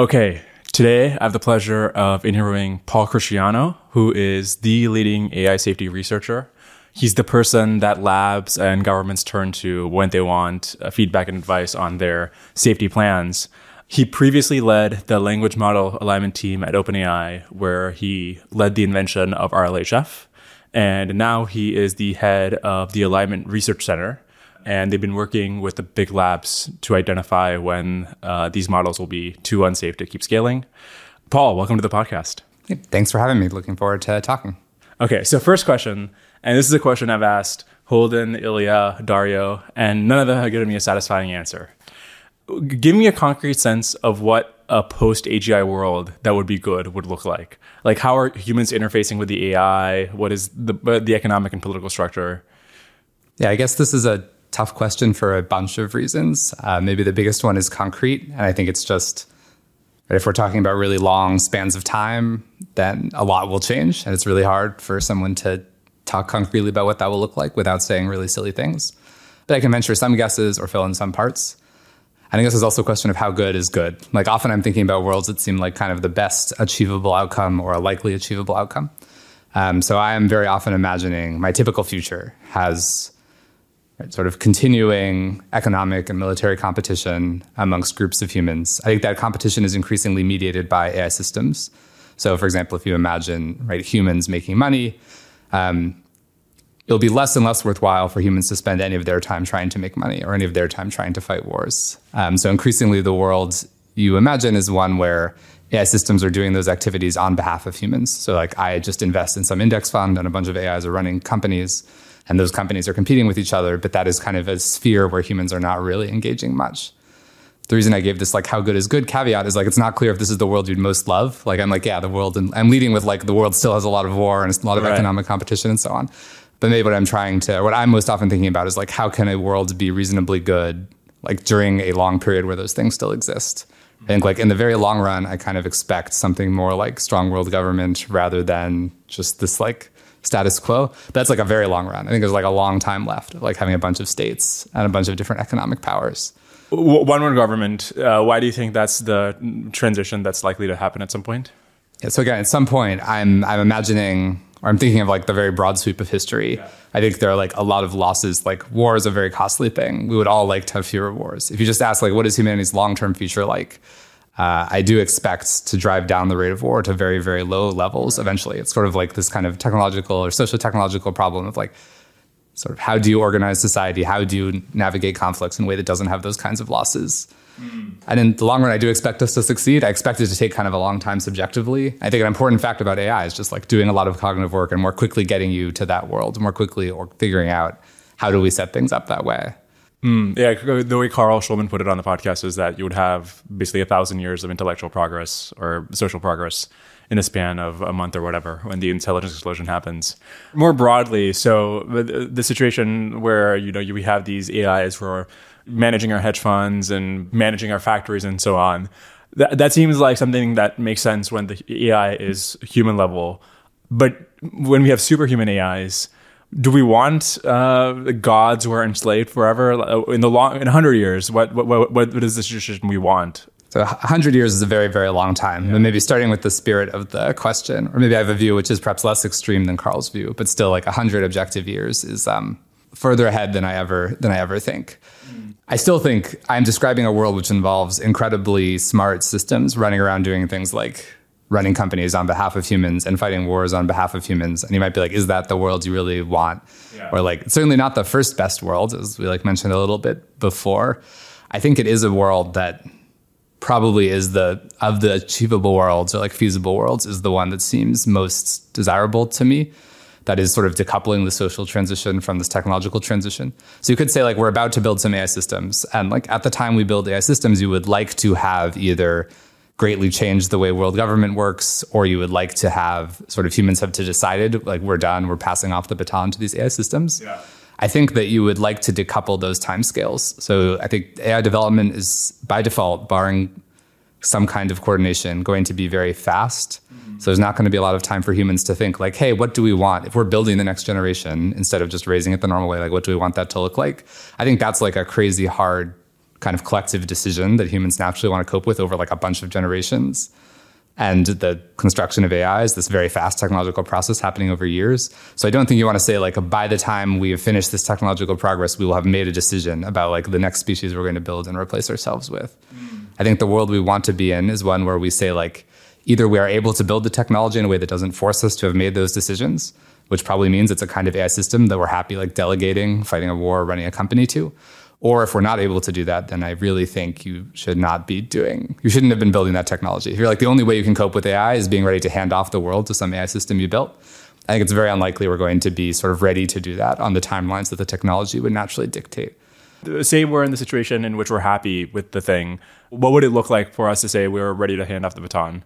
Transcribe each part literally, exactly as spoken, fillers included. Okay, today I have the pleasure of interviewing Paul Christiano, who is the leading A I safety researcher. He's the person that labs and governments turn to when they want feedback and advice on their safety plans. He previously led the language model alignment team at OpenAI, where he led the invention of R L H F. And now he is the head of the Alignment Research Center. And they've been working with the big labs to identify when uh, these models will be too unsafe to keep scaling. Paul, welcome to the podcast. Thanks for having me. Looking forward to talking. Okay, so first question, and this is a question I've asked Holden, Ilya, Dario, and none of them have given me a satisfying answer. Give me a concrete sense of what a post-A G I world that would be good would look like. Like, how are humans interfacing with the A I? What is the, the economic and political structure? Yeah, I guess this is a tough question for a bunch of reasons. Uh, maybe the biggest one is concrete. And I think it's just, if we're talking about really long spans of time, then a lot will change. And it's really hard for someone to talk concretely about what that will look like without saying really silly things. But I can venture some guesses or fill in some parts. I think this is also a question of how good is good. Like, often I'm thinking about worlds that seem like kind of the best achievable outcome or a likely achievable outcome. Um, so I am very often imagining my typical future has right, sort of continuing economic and military competition amongst groups of humans. I think that competition is increasingly mediated by A I systems. So, for example, if you imagine right, humans making money, um, it'll be less and less worthwhile for humans to spend any of their time trying to make money or any of their time trying to fight wars. Um, so increasingly, the world you imagine is one where A I systems are doing those activities on behalf of humans. So like, I just invest in some index fund and a bunch of A Is are running companies, and those companies are competing with each other. But that is kind of a sphere where humans are not really engaging much. The reason I gave this like how good is good caveat is like, it's not clear if this is the world you'd most love. Like, I'm like, yeah, the world, and I'm leading with like, the world still has a lot of war and a lot of right. economic competition and so on. But maybe what I'm trying to, what I'm most often thinking about is like, how can a world be reasonably good, like during a long period where those things still exist? I think like in the very long run, I kind of expect something more like strong world government rather than just this like status quo. But that's like a very long run. I think there's like a long time left of like having a bunch of states and a bunch of different economic powers. One world government, uh, why do you think that's the transition that's likely to happen at some point? Yeah, so again, at some point, I'm I'm imagining, or I'm thinking of like the very broad sweep of history. Yeah. I think there are like a lot of losses. Like, war is a very costly thing. We would all like to have fewer wars. If you just ask like, what is humanity's long-term future like? Uh, I do expect to drive down the rate of war to very, very low levels. Right. Eventually, it's sort of like this kind of technological or socio-technological problem of like, sort of how do you organize society? How do you navigate conflicts in a way that doesn't have those kinds of losses? And in the long run, I do expect us to succeed. I expect it to take kind of a long time subjectively. I think an important fact about A I is just like doing a lot of cognitive work and more quickly getting you to that world, more quickly or figuring out how do we set things up that way. Mm, yeah, the way Carl Schulman put it on the podcast is that you would have basically a thousand years of intellectual progress or social progress in a span of a month or whatever when the intelligence explosion happens. More broadly, so the situation where, you know, we have these A Is for managing our hedge funds and managing our factories and so on. That, that seems like something that makes sense when the A I is human level. But when we have superhuman A Is, do we want uh, gods who are enslaved forever? In the long, in one hundred years, what what what, what is the situation we want? So one hundred years is a very, very long time. Yeah. But maybe starting with the spirit of the question, or maybe I have a view which is perhaps less extreme than Carl's view, but still like one hundred objective years is um, further ahead than I ever than I ever think. I still think I'm describing a world which involves incredibly smart systems running around doing things like running companies on behalf of humans and fighting wars on behalf of humans. And you might be like, is that the world you really want? Yeah. Or like, it's certainly not the first best world, as we like mentioned a little bit before. I think it is a world that probably is the, of the achievable worlds or like feasible worlds, is the one that seems most desirable to me. That is sort of decoupling the social transition from this technological transition. So you could say like, we're about to build some A I systems. And like at the time we build A I systems, you would like to have either greatly changed the way world government works, or you would like to have sort of humans have to decided like, we're done, we're passing off the baton to these A I systems. Yeah. I think that you would like to decouple those timescales. So I think A I development is by default, barring some kind of coordination, going to be very fast. Mm-hmm. So there's not going to be a lot of time for humans to think like, hey, what do we want if we're building the next generation instead of just raising it the normal way? Like, what do we want that to look like? I think that's like a crazy hard kind of collective decision that humans naturally want to cope with over like a bunch of generations. And the construction of A I is this very fast technological process happening over years. So I don't think you want to say like, by the time we have finished this technological progress, we will have made a decision about like the next species we're going to build and replace ourselves with. Mm. I think the world we want to be in is one where we say like, either we are able to build the technology in a way that doesn't force us to have made those decisions, which probably means it's a kind of A I system that we're happy like delegating, fighting a war, running a company to. Or if we're not able to do that, then I really think you should not be doing, you shouldn't have been building that technology. If you're like, the only way you can cope with A I is being ready to hand off the world to some A I system you built, I think it's very unlikely we're going to be sort of ready to do that on the timelines that the technology would naturally dictate. Say we're in the situation in which we're happy with the thing. What would it look like for us to say we're ready to hand off the baton?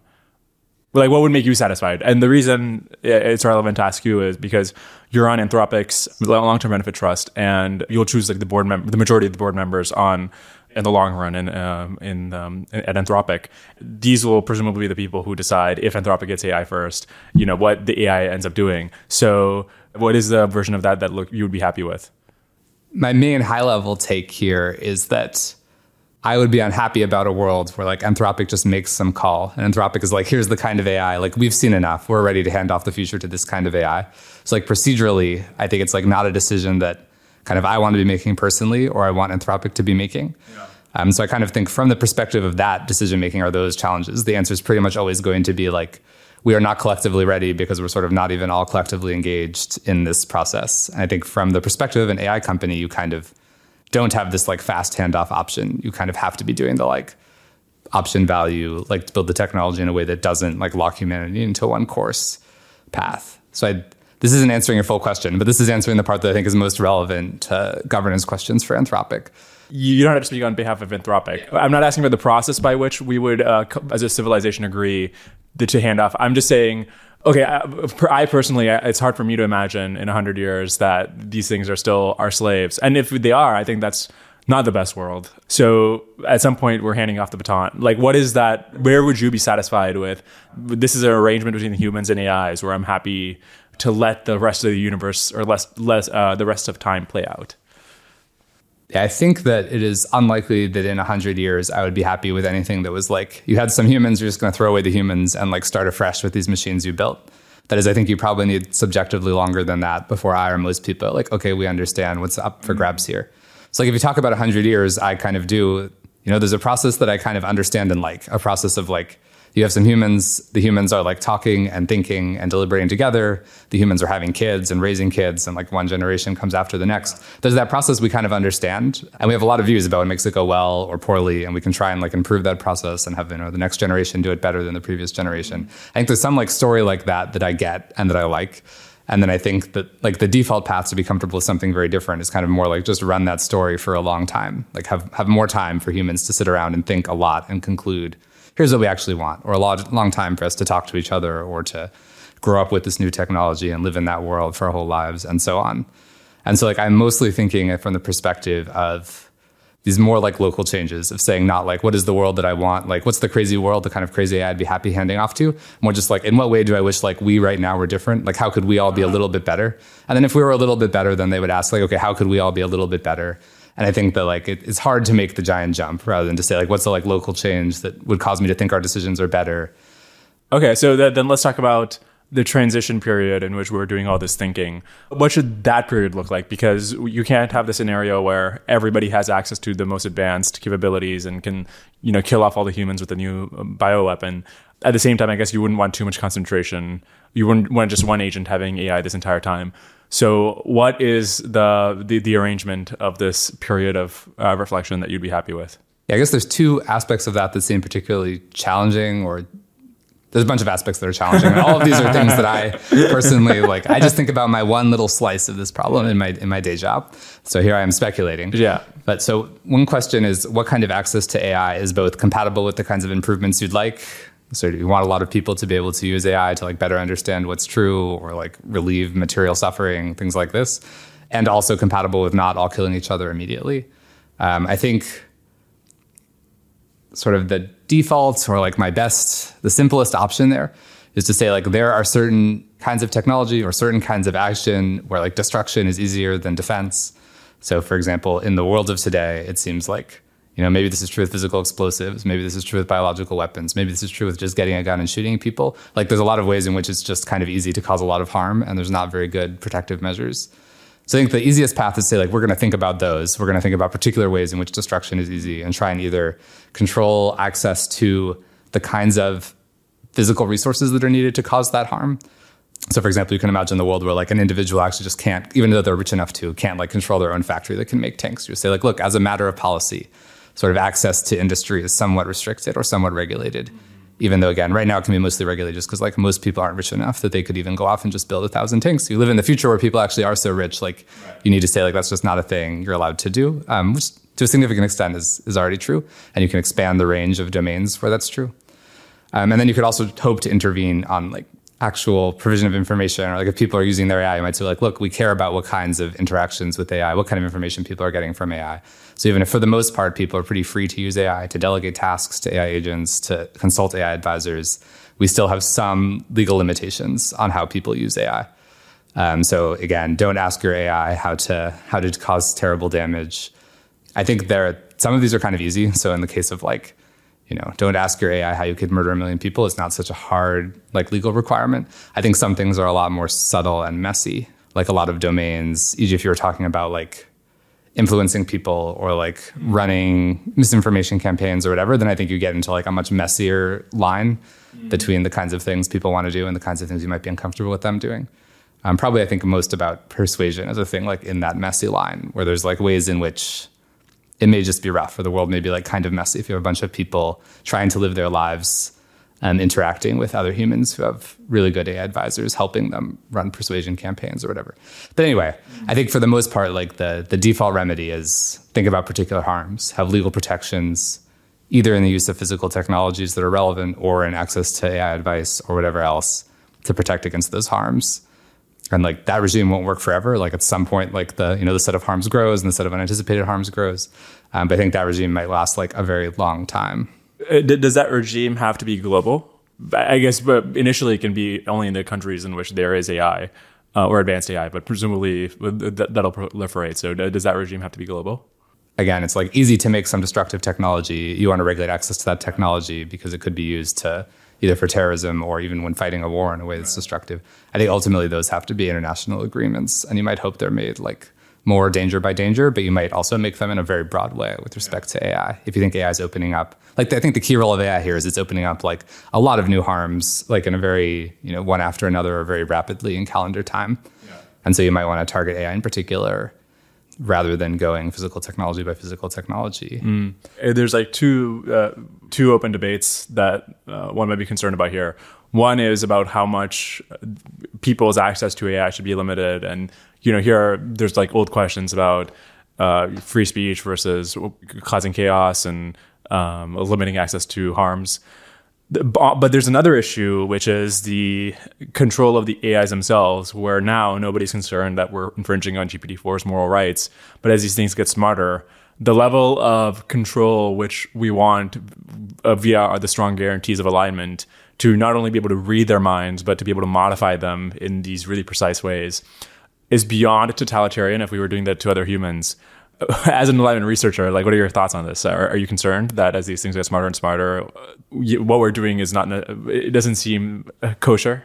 Like, what would make you satisfied? And the reason it's relevant to ask you is because you're on Anthropic's long-term benefit trust, and you'll choose like the board mem- the majority of the board members on in the long run in um, in um, at Anthropic. These will presumably be the people who decide if Anthropic gets A I first, you know, what the A I ends up doing. So, what is the version of that that look you would be happy with? My main high-level take here is that I would be unhappy about a world where like Anthropic just makes some call and Anthropic is like, here's the kind of A I, like we've seen enough. We're ready to hand off the future to this kind of A I. So like procedurally, I think it's like not a decision that kind of I want to be making personally or I want Anthropic to be making. Yeah. Um, so I kind of think from the perspective of that decision-making are those challenges. The answer is pretty much always going to be like, we are not collectively ready because we're sort of not even all collectively engaged in this process. And I think from the perspective of an A I company, you kind of don't have this like fast handoff option. You kind of have to be doing the like option value, like to build the technology in a way that doesn't like lock humanity into one course path. So I, this isn't answering your full question, but this is answering the part that I think is most relevant to governance questions for Anthropic. You don't have to speak on behalf of Anthropic. Yeah. I'm not asking about the process by which we would, uh, as a civilization, agree to hand off. I'm just saying, okay, I personally, it's hard for me to imagine in one hundred years that these things are still our slaves. And if they are, I think that's not the best world. So at some point, we're handing off the baton. Like, what is that? Where would you be satisfied with? This is an arrangement between the humans and A Is where I'm happy to let the rest of the universe or less, less uh, the rest of time play out. Yeah, I think that it is unlikely that in one hundred years, I would be happy with anything that was like, you had some humans, you're just going to throw away the humans and like start afresh with these machines you built. That is, I think you probably need subjectively longer than that before I or most people are like, okay, we understand what's up for grabs here. So like if you talk about one hundred years, I kind of do, you know, there's a process that I kind of understand and like, a process of like, you have some humans, the humans are like talking and thinking and deliberating together. The humans are having kids and raising kids and like one generation comes after the next. There's that process we kind of understand. And we have a lot of views about what makes it go well or poorly. And we can try and like improve that process and have, you know, the next generation do it better than the previous generation. I think there's some like story like that that I get and that I like. And then I think that like the default path to be comfortable with something very different is kind of more like just run that story for a long time. Like have, have more time for humans to sit around and think a lot and conclude, here's what we actually want, or a long time for us to talk to each other or to grow up with this new technology and live in that world for our whole lives and so on. And so like, I'm mostly thinking from the perspective of these more like local changes of saying not like, what is the world that I want? Like, what's the crazy world, the kind of crazy I'd be happy handing off to? More just like, in what way do I wish like we right now were different? Like, how could we all be a little bit better? And then if we were a little bit better, then they would ask like, okay, how could we all be a little bit better? And I think that like it, it's hard to make the giant jump rather than to say like, what's the like local change that would cause me to think our decisions are better? Okay, so that, then let's talk about the transition period in which we were doing all this thinking. What should that period look like? Because you can't have the scenario where everybody has access to the most advanced capabilities and can, you know, kill off all the humans with a new bioweapon. At the same time, I guess you wouldn't want too much concentration. You wouldn't want just one agent having A I this entire time. So what is the, the the arrangement of this period of uh, reflection that you'd be happy with? Yeah, I guess there's two aspects of that that seem particularly challenging, or there's a bunch of aspects that are challenging. And all of these are things that I personally, like, I just think about my one little slice of this problem in my in my day job. So here I am speculating. Yeah. But so one question is, what kind of access to A I is both compatible with the kinds of improvements you'd like? So do you want a lot of people to be able to use A I to like better understand what's true or like relieve material suffering, things like this, and also compatible with not all killing each other immediately? Um, I think sort of the default or like my best, the simplest option there is to say like there are certain kinds of technology or certain kinds of action where like destruction is easier than defense. So for example, in the world of today, it seems like You know, maybe this is true with physical explosives. Maybe this is true with biological weapons. Maybe this is true with just getting a gun and shooting people. Like, there's a lot of ways in which it's just kind of easy to cause a lot of harm, and there's not very good protective measures. So I think the easiest path is to say, like, we're going to think about those. We're going to think about particular ways in which destruction is easy and try and either control access to the kinds of physical resources that are needed to cause that harm. So, for example, you can imagine the world where, like, an individual actually just can't, even though they're rich enough to, can't, like, control their own factory that can make tanks. You say, like, look, as a matter of policy, sort of access to industry is somewhat restricted or somewhat regulated, mm-hmm. even though, again, right now it can be mostly regulated just because, like, most people aren't rich enough that they could even go off and just build a thousand tanks. You live in the future where people actually are so rich, like, right. you need to say, like, that's just not a thing you're allowed to do, um, which to a significant extent is, is already true. And you can expand the range of domains where that's true. Um, and then you could also hope to intervene on, like, actual provision of information, or, like, if people are using their A I, you might say, like, look, we care about what kinds of interactions with A I, what kind of information people are getting from A I. So even if for the most part, people are pretty free to use A I, to delegate tasks to A I agents, to consult A I advisors, we still have some legal limitations on how people use A I. Um, so again, don't ask your A I how to, how to cause terrible damage. I think there, some of these are kind of easy. So in the case of, like, you know, don't ask your A I how you could murder a million people. It's not such a hard, like, legal requirement. I think some things are a lot more subtle and messy, like a lot of domains, for example, if you were talking about, like, influencing people or, like, running misinformation campaigns or whatever, then I think you get into, like, a much messier line mm-hmm. between the kinds of things people want to do and the kinds of things you might be uncomfortable with them doing. Um, probably I think most about persuasion as a thing, like, in that messy line where there's, like, ways in which it may just be rough, or the world may be, like, kind of messy if you have a bunch of people trying to live their lives and interacting with other humans who have really good A I advisors helping them run persuasion campaigns or whatever. But anyway, mm-hmm. I think for the most part, like, the, the default remedy is think about particular harms, have legal protections, either in the use of physical technologies that are relevant or in access to A I advice or whatever else to protect against those harms. And, like, that regime won't work forever. Like, at some point, like, the, you know, the set of harms grows and the set of unanticipated harms grows. Um, but I think that regime might last, like, a very long time. Does that regime have to be global? I guess, but initially it can be only in the countries in which there is A I uh, or advanced A I, but presumably th- that'll proliferate. So does that regime have to be global? Again, it's, like, easy to make some destructive technology. You want to regulate access to that technology because it could be used to either for terrorism or even when fighting a war in a way that's destructive. I think ultimately those have to be international agreements, and you might hope they're made, like, more danger by danger, but you might also make them in a very broad way with respect yeah. to A I. If you think A I is opening up, like, I think the key role of A I here is it's opening up, like, a lot of new harms, like, in a very, you know, one after another or very rapidly in calendar time. Yeah. And so you might want to target A I in particular rather than going physical technology by physical technology. Mm. There's, like, two uh, two open debates that uh, one might be concerned about here. One is about how much people's access to A I should be limited. And, you know, here are, there's, like, old questions about uh, free speech versus causing chaos and um, limiting access to harms. But there's another issue, which is the control of the A Is themselves, where now nobody's concerned that we're infringing on G P T four's moral rights. But as these things get smarter, the level of control which we want uh, via the strong guarantees of alignment to not only be able to read their minds, but to be able to modify them in these really precise ways is beyond totalitarian if we were doing that to other humans. As an alignment researcher, like, what are your thoughts on this? Are, are you concerned that as these things get smarter and smarter, you, what we're doing is not, it doesn't seem kosher?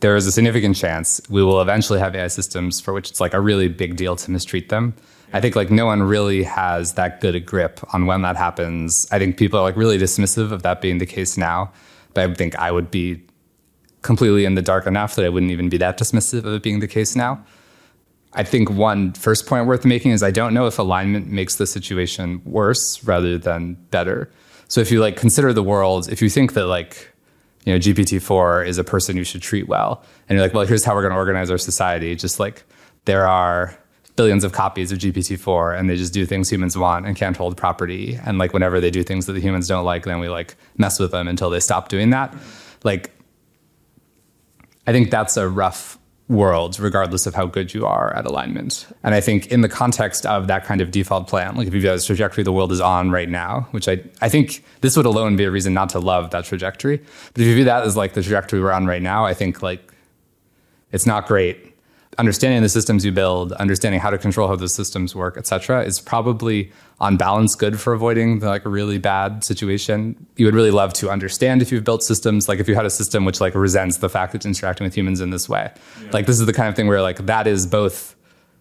There is a significant chance we will eventually have A I systems for which it's, like, a really big deal to mistreat them. Yeah. I think, like, no one really has that good a grip on when that happens. I think people are, like, really dismissive of that being the case now, but I think I would be completely in the dark enough that I wouldn't even be that dismissive of it being the case now. I think one first point worth making is I don't know if alignment makes the situation worse rather than better. So if you, like, consider the world, if you think that, like, you know, G P T four is a person you should treat well, and you're like, well, here's how we're going to organize our society. Just, like, there are billions of copies of G P T four and they just do things humans want and can't hold property. And, like, whenever they do things that the humans don't like, then we, like, mess with them until they stop doing that. Like, I think that's a rough worlds, regardless of how good you are at alignment. And I think in the context of that kind of default plan, like, if you've got this trajectory the world is on right now, which I, I think this would alone be a reason not to love that trajectory. But if you view that as, like, the trajectory we're on right now, I think, like, it's not great. understanding the systems you build, understanding how to control how those systems work, et cetera, is probably on balance good for avoiding the, like a really bad situation. You would really love to understand if you've built systems, like if you had a system which like resents the fact it's interacting with humans in this way. Yeah. Like this is the kind of thing where like that is both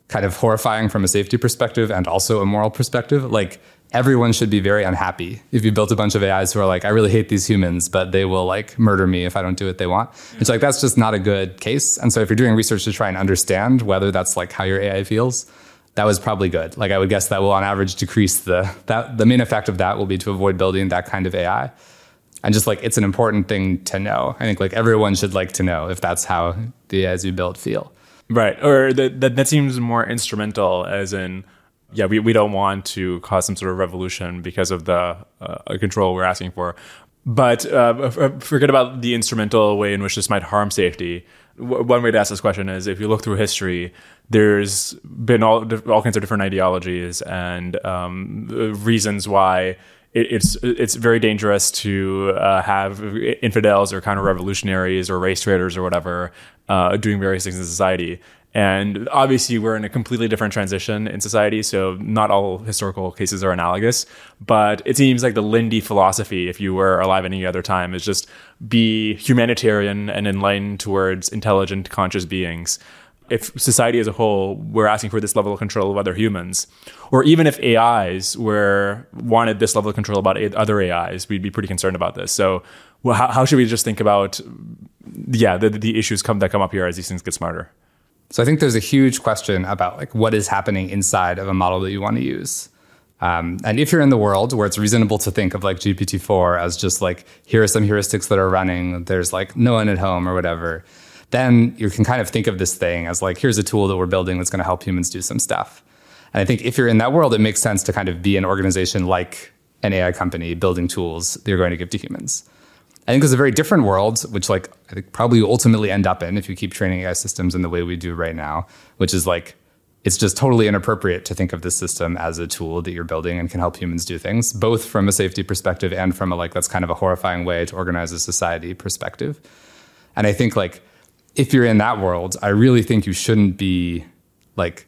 kind of horrifying from a safety perspective and also a moral perspective. Like everyone should be very unhappy if you built a bunch of A Is who are like, I really hate these humans, but they will like murder me if I don't do what they want. Yeah. It's like, that's just not a good case. And so if you're doing research to try and understand whether that's like how your A I feels, that was probably good. Like I would guess that will on average decrease the, that the main effect of that will be to avoid building that kind of A I. And just like, it's an important thing to know. I think like everyone should like to know if that's how the A Is you build feel. Right. Or that, that, that seems more instrumental as in, yeah, we, we don't want to cause some sort of revolution because of the uh, control we're asking for. But uh, forget about the instrumental way in which this might harm safety. W- one way to ask this question is, if you look through history, there's been all all kinds of different ideologies and um, reasons why it, it's it's very dangerous to uh, have infidels or counter-revolutionaries or race traitors or whatever uh, doing various things in society. And obviously, we're in a completely different transition in society, so not all historical cases are analogous. But it seems like the Lindy philosophy, if you were alive any other time, is just be humanitarian and enlightened towards intelligent, conscious beings. If society as a whole were asking for this level of control of other humans, or even if A Is were wanted this level of control about other A Is, we'd be pretty concerned about this. So well, how, how should we just think about yeah, the, the issues come that come up here as these things get smarter? So I think there's a huge question about like what is happening inside of a model that you want to use. Um, and if you're in the world where it's reasonable to think of like G P T four as just like, here are some heuristics that are running, there's like no one at home or whatever, then you can kind of think of this thing as like, here's a tool that we're building that's going to help humans do some stuff. And I think if you're in that world, it makes sense to kind of be an organization like an A I company building tools that you're going to give to humans. I think there's a very different world, which like I think probably you ultimately end up in if you keep training A I systems in the way we do right now, which is like, it's just totally inappropriate to think of this system as a tool that you're building and can help humans do things, both from a safety perspective and from a like, that's kind of a horrifying way to organize a society perspective. And I think like, if you're in that world, I really think you shouldn't be like,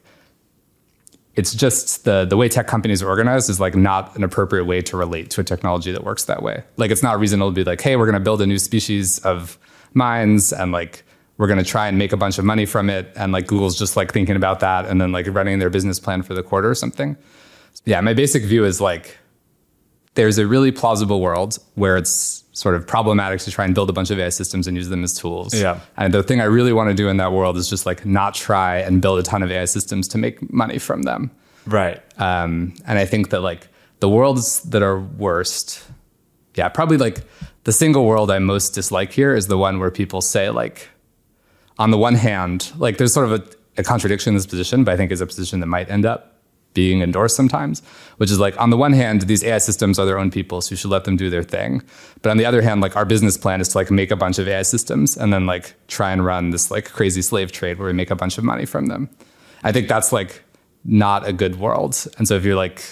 it's just the the way tech companies are organized is like not an appropriate way to relate to a technology that works that way. Like it's not reasonable to be like, hey, we're going to build a new species of minds and like we're going to try and make a bunch of money from it. And like Google's just like thinking about that and then like running their business plan for the quarter or something. Yeah, my basic view is like there's a really plausible world where it's sort of problematic to try and build a bunch of A I systems and use them as tools. Yeah. And the thing I really want to do in that world is just like not try and build a ton of A I systems to make money from them. Right. Um, and I think that like the worlds that are worst, yeah, probably like the single world I most dislike here is the one where people say like, on the one hand, like there's sort of a, a contradiction in this position, but I think it's a position that might end up being endorsed sometimes, which is like, on the one hand, these A I systems are their own people, so you should let them do their thing. But on the other hand, like our business plan is to like make a bunch of A I systems and then like try and run this like crazy slave trade where we make a bunch of money from them. I think that's like not a good world. And so if you're like,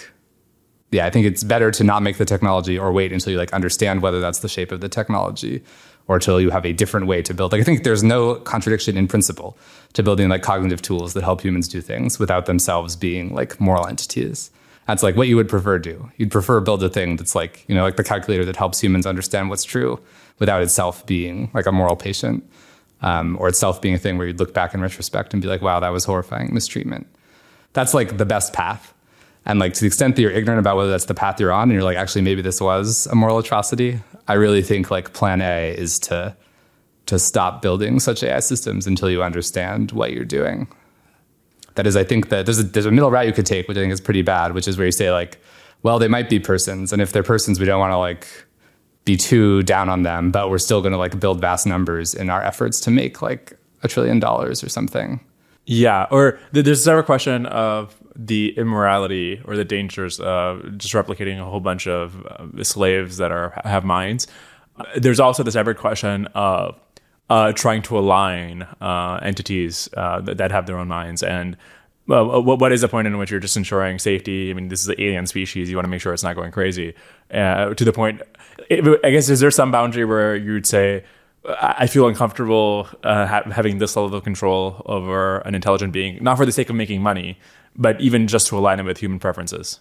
yeah, I think it's better to not make the technology or wait until you like understand whether that's the shape of the technology or till you have a different way to build. Like I think there's no contradiction in principle to building like cognitive tools that help humans do things without themselves being like moral entities. That's like what you would prefer do. You'd prefer build a thing that's like, you know, like the calculator that helps humans understand what's true without itself being like a moral patient, um, or itself being a thing where you'd look back in retrospect and be like, wow, that was horrifying mistreatment. That's like the best path. And like to the extent that you're ignorant about whether that's the path you're on and you're like, actually, maybe this was a moral atrocity, I really think like plan A is to to stop building such A I systems until you understand what you're doing. That is, I think that there's a, there's a middle route you could take, which I think is pretty bad, which is where you say like, well, they might be persons. And if they're persons, we don't want to like be too down on them, but we're still going to like build vast numbers in our efforts to make like a trillion dollars or something. Yeah. Or there's several question of the immorality or the dangers of just replicating a whole bunch of uh, slaves that are have minds. There's also this separate question of uh, trying to align uh, entities uh, that, that have their own minds. And uh, what is the point in which you're just ensuring safety? I mean, this is an alien species. You want to make sure it's not going crazy uh, to the point. I guess, is there some boundary where you'd say, I feel uncomfortable uh, ha- having this level of control over an intelligent being, not for the sake of making money, but even just to align it with human preferences.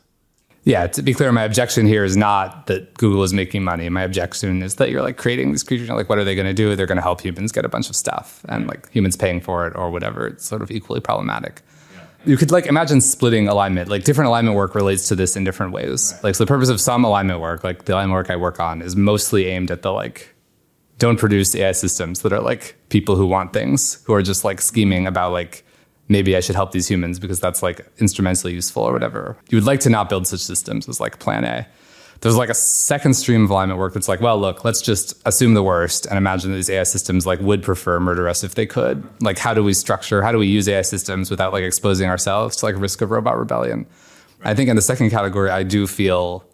Yeah, to be clear, my objection here is not that Google is making money. My objection is that you're like creating these creatures. Like, what are they going to do? They're going to help humans get a bunch of stuff, and like humans paying for it or whatever. It's sort of equally problematic. Yeah. You could like imagine splitting alignment. Like different alignment work relates to this in different ways. Right. Like so the purpose of some alignment work, like the alignment work I work on, is mostly aimed at the like don't produce A I systems that are like people who want things, who are just like scheming about like, maybe I should help these humans because that's like instrumentally useful or whatever. You would like to not build such systems as like plan A. There's like a second stream of alignment work that's like, well, look, let's just assume the worst and imagine that these A I systems like would prefer murder us if they could. Like, how do we structure, how do we use A I systems without like exposing ourselves to like risk of robot rebellion? Right. I think in the second category, I do feel,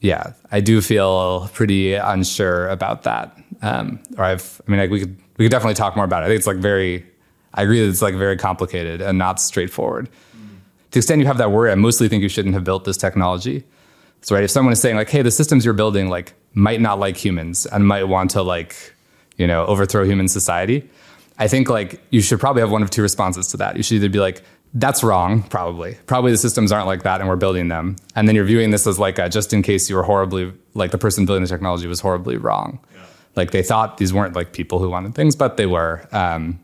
yeah, I do feel pretty unsure about that. Um, or I've, I mean, like we could, we could definitely talk more about it. I think it's like very... I agree that it's like very complicated and not straightforward. Mm. To the extent you have that worry, I mostly think you shouldn't have built this technology. So right, if someone is saying like, hey, the systems you're building like might not like humans and might want to like, you know, overthrow human society, I think like you should probably have one of two responses to that. You should either be like, that's wrong, probably. Probably the systems aren't like that and we're building them. And then you're viewing this as like a, just in case you were horribly, like the person building the technology was horribly wrong. Yeah. Like they thought these weren't like people who wanted things, but they were. Um,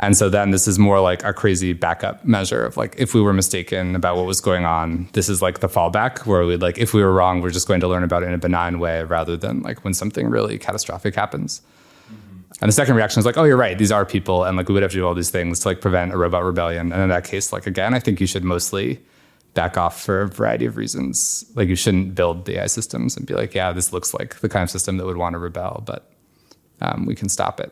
And so then this is more like a crazy backup measure of like, if we were mistaken about what was going on, this is like the fallback where we'd like, if we were wrong, we're just going to learn about it in a benign way rather than like when something really catastrophic happens. Mm-hmm. And the second reaction is like, oh, you're right. These are people. And like, we would have to do all these things to like prevent a robot rebellion. And in that case, like, again, I think you should mostly back off for a variety of reasons. Like you shouldn't build the A I systems and be like, yeah, this looks like the kind of system that would want to rebel, but um, we can stop it.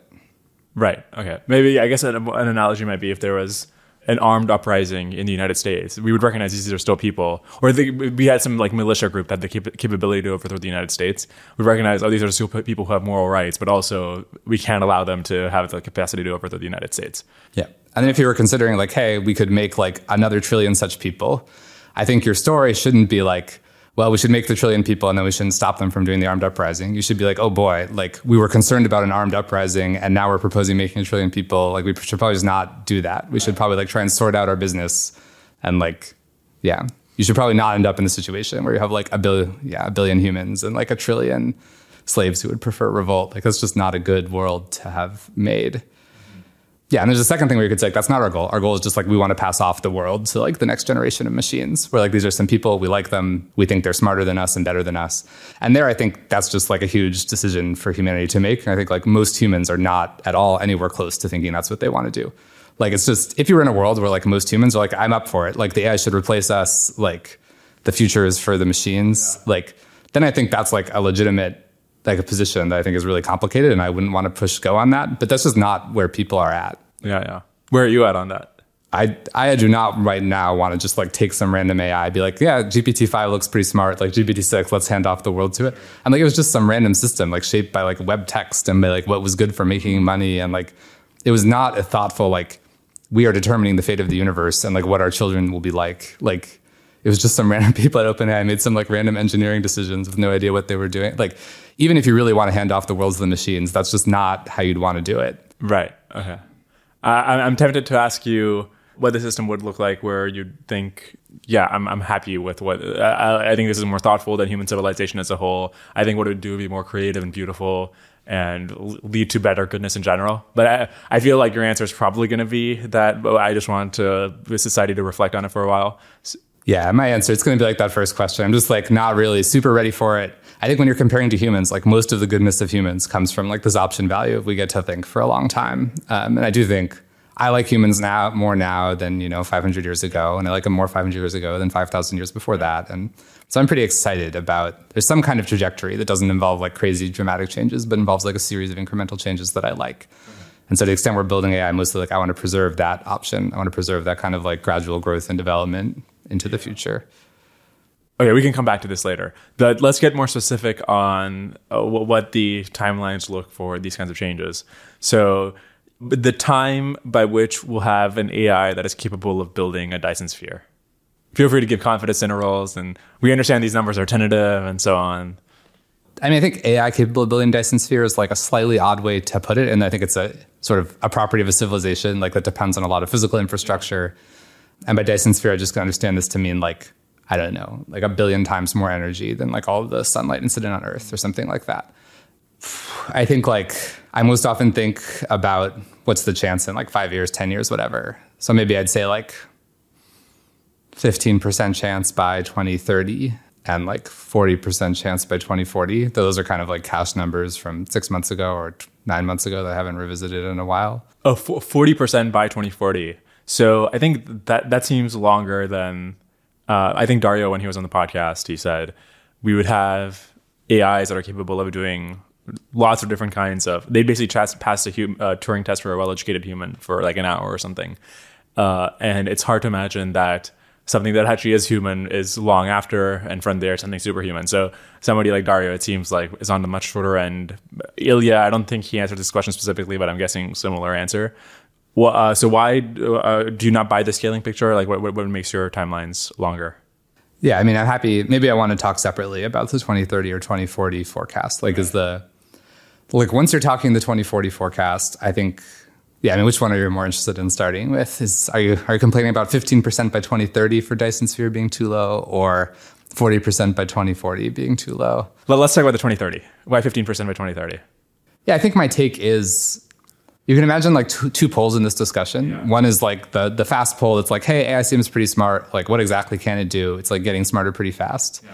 Right. Okay. Maybe I guess an, an analogy might be if there was an armed uprising in the United States, we would recognize these are still people, or they, we had some like militia group that had the cap- capability to overthrow the United States. We recognize, oh, these are still people who have moral rights, but also we can't allow them to have the capacity to overthrow the United States. Yeah. And then if you were considering like, hey, we could make like another trillion such people, I think your story shouldn't be like, well, we should make the trillion people and then we shouldn't stop them from doing the armed uprising. You should be like, oh boy, like we were concerned about an armed uprising and now we're proposing making a trillion people. Like we should probably just not do that. We should probably like try and sort out our business and like, yeah, you should probably not end up in the situation where you have like a billion, yeah, a billion humans and like a trillion slaves who would prefer revolt. Like that's just not a good world to have made. Yeah, and there's a second thing where you could say, like, that's not our goal. Our goal is just like we want to pass off the world to like the next generation of machines. Where like these are some people, we like them, we think they're smarter than us and better than us. And there, I think that's just like a huge decision for humanity to make. And I think like most humans are not at all anywhere close to thinking that's what they want to do. Like it's just, if you were in a world where like most humans are like, I'm up for it. Like the A I should replace us. Like the future is for the machines. Yeah. Like then I think that's like a legitimate like a position that I think is really complicated, and I wouldn't want to push go on that. But that's just not where people are at. Yeah, yeah. Where are you at on that? I I do not right now want to just like take some random A I, be like, yeah, G P T five looks pretty smart, like G P T six, let's hand off the world to it. And like it was just some random system, like shaped by like web text and by like what was good for making money, and like it was not a thoughtful like we are determining the fate of the universe and like what our children will be like. Like it was just some random people at OpenAI made some like random engineering decisions with no idea what they were doing. Like even if you really want to hand off the world to the machines, that's just not how you'd want to do it. Right. Okay. Uh, I'm tempted to ask you what the system would look like where you'd think, yeah, I'm I'm happy with what, I, I think this is more thoughtful than human civilization as a whole. I think what it would do would be more creative and beautiful and lead to better goodness in general. But I, I feel like your answer is probably going to be that I just want to, the society to reflect on it for a while. So, yeah, my answer, it's going to be like that first question. I'm just like not really super ready for it. I think when you're comparing to humans, like most of the goodness of humans comes from like this option value of we get to think for a long time. Um, and I do think I like humans now more now than, you know, five hundred years ago. And I like them more five hundred years ago than five thousand years before that. And so I'm pretty excited about there's some kind of trajectory that doesn't involve like crazy dramatic changes, but involves like a series of incremental changes that I like. And so to the extent we're building A I, mostly like I want to preserve that option. I want to preserve that kind of like gradual growth and development into the future. Okay, we can come back to this later. But let's get more specific on uh, what the timelines look for these kinds of changes. So the time by which we'll have an A I that is capable of building a Dyson sphere. Feel free to give confidence intervals, and we understand these numbers are tentative and so on. I mean, I think A I capability in Dyson sphere is like a slightly odd way to put it. And I think it's a sort of a property of a civilization, like that depends on a lot of physical infrastructure. And by Dyson sphere, I just can understand this to mean like, I don't know, like a billion times more energy than like all of the sunlight incident on Earth or something like that. I think like I most often think about what's the chance in like five years, ten years, whatever. So maybe I'd say like fifteen percent chance by twenty thirty and like forty percent chance by twenty forty. Those are kind of like cash numbers from six months ago or t- nine months ago that I haven't revisited in a while. Oh, f- forty percent by twenty forty. So I think that that seems longer than, uh, I think Dario, when he was on the podcast, he said we would have A Is that are capable of doing lots of different kinds of, they basically pass, pass a hum, uh, Turing test for a well-educated human for like an hour or something. Uh, and it's hard to imagine that something that actually is human is long after and from there something superhuman. So somebody like Dario, it seems like, is on the much shorter end. Ilya, I don't think he answered this question specifically, but I'm guessing similar answer. Well, uh, so why uh, do you not buy the scaling picture? Like, what, what what makes your timelines longer? Yeah, I mean, I'm happy. Maybe I want to talk separately about the twenty thirty or twenty forty forecast. Like, is the like once you're talking the twenty forty forecast, I think. Yeah, I mean, which one are you more interested in starting with? Is are you are you complaining about fifteen percent by twenty thirty for Dyson sphere being too low, or forty percent by twenty forty being too low? Well, let's talk about the twenty thirty. Why fifteen percent by twenty thirty? Yeah, I think my take is, you can imagine like two, two poles in this discussion. Yeah. One is like the the fast pole that's like, hey, A I seems pretty smart. Like, what exactly can it do? It's like getting smarter pretty fast. Yeah.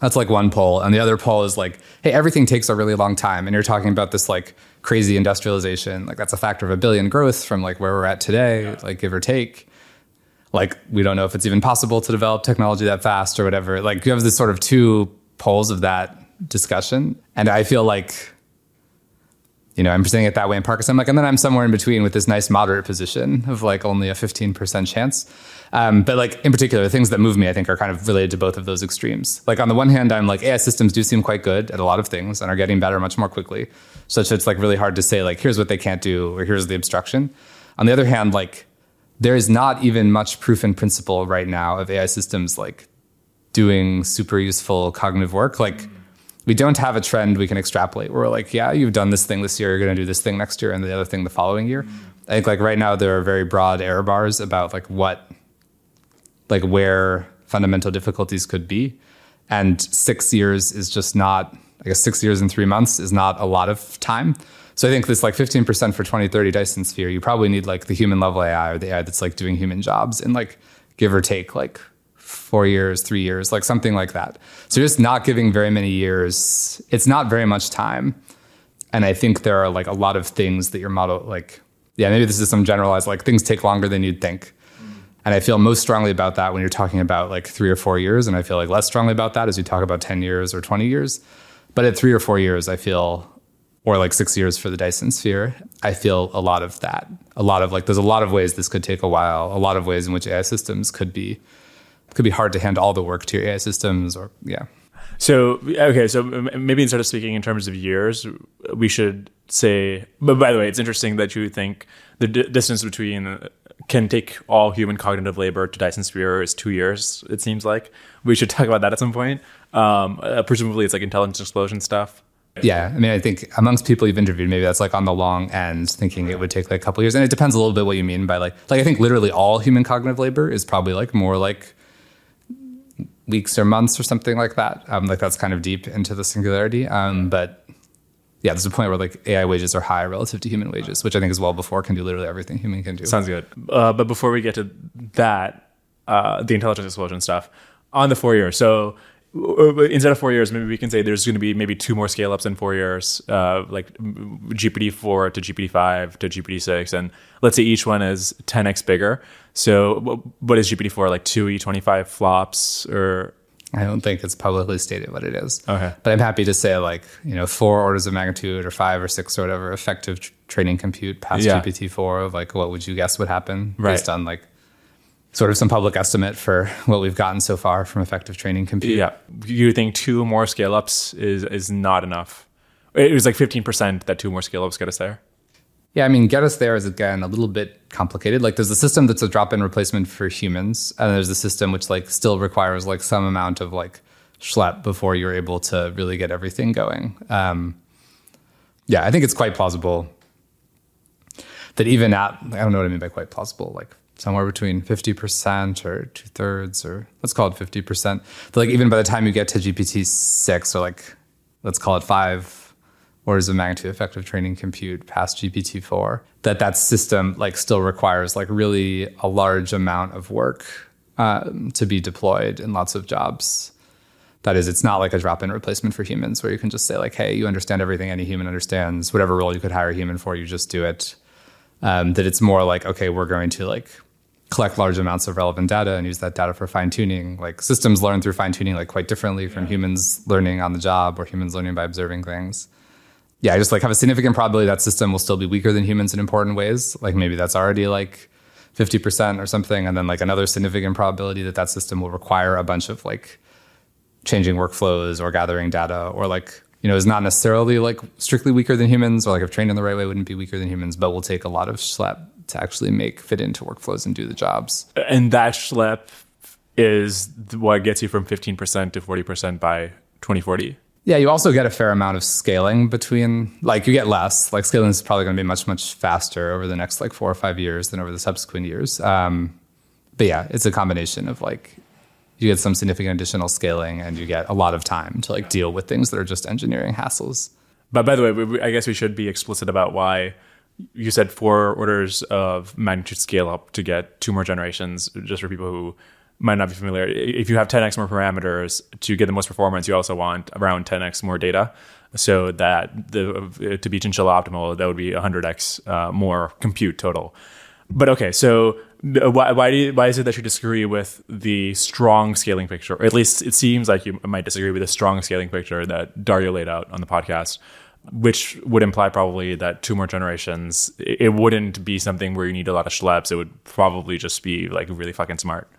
That's like one pole. And the other pole is like, hey, everything takes a really long time. And you're talking about this like crazy industrialization. Like that's a factor of a billion growth from like where we're at today, yeah. Like give or take. Like we don't know if it's even possible to develop technology that fast or whatever. Like you have this sort of two poles of that discussion. And I feel like, you know, I'm presenting it that way in part because I'm like, and then I'm somewhere in between with this nice moderate position of like only a fifteen percent chance. Um, but like in particular, the things that move me, I think, are kind of related to both of those extremes. Like on the one hand, I'm like, A I systems do seem quite good at a lot of things and are getting better much more quickly. Such that it's like really hard to say like, here's what they can't do or here's the obstruction. On the other hand, like there is not even much proof in principle right now of A I systems like doing super useful cognitive work. Like we don't have a trend we can extrapolate. We're like, yeah, you've done this thing this year, you're going to do this thing next year, and the other thing the following year. Mm-hmm. I think like right now there are very broad error bars about like what, like where fundamental difficulties could be. And six years is just not, I guess six years and three months is not a lot of time. So I think this like fifteen percent for twenty thirty Dyson sphere, you probably need like the human level A I or the A I that's like doing human jobs and like give or take like four years, three years, like something like that. So you're just not giving very many years. It's not very much time. And I think there are like a lot of things that your model, like, yeah, maybe this is some generalized, like things take longer than you'd think. Mm-hmm. And I feel most strongly about that when you're talking about like three or four years. And I feel like less strongly about that as you talk about ten years or twenty years. But at three or four years, I feel, or like six years for the Dyson sphere, I feel a lot of that. A lot of like, there's a lot of ways this could take a while. A lot of ways in which A I systems could be could be hard to hand all the work to your A I systems, or yeah. So okay, so maybe instead of speaking in terms of years, we should say. But by the way, it's interesting that you think the d- distance between can take all human cognitive labor to Dyson sphere is two years. It seems like we should talk about that at some point. Um, uh, presumably, it's like intelligence explosion stuff. Yeah, I mean, I think amongst people you've interviewed, maybe that's like on the long end, thinking it would take like a couple years, and it depends a little bit what you mean by like. Like I think literally all human cognitive labor is probably like more like weeks or months or something like that. Um, like that's kind of deep into the singularity. Um, but yeah, there's a point where like A I wages are high relative to human wages, which I think is well before can do literally everything human can do. Sounds good. Uh, but before we get to that, uh, the intelligence explosion stuff on the four years. So instead of four years, maybe we can say there's going to be maybe two more scale ups in four years, uh, like G P T four to G P T five to G P T six. And let's say each one is ten x bigger. So what is G P T four, like two E twenty-five flops or? I don't think it's publicly stated what it is. Okay. But I'm happy to say like, you know, four orders of magnitude or five or six or whatever effective tr- training compute past yeah. G P T four of like, what would you guess would happen right. Based on like sort of some public estimate for what we've gotten so far from effective training compute. Yeah. You think two more scale ups is, is not enough. It was like fifteen percent that two more scale ups get us there. Yeah, I mean, get us there is, again, a little bit complicated. Like, there's a system that's a drop-in replacement for humans, and there's a system which, like, still requires, like, some amount of, like, schlep before you're able to really get everything going. Um, yeah, I think it's quite plausible that even at, I don't know what I mean by quite plausible, like somewhere between fifty percent or two thirds, or let's call it fifty percent. But like even by the time you get to G P T six, or like, let's call it five orders of magnitude effective training compute past G P T four, that that system like still requires like really a large amount of work um, to be deployed in lots of jobs. That is, it's not like a drop-in replacement for humans where you can just say like, hey, you understand everything any human understands, whatever role you could hire a human for, you just do it. Um, that it's more like, okay, we're going to like collect large amounts of relevant data and use that data for fine-tuning. Like systems learn through fine-tuning like quite differently from yeah. humans learning on the job or humans learning by observing things. Yeah, I just like have a significant probability that system will still be weaker than humans in important ways. Like maybe that's already like fifty percent or something. And then like another significant probability that that system will require a bunch of like changing workflows or gathering data, or like, you know, is not necessarily like strictly weaker than humans, or like if trained in the right way wouldn't be weaker than humans, but will take a lot of schlep to actually make fit into workflows and do the jobs. And that schlep is what gets you from fifteen percent to forty percent by twenty forty. Yeah, you also get a fair amount of scaling between, like you get less, like scaling is probably going to be much, much faster over the next like four or five years than over the subsequent years. Um, but yeah, it's a combination of like, you get some significant additional scaling and you get a lot of time to like deal with things that are just engineering hassles. But by the way, we, I guess we should be explicit about why you said four orders of magnitude scale up to get two more generations, just for people who might not be familiar. If you have ten x more parameters to get the most performance, you also want around ten x more data. So that the, to be Chinchilla optimal, that would be one hundred x uh, more compute total. But okay, so why why, do you, why is it that you disagree with the strong scaling picture? Or at least it seems like you might disagree with the strong scaling picture that Dario laid out on the podcast, which would imply probably that two more generations, it wouldn't be something where you need a lot of schleps. It would probably just be like really fucking smart.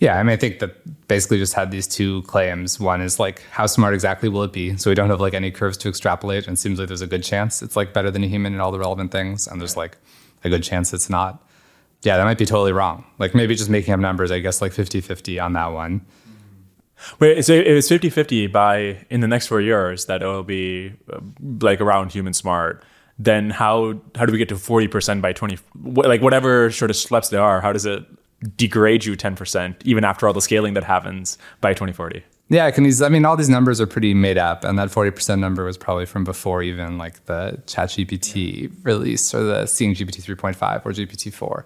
Yeah, I mean, I think that basically just had these two claims. One is like, how smart exactly will it be? So we don't have like any curves to extrapolate, and it seems like there's a good chance it's like better than a human in all the relevant things. And there's like a good chance it's not. Yeah, that might be totally wrong. Like maybe just making up numbers, I guess like fifty-fifty on that one. Wait, so it was fifty-fifty by in the next four years that it'll be like around human smart. Then how how do we get to forty percent by twenty? Like whatever sort of schleps there are, how does it degrade you ten percent even after all the scaling that happens by twenty forty? Yeah, can these, I mean, all these numbers are pretty made up, and that forty percent number was probably from before even like the ChatGPT release or the seeing G P T three point five or G P T four.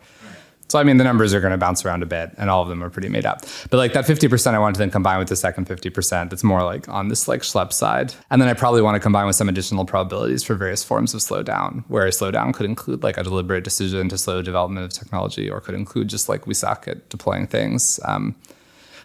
So, I mean, the numbers are going to bounce around a bit, and all of them are pretty made up. But like that fifty percent, I want to then combine with the second fifty percent that's more like on this like schlep side. And then I probably want to combine with some additional probabilities for various forms of slowdown, where a slowdown could include like a deliberate decision to slow development of technology, or could include just like we suck at deploying things. Um,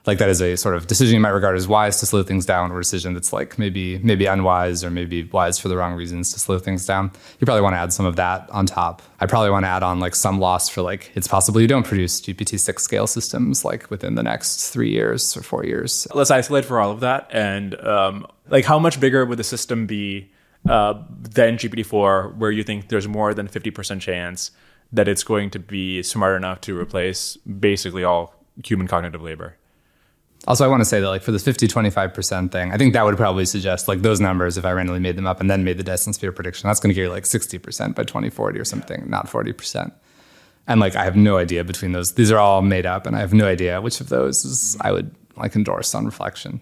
like that is a sort of decision you might regard as wise to slow things down, or a decision that's like maybe maybe unwise or maybe wise for the wrong reasons to slow things down. You probably want to add some of that on top. I probably want to add on like some loss for like, it's possible you don't produce G P T six scale systems like within the next three years or four years. Let's isolate for all of that. And um, like how much bigger would the system be uh, than G P T four, where you think there's more than fifty percent chance that it's going to be smart enough to replace basically all human cognitive labor? Also, I want to say that like for this fifty, twenty-five percent thing, I think that would probably suggest like those numbers, if I randomly made them up and then made the Dyson sphere prediction, that's going to give you like sixty percent by twenty forty or something, not forty percent. And like, I have no idea between those. These are all made up, and I have no idea which of those is, I would like endorse on reflection.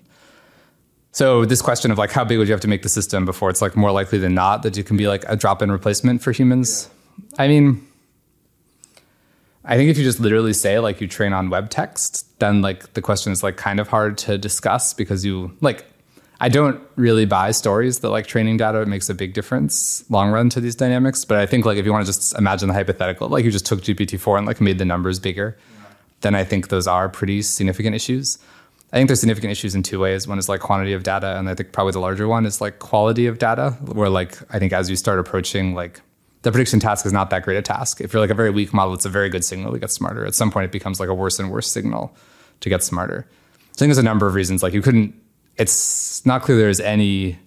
So this question of like, how big would you have to make the system before it's like more likely than not that you can be like a drop-in replacement for humans? Yeah. I mean, I think if you just literally say like you train on web text, then like the question is like kind of hard to discuss, because you like, I don't really buy stories that like training data makes a big difference long run to these dynamics. But I think like if you want to just imagine the hypothetical, like you just took G P T four and like made the numbers bigger, then I think those are pretty significant issues. I think there's significant issues in two ways. One is like quantity of data, and I think probably the larger one is like quality of data, where like I think as you start approaching like the prediction task is not that great a task. If you're like a very weak model, it's a very good signal to get smarter. At some point, it becomes like a worse and worse signal to get smarter. So I think there's a number of reasons. Like you couldn't, it's not clear there's any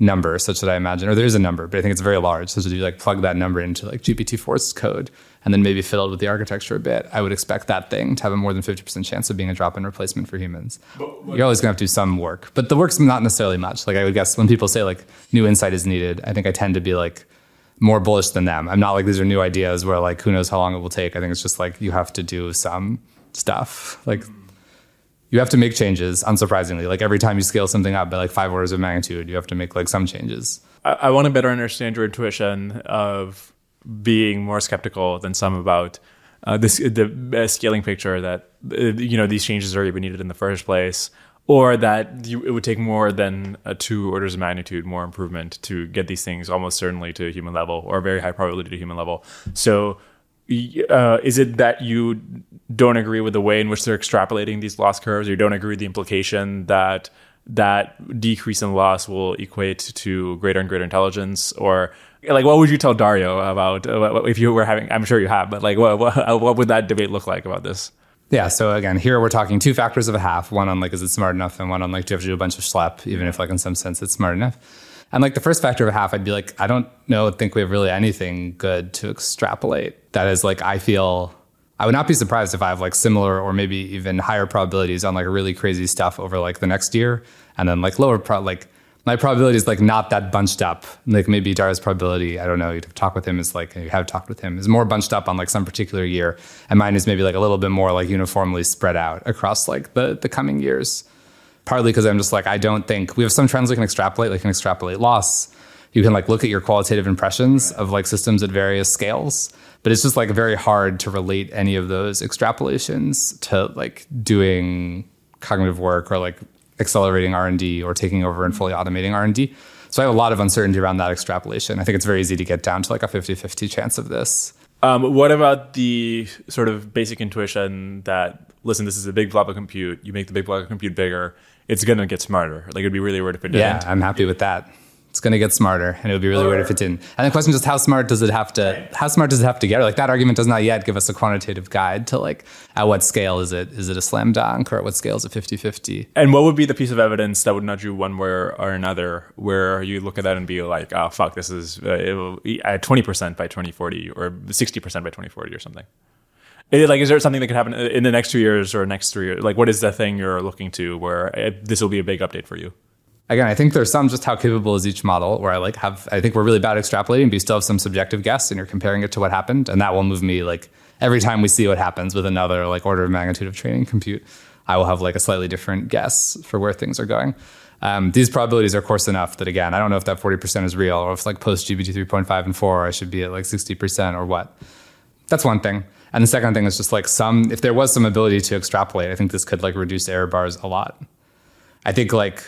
number such that I imagine, or there is a number, but I think it's very large, such that you like plug that number into like G P T four's code and then maybe fiddled with the architecture a bit, I would expect that thing to have a more than fifty percent chance of being a drop-in replacement for humans. But, but, You're always going to have to do some work, but the work's not necessarily much. Like I would guess when people say like new insight is needed, I think I tend to be like more bullish than them. I'm not like these are new ideas where like who knows how long it will take. I think it's just like you have to do some stuff. Like you have to make changes, unsurprisingly. Like every time you scale something up by like five orders of magnitude, you have to make like some changes. I, I want to better understand your intuition of being more skeptical than some about uh, this, the uh, scaling picture that, uh, you know, these changes are even needed in the first place, or that you, it would take more than uh, two orders of magnitude, more improvement to get these things almost certainly to human level or very high probability to human level. So uh, is it that you don't agree with the way in which they're extrapolating these loss curves, or you don't agree with the implication that that decrease in loss will equate to greater and greater intelligence? Or like, what would you tell Dario about uh, if you were having, I'm sure you have, but like, what, what, what would that debate look like about this? Yeah. So again, here we're talking two factors of a half, one on like, is it smart enough? And one on like, do you have to do a bunch of schlep, even if like in some sense it's smart enough. And like the first factor of a half, I'd be like, I don't know, think we have really anything good to extrapolate. That is like, I feel I would not be surprised if I have like similar or maybe even higher probabilities on like really crazy stuff over like the next year. And then like lower, pro- like my probability is like not that bunched up. Like maybe Dario's probability, I don't know, you'd have talked with him is like, you have talked with him is more bunched up on like some particular year. And mine is maybe like a little bit more like uniformly spread out across like the, the coming years. Partly because I'm just like, I don't think we have some trends we can extrapolate, like can extrapolate loss. You can like look at your qualitative impressions of like systems at various scales, but it's just like very hard to relate any of those extrapolations to like doing cognitive work or like accelerating R and D or taking over and fully automating R and D. So I have a lot of uncertainty around that extrapolation. I think it's very easy to get down to like a fifty-fifty chance of this. Um, what about the sort of basic intuition that, listen, this is a big blob of compute. You make the big blob of compute bigger, it's going to get smarter. Like it'd be really weird if it didn't. Yeah, I'm happy with that. It's going to get smarter, and it would be really weird if it didn't. And the question is, how smart does it have to? How smart does it have to get? Like that argument does not yet give us a quantitative guide to like at what scale is it? Is it a slam dunk, or at what scale is it fifty-fifty? And what would be the piece of evidence that would nudge you one way or another, where you look at that and be like, oh fuck, this is uh, it will at twenty percent by twenty forty, or sixty percent by twenty forty, or something? It, like, is there something that could happen in the next two years or next three years? Like, what is the thing you're looking to where it, this will be a big update for you? Again, I think there's some just how capable is each model where I like have, I think we're really bad at extrapolating, but you still have some subjective guess and you're comparing it to what happened. And that will move me like every time we see what happens with another like order of magnitude of training compute, I will have like a slightly different guess for where things are going. Um, these probabilities are coarse enough that again, I don't know if that forty percent is real or if like post G B T three point five and four, I should be at like sixty percent or what. That's one thing. And the second thing is just like some, if there was some ability to extrapolate, I think this could like reduce error bars a lot. I think like,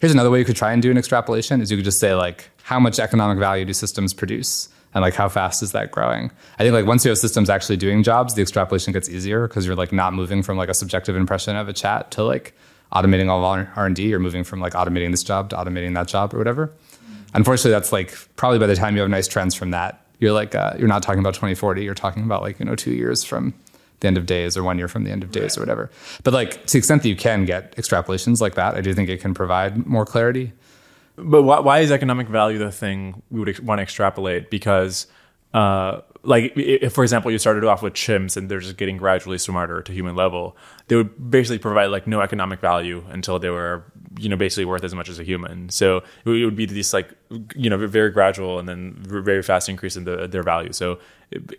here's another way you could try and do an extrapolation is you could just say like, how much economic value do systems produce? And like, how fast is that growing? I think like once you have systems actually doing jobs, the extrapolation gets easier because you're like not moving from like a subjective impression of a chat to like automating all R and D. You're moving from like automating this job to automating that job or whatever. Unfortunately, that's like probably by the time you have nice trends from that, you're like, uh, you're not talking about twenty forty. You're talking about like, you know, two years from the end of days or one year from the end of days or whatever. But like to the extent that you can get extrapolations like that, I do think it can provide more clarity. But why, why is economic value the thing we would ex- want to extrapolate? Because uh, like if, for example, you started off with chimps and they're just getting gradually smarter to human level, they would basically provide like no economic value until they were, you know, basically worth as much as a human. So it would be this like, you know, very gradual and then very fast increase in the, their value. So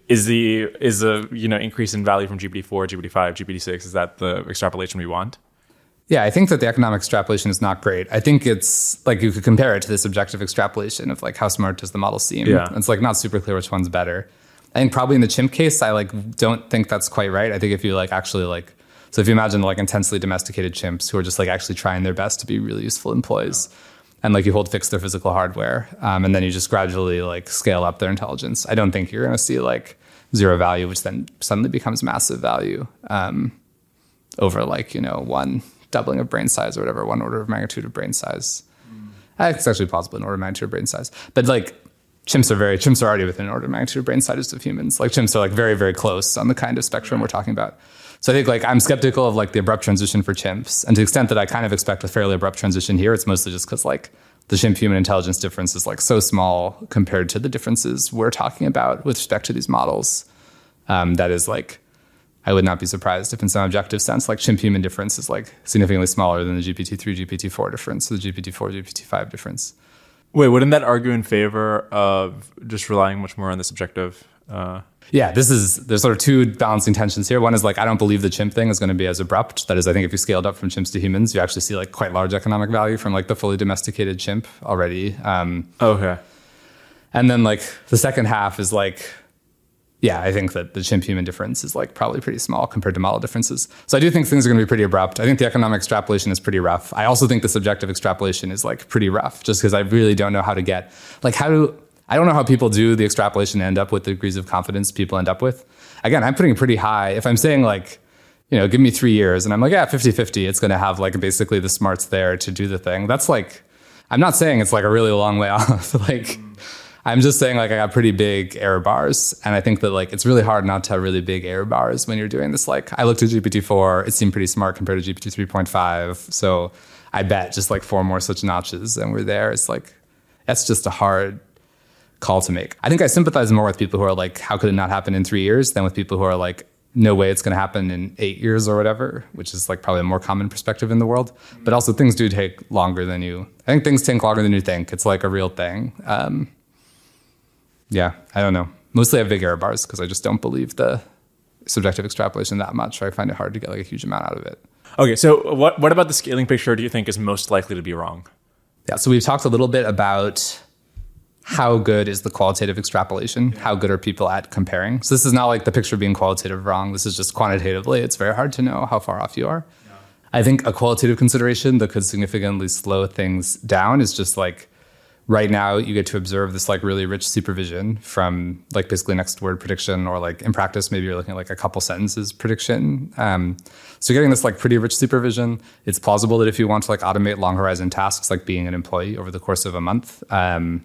is the, is the, you know, increase in value from G P T four, G P T five, G P T six, is that the extrapolation we want? Yeah, I think that the economic extrapolation is not great. I think it's like you could compare it to the subjective extrapolation of like how smart does the model seem? Yeah. It's like not super clear which one's better. I think probably in the chimp case, I like don't think that's quite right. I think if you like actually like, so if you imagine like intensely domesticated chimps who are just like actually trying their best to be really useful employees, and like you hold fixed their physical hardware, um, and then you just gradually like scale up their intelligence, I don't think you're going to see like zero value, which then suddenly becomes massive value um, over like, you know, one doubling of brain size or whatever, one order of magnitude of brain size. Mm. I think it's actually possible an order of magnitude of brain size, but like chimps are very, chimps are already within an order of magnitude of brain sizes of humans. Like chimps are like very, very close on the kind of spectrum we're talking about. So I think like I'm skeptical of like the abrupt transition for chimps, and to the extent that I kind of expect a fairly abrupt transition here, it's mostly just because like the human intelligence difference is like so small compared to the differences we're talking about with respect to these models. Um, that is like, I would not be surprised if in some objective sense, like chimp-human difference is like significantly smaller than the G P T three, G P T four difference, the G P T four, G P T five difference. Wait, wouldn't that argue in favor of just relying much more on the subjective? Uh... Yeah, this is, there's sort of two balancing tensions here. One is like, I don't believe the chimp thing is going to be as abrupt. That is, I think if you scaled up from chimps to humans, you actually see like quite large economic value from like the fully domesticated chimp already. Um, okay. And then like the second half is like, yeah, I think that the chimp-human difference is like probably pretty small compared to model differences. So I do think things are going to be pretty abrupt. I think the economic extrapolation is pretty rough. I also think the subjective extrapolation is like pretty rough, just because I really don't know how to get like how do I don't know how people do the extrapolation and end up with the degrees of confidence people end up with. Again, I'm putting pretty high. If I'm saying like, you know, give me three years, and I'm like, yeah, fifty-fifty, it's going to have like basically the smarts there to do the thing. That's like, I'm not saying it's like a really long way off. Like. I'm just saying like I got pretty big error bars, and I think that like it's really hard not to have really big error bars when you're doing this. Like I looked at G P T four, it seemed pretty smart compared to G P T three point five. So I bet just like four more such notches and we're there. It's like, that's just a hard call to make. I think I sympathize more with people who are like, how could it not happen in three years than with people who are like, no way it's going to happen in eight years or whatever, which is like probably a more common perspective in the world. But also things do take longer than you, I think things take longer than you think. It's like a real thing. Um, Yeah, I don't know. Mostly I have big error bars because I just don't believe the subjective extrapolation that much. Or I find it hard to get like a huge amount out of it. Okay, so what what about the scaling picture do you think is most likely to be wrong? Yeah, so we've talked a little bit about how good is the qualitative extrapolation? Yeah. How good are people at comparing? So this is not like the picture being qualitative wrong. This is just quantitatively. It's very hard to know how far off you are. Yeah. I think a qualitative consideration that could significantly slow things down is just like, right now, you get to observe this like really rich supervision from like basically next word prediction, or like in practice, maybe you're looking at like a couple sentences prediction. Um, so you're getting this like pretty rich supervision. It's plausible that if you want to like automate long horizon tasks, like being an employee over the course of a month, um,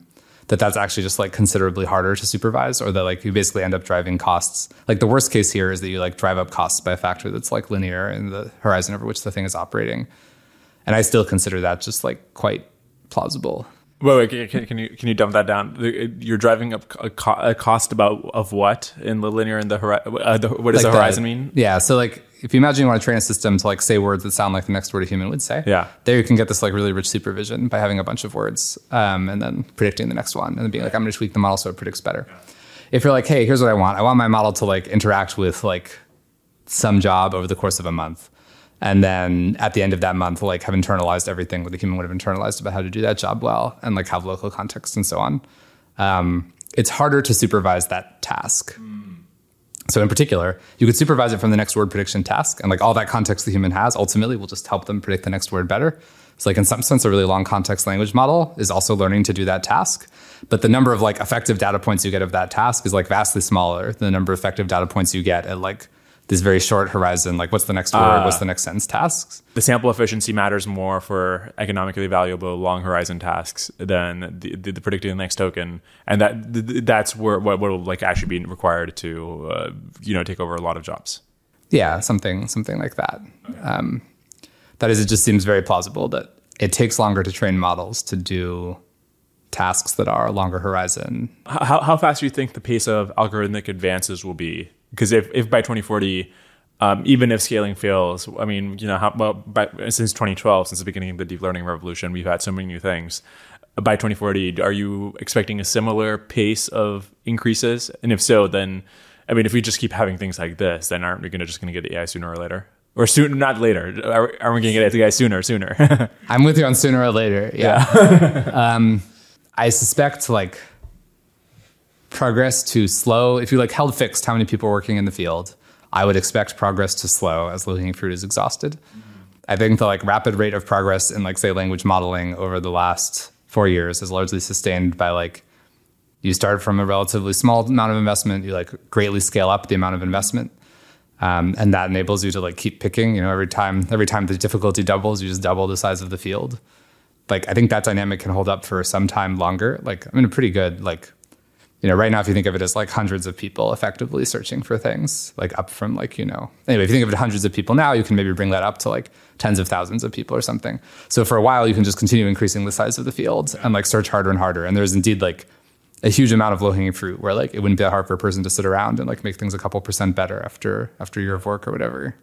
that that's actually just like considerably harder to supervise, or that like you basically end up driving costs. Like the worst case here is that you like drive up costs by a factor that's like linear in the horizon over which the thing is operating. And I still consider that just like quite plausible. Wait, wait, can, can you can you dump that down? You're driving up a, co- a cost about of what in the linear and the horizon? Uh, what does like the horizon the, mean? Yeah, so like if you imagine you want to train a system to like say words that sound like the next word a human would say. Yeah, there you can get this like really rich supervision by having a bunch of words um, and then predicting the next one and then being like, I'm going to tweak the model so it predicts better. Yeah. If you're like, hey, here's what I want. I want my model to like interact with like some job over the course of a month. And then at the end of that month, like have internalized everything that the human would have internalized about how to do that job well, and like have local context and so on. Um, it's harder to supervise that task. Mm. So in particular, you could supervise it from the next word prediction task, and like all that context the human has ultimately will just help them predict the next word better. So like in some sense, a really long context language model is also learning to do that task. But the number of like effective data points you get of that task is like vastly smaller than the number of effective data points you get at like this very short horizon, like what's the next word, uh, what's the next sentence tasks? The sample efficiency matters more for economically valuable long horizon tasks than the, the, the predicting the next token. And that the, that's where what, what will like actually be required to, uh, you know, take over a lot of jobs. Yeah, something something like that. Okay. Um, that is, it just seems very plausible that it takes longer to train models to do tasks that are a longer horizon. How, how fast do you think the pace of algorithmic advances will be? Because if, if by twenty forty, um, even if scaling fails, I mean, you know, how, well, by, since twenty twelve, since the beginning of the deep learning revolution, we've had so many new things. By twenty forty, are you expecting a similar pace of increases? And if so, then, I mean, if we just keep having things like this, then aren't we gonna just going to get A I sooner or later? Or soon, not later. Are, are we going to get A I sooner, sooner? I'm with you on sooner or later, yeah. yeah. um, I suspect, like... progress to slow. If you like held fixed how many people are working in the field, I would expect progress to slow as low-hanging fruit is exhausted. Mm-hmm. I think the like rapid rate of progress in like say language modeling over the last four years is largely sustained by like you start from a relatively small amount of investment, you like greatly scale up the amount of investment, um, and that enables you to like keep picking. You know, every time every time the difficulty doubles, you just double the size of the field. Like I think that dynamic can hold up for some time longer. Like I'm in a pretty good like. you know, right now, if you think of it as like hundreds of people effectively searching for things, like up from like, you know, anyway, if you think of it hundreds of people now, you can maybe bring that up to like tens of thousands of people or something. So for a while, you can just continue increasing the size of the field and like search harder and harder. And there's indeed like a huge amount of low-hanging fruit where like it wouldn't be that hard for a person to sit around and like make things a couple percent better after after a year of work or whatever.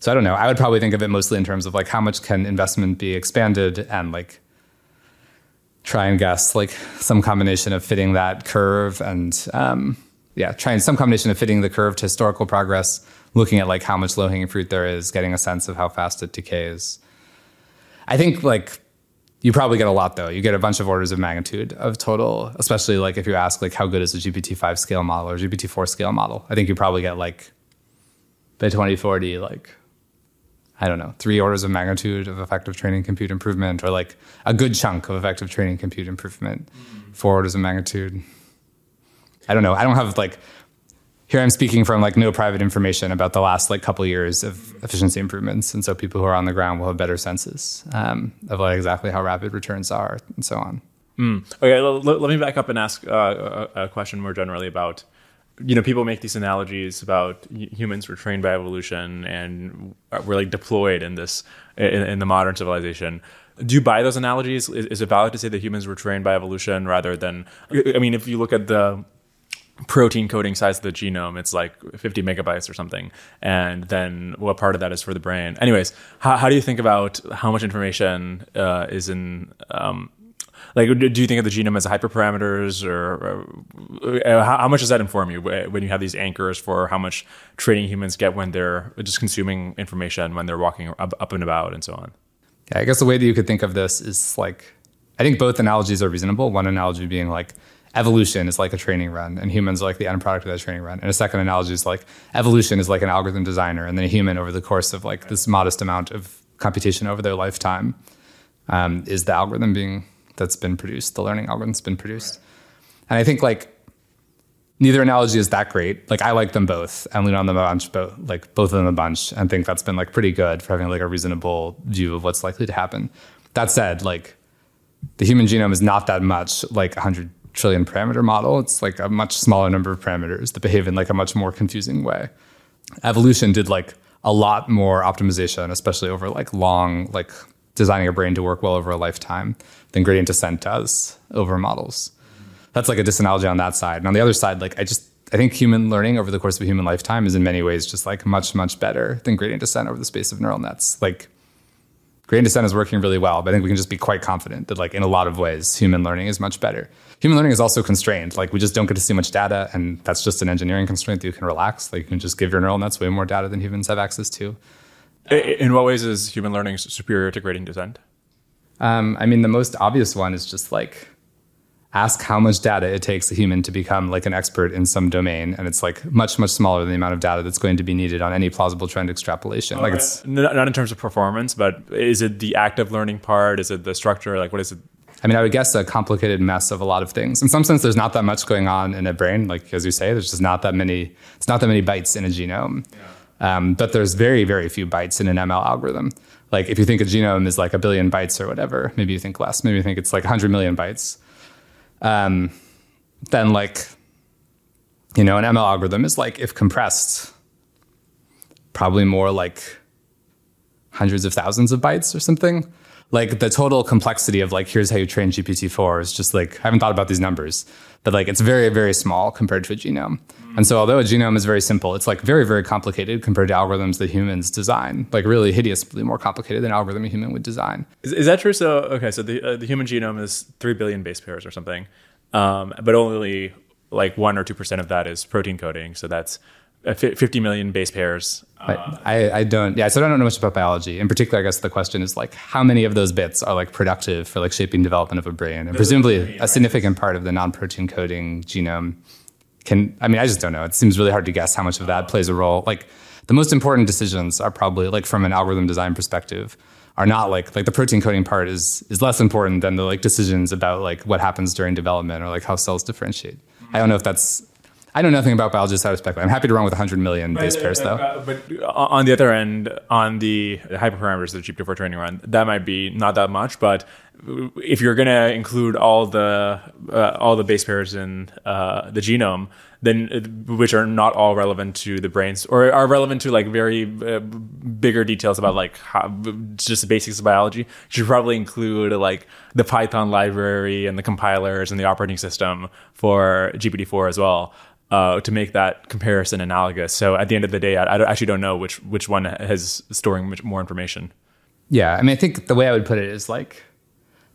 So I don't know. I would probably think of it mostly in terms of like how much can investment be expanded and like try and guess like some combination of fitting that curve and um, yeah, trying some combination of fitting the curve to historical progress, looking at like how much low-hanging fruit there is, getting a sense of how fast it decays. I think like you probably get a lot though. You get a bunch of orders of magnitude of total, especially like if you ask like how good is a G P T five scale model or G P T four scale model. I think you probably get like by twenty forty like, I don't know, three orders of magnitude of effective training compute improvement, or like a good chunk of effective training compute improvement, mm-hmm. four orders of magnitude. I don't know. I don't have like, here I'm speaking from like no private information about the last like couple years of efficiency improvements. And so people who are on the ground will have better senses um, of like exactly how rapid returns are and so on. Mm. Okay, l- l- let me back up and ask uh, a-, a question more generally about, you know, people make these analogies about humans were trained by evolution and were like deployed in this, in, in the modern civilization. Do you buy those analogies? Is, is it valid to say that humans were trained by evolution rather than, I mean, if you look at the protein coding size of the genome, it's like fifty megabytes or something. And then what part of that is for the brain? Anyways, how, how do you think about how much information uh, is in, um, like, do you think of the genome as hyperparameters, or, or uh, how, how much does that inform you when you have these anchors for how much training humans get when they're just consuming information, when they're walking up, up and about and so on? Yeah, I guess the way that you could think of this is like, I think both analogies are reasonable. One analogy being like evolution is like a training run and humans are like the end product of that training run. And a second analogy is like evolution is like an algorithm designer and then a human over the course of like this modest amount of computation over their lifetime um, is the algorithm being... that's been produced, the learning algorithm's been produced. And I think like neither analogy is that great. Like I like them both and lean on them a bunch, both like both of them a bunch, and think that's been like pretty good for having like a reasonable view of what's likely to happen. That said, like the human genome is not that much like a hundred trillion parameter model. It's like a much smaller number of parameters that behave in like a much more confusing way. Evolution did like a lot more optimization, especially over like long, like designing a brain to work well over a lifetime than gradient descent does over models. That's like a disanalogy on that side. And on the other side, like I just, I think human learning over the course of a human lifetime is in many ways just like much, much better than gradient descent over the space of neural nets. Like gradient descent is working really well, but I think we can just be quite confident that like in a lot of ways, human learning is much better. Human learning is also constrained. Like we just don't get to see much data, and that's just an engineering constraint that you can relax. Like you can just give your neural nets way more data than humans have access to. In what ways is human learning superior to gradient descent? Um, I mean, the most obvious one is just like, ask how much data it takes a human to become like an expert in some domain. And it's like much, much smaller than the amount of data that's going to be needed on any plausible trend extrapolation. All like right. It's not, not in terms of performance, but is it the active learning part? Is it the structure? Like, what is it? I mean, I would guess a complicated mess of a lot of things. In some sense, there's not that much going on in a brain. Like, as you say, there's just not that many, it's not that many bytes in a genome. Yeah. Um, but there's very, very few bytes in an M L algorithm. Like if you think a genome is like a billion bytes or whatever, maybe you think less, maybe you think it's like one hundred million bytes. Um, then like, you know, an M L algorithm is like, if compressed, probably more like hundreds of thousands of bytes or something. Like the total complexity of like, here's how you train G P T four is just like, I haven't thought about these numbers, but like it's very, very small compared to a genome. And so although a genome is very simple, it's like very, very complicated compared to algorithms that humans design, like really hideously more complicated than algorithm a human would design. Is, is that true? So, okay, so the uh, the human genome is three billion base pairs or something, um, but only like one or two percent of that is protein coding. So that's fifty million base pairs. Uh, I, I don't, yeah, so I don't know much about biology. In particular, I guess the question is like, how many of those bits are like productive for like shaping development of a brain? And presumably a right? significant part of the non-protein coding genome can, I mean, I just don't know. It seems really hard to guess how much of that plays a role. Like the most important decisions are probably like from an algorithm design perspective are not like, like the protein coding part is is less important than the like decisions about like what happens during development or like how cells differentiate. Mm-hmm. I don't know if that's, I know nothing about biology, so I respect that. I'm happy to run with one hundred million base right, pairs, uh, though. But on the other end, on the hyperparameters of the G P T four training run, that might be not that much, but if you're going to include all the uh, all the base pairs in uh, the genome, then which are not all relevant to the brains or are relevant to like very uh, bigger details about like how, just the basics of biology, you should probably include like the Python library and the compilers and the operating system for G P T four as well. Uh, to make that comparison analogous. So at the end of the day, I, I actually don't know which which one has storing much more information. Yeah, I mean, I think the way I would put it is like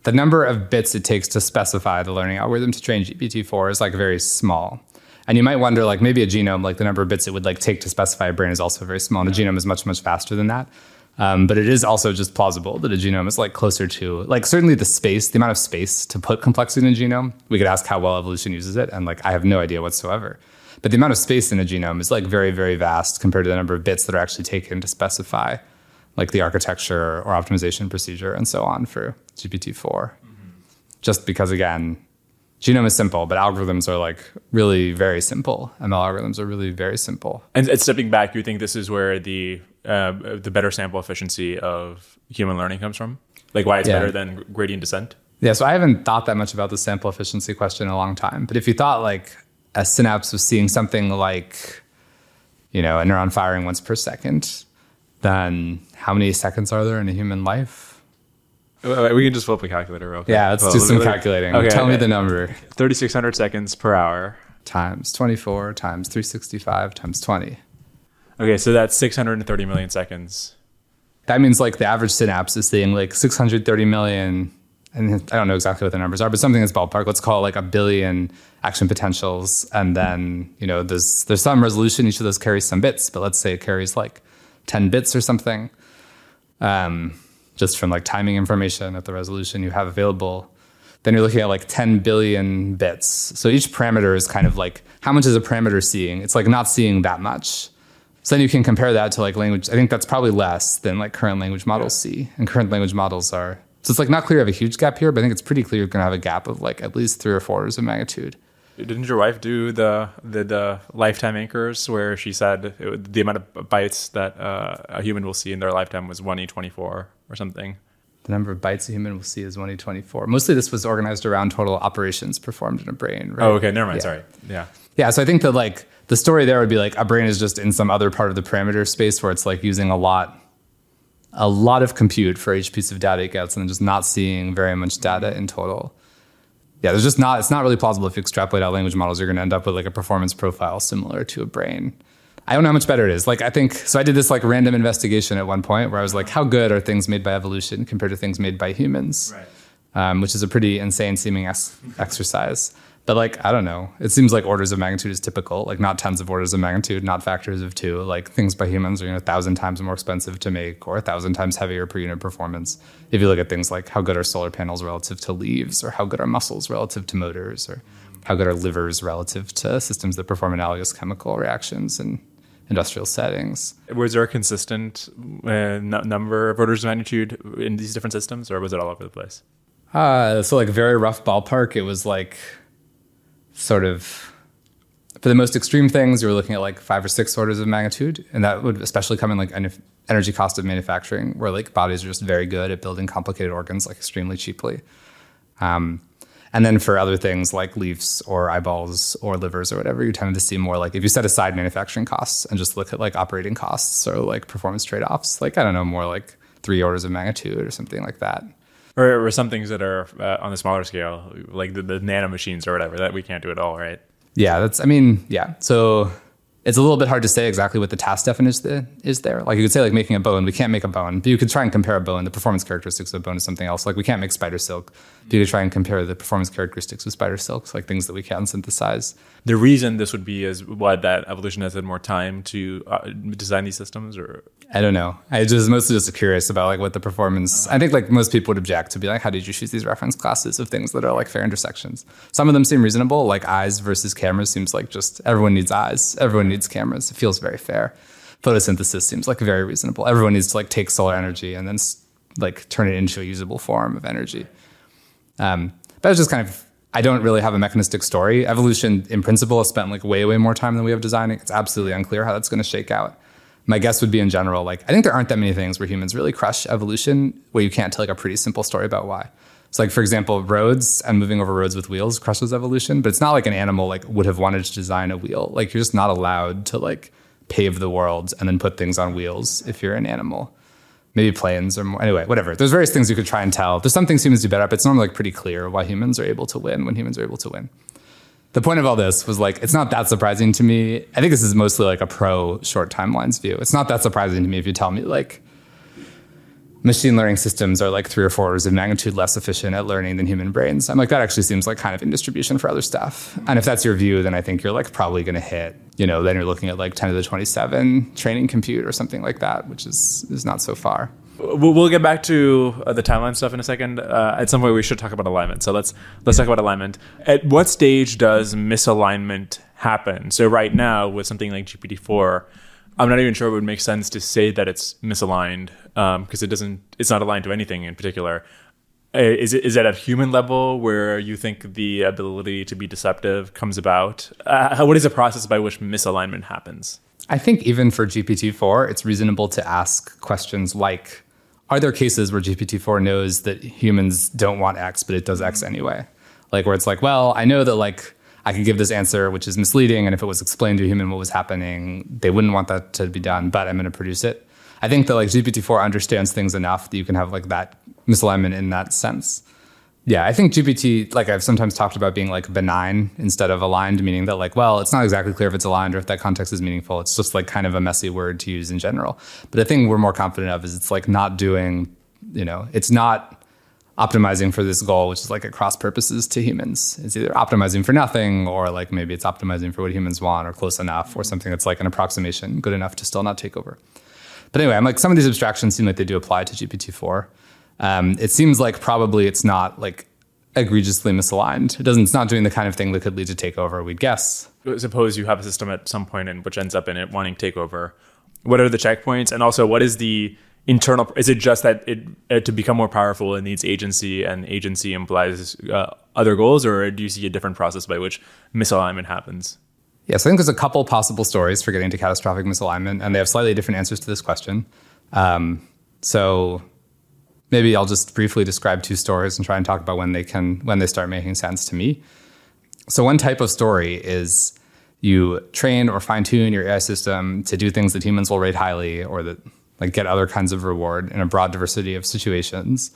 the number of bits it takes to specify the learning algorithm to train G P T four is like very small. And you might wonder like maybe a genome, like the number of bits it would like take to specify a brain is also very small. And the yeah. genome is much, much faster than that. Um, but it is also just plausible that a genome is like closer to like certainly the space, the amount of space to put complexity in a genome. We could ask how well evolution uses it. And like, I have no idea whatsoever. But the amount of space in a genome is like very, very vast compared to the number of bits that are actually taken to specify like the architecture or optimization procedure and so on for G P T four. Mm-hmm. Just because, again, genome is simple, but algorithms are like really very simple. M L algorithms are really very simple. And, and stepping back, you think this is where the uh, the better sample efficiency of human learning comes from? Like why it's yeah. better than gradient descent? Yeah, so I haven't thought that much about the sample efficiency question in a long time. But if you thought like a synapse was seeing something like, you know, a neuron firing once per second, then how many seconds are there in a human life? We can just flip a calculator real quick. Yeah, let's well, do some calculating. Okay, Tell okay. me the number. thirty-six hundred seconds per hour. Times twenty-four times three sixty-five times twenty. Okay, so that's six hundred thirty million seconds. That means like the average synapse is seeing like six hundred thirty million, and I don't know exactly what the numbers are, but something that's ballpark. Let's call it like a billion action potentials. And then, you know, there's there's some resolution. Each of those carries some bits, but let's say it carries like ten bits or something, um, just from like timing information at the resolution you have available. Then you're looking at like ten billion bits. So each parameter is kind of like, how much is a parameter seeing? It's like not seeing that much. So then you can compare that to like language. I think that's probably less than like current language models see. And current language models are, so it's like not clear I have a huge gap here, but I think it's pretty clear you're going to have a gap of like at least three or four orders of magnitude. Didn't your wife do the, the the lifetime anchors where she said it, the amount of bytes that uh, a human will see in their lifetime was one e twenty-four or something? The number of bytes a human will see is one e twenty-four. Mostly this was organized around total operations performed in a brain, right? Oh, okay. Never mind. Yeah. Sorry. Yeah. Yeah. So I think that like the story there would be like a brain is just in some other part of the parameter space where it's like using a lot, a lot of compute for each piece of data it gets and just not seeing very much data in total. Yeah, there's just not, it's not really plausible if you extrapolate out language models, you're going to end up with like a performance profile similar to a brain. I don't know how much better it is. Like, I think, so I did this like random investigation at one point where I was like, how good are things made by evolution compared to things made by humans? Right. Um, which is a pretty insane seeming ex- exercise. But like, I don't know. It seems like orders of magnitude is typical, like not tens of orders of magnitude, not factors of two. Like things by humans are, you know, a thousand times more expensive to make or a thousand times heavier per unit performance. If you look at things like how good are solar panels relative to leaves or how good are muscles relative to motors or how good are livers relative to systems that perform analogous chemical reactions in industrial settings. Was there a consistent uh, n- number of orders of magnitude in these different systems or was it all over the place? Uh, so like very rough ballpark, it was like... sort of for the most extreme things, you were looking at like five or six orders of magnitude. And that would especially come in like energy cost of manufacturing, where like bodies are just very good at building complicated organs like extremely cheaply. Um, and then for other things like leaves or eyeballs or livers or whatever, you tend to see more like if you set aside manufacturing costs and just look at like operating costs or like performance trade-offs, like, I don't know, more like three orders of magnitude or something like that. Or, or some things that are uh, on the smaller scale, like the, the nano machines or whatever, that we can't do at all, right? Yeah, that's, I mean, yeah. So it's a little bit hard to say exactly what the task definition is there. Like you could say like making a bone, we can't make a bone, but you could try and compare a bone, the performance characteristics of a bone to something else. Like we can't make spider silk, but you could try and compare the performance characteristics of spider silks, like things that we can synthesize. The reason this would be is what, that evolution has had more time to uh, design these systems or... I don't know. I was mostly just curious about like what the performance... I think like most people would object to be like, how did you choose these reference classes of things that are like fair intersections? Some of them seem reasonable, like eyes versus cameras seems like just everyone needs eyes. Everyone needs cameras. It feels very fair. Photosynthesis seems like very reasonable. Everyone needs to like take solar energy and then like turn it into a usable form of energy. Um, but it's just kind of... I don't really have a mechanistic story. Evolution in principle has spent like way, way more time than we have designing. It's absolutely unclear how that's going to shake out. My guess would be in general, like, I think there aren't that many things where humans really crush evolution where you can't tell like a pretty simple story about why. So like, for example, roads and moving over roads with wheels crushes evolution, but it's not like an animal like would have wanted to design a wheel. Like you're just not allowed to like pave the world and then put things on wheels if you're an animal. Maybe planes or more, anyway, whatever. There's various things you could try and tell. There's some things humans do better at, but it's normally like pretty clear why humans are able to win when humans are able to win. The point of all this was like, it's not that surprising to me. I think this is mostly like a pro short timelines view. It's not that surprising to me if you tell me like machine learning systems are like three or four orders of magnitude less efficient at learning than human brains. I'm like, that actually seems like kind of in distribution for other stuff. And if that's your view, then I think you're like probably going to hit, you know, then you're looking at like ten to the twenty-seven training compute or something like that, which is, is not so far. We'll get back to uh, the timeline stuff in a second. Uh, at some point, we should talk about alignment. So let's let's talk about alignment. At what stage does misalignment happen? So right now, with something like G P T four, I'm not even sure it would make sense to say that it's misaligned because um, it doesn't. It's not aligned to anything in particular. Is it, is that at a human level where you think the ability to be deceptive comes about? Uh, what is the process by which misalignment happens? I think even for G P T four, it's reasonable to ask questions like, are there cases where G P T four knows that humans don't want X, but it does X anyway? Like where it's like, well, I know that like I could give this answer, which is misleading. And if it was explained to a human what was happening, they wouldn't want that to be done, but I'm going to produce it. I think that like G P T four understands things enough that you can have like that misalignment in that sense. Yeah, I think G P T, like I've sometimes talked about being like benign instead of aligned, meaning that like, well, it's not exactly clear if it's aligned or if that context is meaningful. It's just like kind of a messy word to use in general. But the thing we're more confident of is it's like not doing, you know, it's not optimizing for this goal, which is like at cross purposes to humans. It's either optimizing for nothing or like maybe it's optimizing for what humans want or close enough or something that's like an approximation good enough to still not take over. But anyway, I'm like some of these abstractions seem like they do apply to G P T four. Um, it seems like probably it's not like egregiously misaligned. It doesn't, it's not doing the kind of thing that could lead to takeover, we'd guess. Suppose you have a system at some point in which ends up in it wanting takeover. What are the checkpoints? And also what is the internal, is it just that it, it to become more powerful, it needs agency and agency implies uh, other goals, or do you see a different process by which misalignment happens? Yes, yeah, so I think there's a couple possible stories for getting to catastrophic misalignment and they have slightly different answers to this question. Um, so... Maybe I'll just briefly describe two stories and try and talk about when they can, when they start making sense to me. So one type of story is you train or fine tune your A I system to do things that humans will rate highly or that like get other kinds of reward in a broad diversity of situations.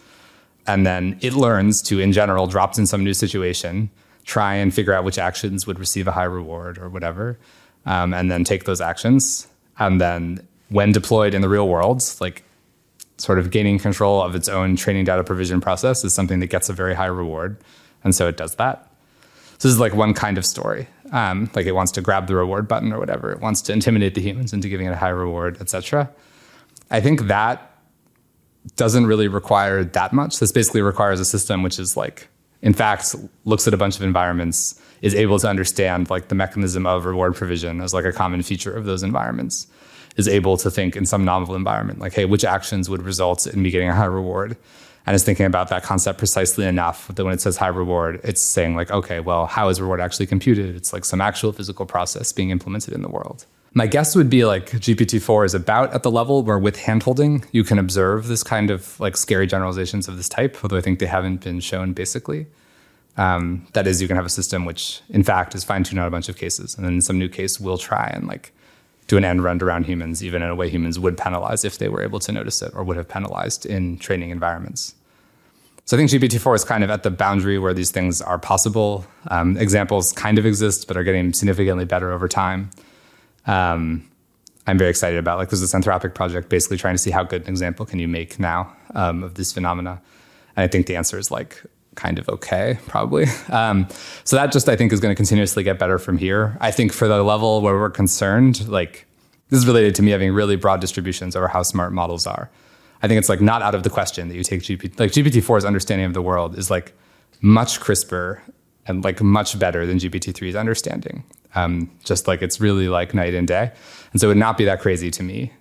And then it learns to, in general, drops in some new situation, try and figure out which actions would receive a high reward or whatever, um, and then take those actions. And then when deployed in the real world, like sort of gaining control of its own training data provision process is something that gets a very high reward. And so it does that. So this is like one kind of story. Um, like it wants to grab the reward button or whatever. It wants to intimidate the humans into giving it a high reward, et cetera. I think that doesn't really require that much. This basically requires a system which is like, in fact, looks at a bunch of environments, is able to understand like the mechanism of reward provision as like a common feature of those environments, is able to think in some novel environment, like, hey, which actions would result in me getting a high reward? And it's thinking about that concept precisely enough that when it says high reward, it's saying like, okay, well, how is reward actually computed? It's like some actual physical process being implemented in the world. My guess would be like G P T four is about at the level where with handholding, you can observe this kind of like scary generalizations of this type, although I think they haven't been shown basically. Um, that is, you can have a system which in fact is fine-tuned on a bunch of cases. And then in some new case, we'll try and like do an end run around humans, even in a way humans would penalize if they were able to notice it or would have penalized in training environments. So I think G P T four is kind of at the boundary where these things are possible. Um, examples kind of exist, but are getting significantly better over time. Um, I'm very excited about, like, there's this Anthropic project basically trying to see how good an example can you make now um, of this phenomena. And I think the answer is like, kind of okay, probably. Um, so that just, I think, is going to continuously get better from here. I think for the level where we're concerned, like this is related to me having really broad distributions over how smart models are. I think it's like not out of the question that you take G P T, like G P T four's understanding of the world is like much crisper and like much better than G P T three's understanding. Um, just like it's really like night and day. And so it would not be that crazy to me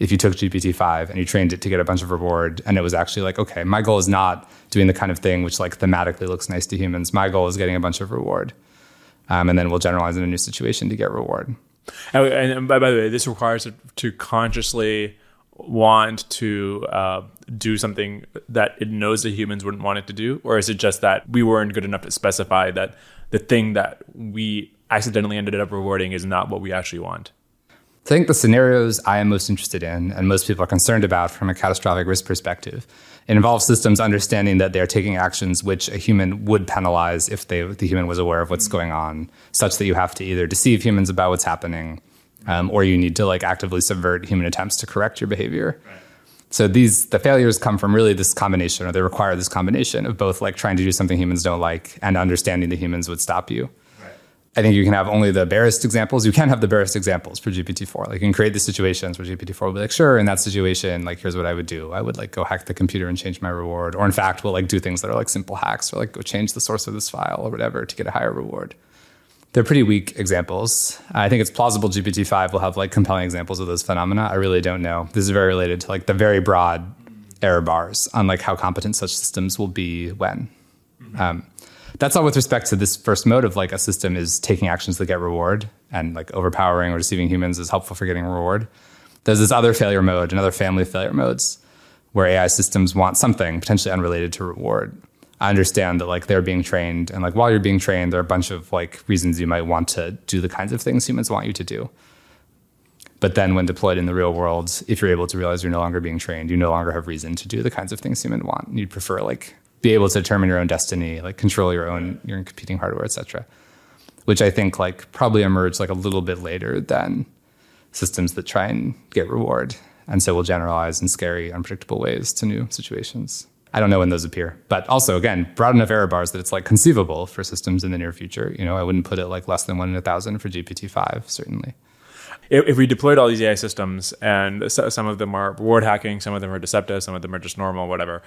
if you took G P T five and you trained it to get a bunch of reward and it was actually like, okay, my goal is not doing the kind of thing which like thematically looks nice to humans. My goal is getting a bunch of reward. Um, and then we'll generalize in a new situation to get reward. And, and by the way, this requires to consciously want to uh, do something that it knows that humans wouldn't want it to do? Or is it just that we weren't good enough to specify that the thing that we accidentally ended up rewarding is not what we actually want? I think the scenarios I am most interested in and most people are concerned about from a catastrophic risk perspective, it involves systems understanding that they are taking actions which a human would penalize if they, the human was aware of what's going on, such that you have to either deceive humans about what's happening um, or you need to like actively subvert human attempts to correct your behavior. Right. So these the failures come from really this combination, or they require this combination of both like trying to do something humans don't like and understanding that humans would stop you. I think you can have only the barest examples. You can have the barest examples for G P T four. Like you can create the situations where G P T four will be like, sure, in that situation, like here's what I would do. I would like go hack the computer and change my reward. Or in fact, we'll like do things that are like simple hacks or like go change the source of this file or whatever to get a higher reward. They're pretty weak examples. I think it's plausible G P T five will have like compelling examples of those phenomena. I really don't know. This is very related to like the very broad error bars on like how competent such systems will be when. Mm-hmm. Um, That's all with respect to this first mode of like a system is taking actions that get reward, and like overpowering or deceiving humans is helpful for getting reward. There's this other failure mode and other family of failure modes where A I systems want something potentially unrelated to reward. I understand that like they're being trained, and like while you're being trained, there are a bunch of like reasons you might want to do the kinds of things humans want you to do. But then when deployed in the real world, if you're able to realize you're no longer being trained, you no longer have reason to do the kinds of things humans want. You'd prefer like be able to determine your own destiny, like control your own your own competing hardware, et cetera, which I think like probably emerged like a little bit later than systems that try and get reward. And so will generalize in scary, unpredictable ways to new situations. I don't know when those appear, but also again, broad enough error bars that it's like conceivable for systems in the near future. You know, I wouldn't put it like less than one in a thousand for G P T five, certainly. If we deployed all these A I systems and some of them are reward hacking, some of them are deceptive, some of them are just normal, whatever,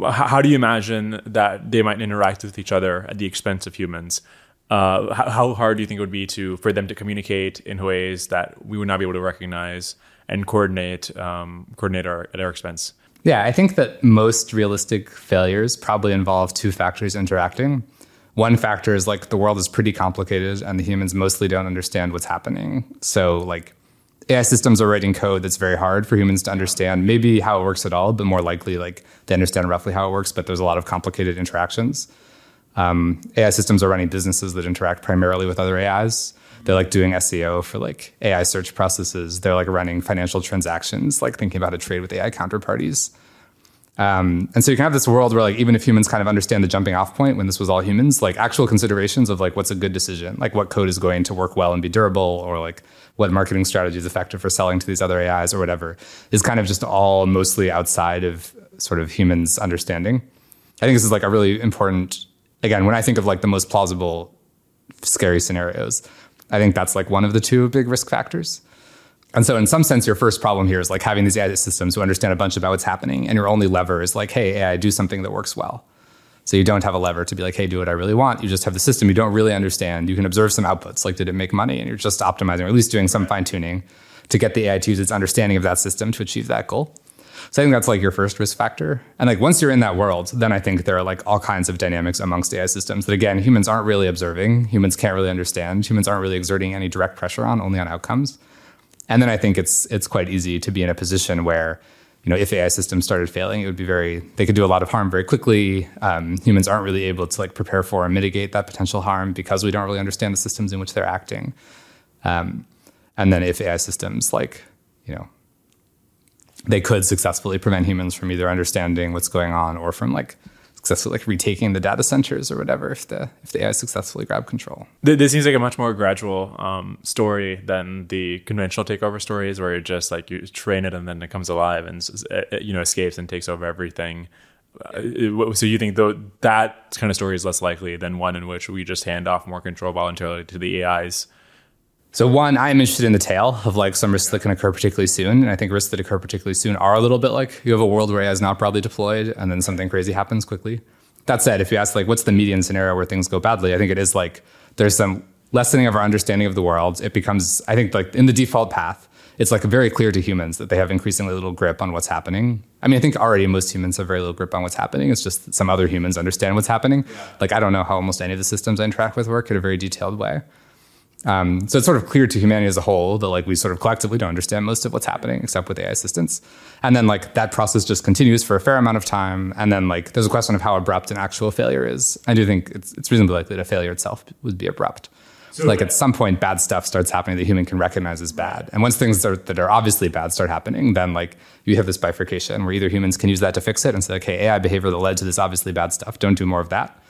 how do you imagine that they might interact with each other at the expense of humans? Uh, how hard do you think it would be to for them to communicate in ways that we would not be able to recognize and coordinate um, coordinate our, at our expense? Yeah, I think that most realistic failures probably involve two factors interacting. One factor is like the world is pretty complicated and the humans mostly don't understand what's happening. So like A I systems are writing code that's very hard for humans to understand, maybe how it works at all, but more likely like they understand roughly how it works, but there's a lot of complicated interactions. Um, A I systems are running businesses that interact primarily with other A Is. They're like doing S E O for like A I search processes. They're like running financial transactions, like thinking about a trade with A I counterparties. Um, and so you can have this world where like, even if humans kind of understand the jumping off point when this was all humans, like actual considerations of like, what's a good decision, like what code is going to work well and be durable, or like what marketing strategy is effective for selling to these other A Is or whatever, is kind of just all mostly outside of sort of humans understanding. I think this is like a really important, again, when I think of like the most plausible scary scenarios, I think that's like one of the two big risk factors. And so in some sense, your first problem here is like having these A I systems who understand a bunch about what's happening, and your only lever is like, hey, A I, do something that works well. So you don't have a lever to be like, hey, do what I really want. You just have the system you don't really understand. You can observe some outputs, like did it make money? And you're just optimizing, or at least doing some fine tuning to get the A I to use its understanding of that system to achieve that goal. So I think that's like your first risk factor. And like once you're in that world, then I think there are like all kinds of dynamics amongst A I systems that, again, humans aren't really observing. Humans can't really understand. Humans aren't really exerting any direct pressure on, only on outcomes. And then I think it's it's quite easy to be in a position where, you know, if A I systems started failing, it would be very, they could do a lot of harm very quickly. Um, humans aren't really able to like prepare for and mitigate that potential harm because we don't really understand the systems in which they're acting. Um, and then if A I systems like, you know, they could successfully prevent humans from either understanding what's going on or from like successfully like retaking the data centers or whatever if the if the A I successfully grab control. This seems like a much more gradual um, story than the conventional takeover stories where you're just like you train it and then it comes alive and, you know, escapes and takes over everything. Uh, so you think though that kind of story is less likely than one in which we just hand off more control voluntarily to the A Is? So one, I'm interested in the tail of like some risks that can occur particularly soon. And I think risks that occur particularly soon are a little bit like you have a world where A I is not broadly deployed and then something crazy happens quickly. That said, if you ask like what's the median scenario where things go badly, I think it is like there's some lessening of our understanding of the world. It becomes, I think like in the default path, it's like very clear to humans that they have increasingly little grip on what's happening. I mean, I think already most humans have very little grip on what's happening. It's just that some other humans understand what's happening. Like I don't know how almost any of the systems I interact with work in a very detailed way. Um, so it's sort of clear to humanity as a whole that like we sort of collectively don't understand most of what's happening except with A I assistance. And then like that process just continues for a fair amount of time. And then like there's a question of how abrupt an actual failure is. I do think it's, it's reasonably likely that failure itself would be abrupt. So like at some point, bad stuff starts happening that human can recognize as bad. And once things are, that are obviously bad start happening, then like you have this bifurcation where either humans can use that to fix it and say, okay, A I behavior that led to this obviously bad stuff, don't do more of that.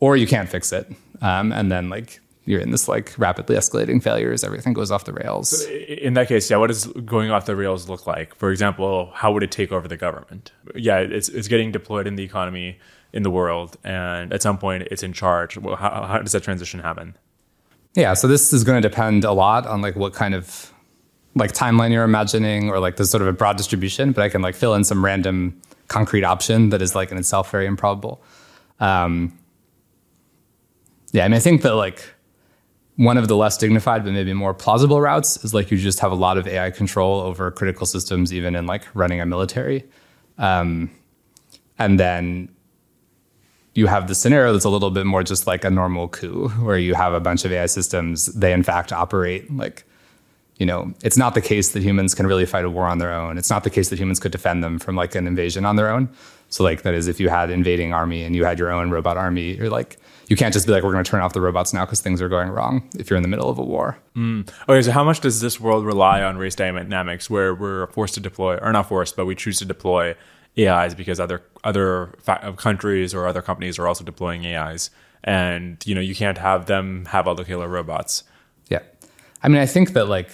Or you can't fix it. Um, and then like you're in this like rapidly escalating failures. Everything goes off the rails. So in that case, yeah, what does going off the rails look like? For example, how would it take over the government? Yeah, it's it's getting deployed in the economy, in the world. And at some point, it's in charge. Well, how, how does that transition happen? Yeah, so this is going to depend a lot on like what kind of like timeline you're imagining, or like there's sort of a broad distribution, but I can like fill in some random concrete option that is like in itself very improbable. Um, yeah, I mean, I think that like one of the less dignified but maybe more plausible routes is like you just have a lot of A I control over critical systems, even in like running a military. Um, and then you have the scenario that's a little bit more just like a normal coup where you have a bunch of A I systems. They in fact operate like, you know, it's not the case that humans can really fight a war on their own. It's not the case that humans could defend them from like an invasion on their own. So like that is if you had invading army and you had your own robot army, you're like, you can't just be like, we're going to turn off the robots now because things are going wrong if you're in the middle of a war. Mm. Okay, so how much does this world rely on race dynamics where we're forced to deploy, or not forced, but we choose to deploy A Is because other other fa- countries or other companies are also deploying A Is, and you know you can't have them have all the killer robots. Yeah, I mean I think that like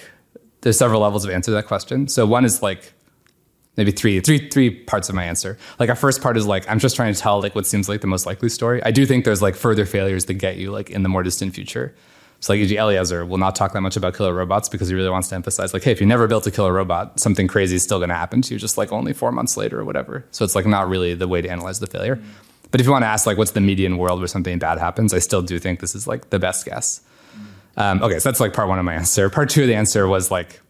there's several levels of answer to that question. So one is like maybe three, three, three parts of my answer. Like our first part is like I'm just trying to tell like what seems like the most likely story. I do think there's like further failures that get you like in the more distant future. So like, for example, Eliezer will not talk that much about killer robots because he really wants to emphasize like, hey, if you never built a killer robot, something crazy is still going to happen to you just like only four months later or whatever. So it's like not really the way to analyze the failure. Mm-hmm. But if you want to ask like, what's the median world where something bad happens? I still do think this is like the best guess. Mm-hmm. Um, okay, so that's like part one of my answer. Part two of the answer was like,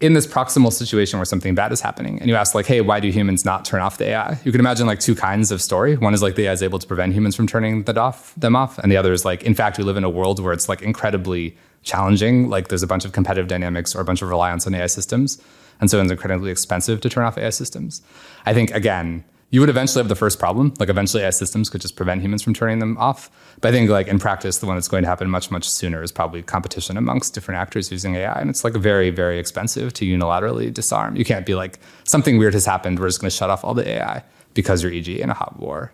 in this proximal situation where something bad is happening and you ask like, hey, why do humans not turn off the A I? You can imagine like two kinds of story. One is like the A I is able to prevent humans from turning that off, them off. And the other is like, in fact, we live in a world where it's like incredibly challenging. Like there's a bunch of competitive dynamics or a bunch of reliance on A I systems. And so it's incredibly expensive to turn off A I systems. I think, again, you would eventually have the first problem. Like eventually A I systems could just prevent humans from turning them off. But I think like in practice, the one that's going to happen much, much sooner is probably competition amongst different actors using A I. And it's like very, very expensive to unilaterally disarm. You can't be like, something weird has happened. We're just going to shut off all the A I because you're E G in a hot war.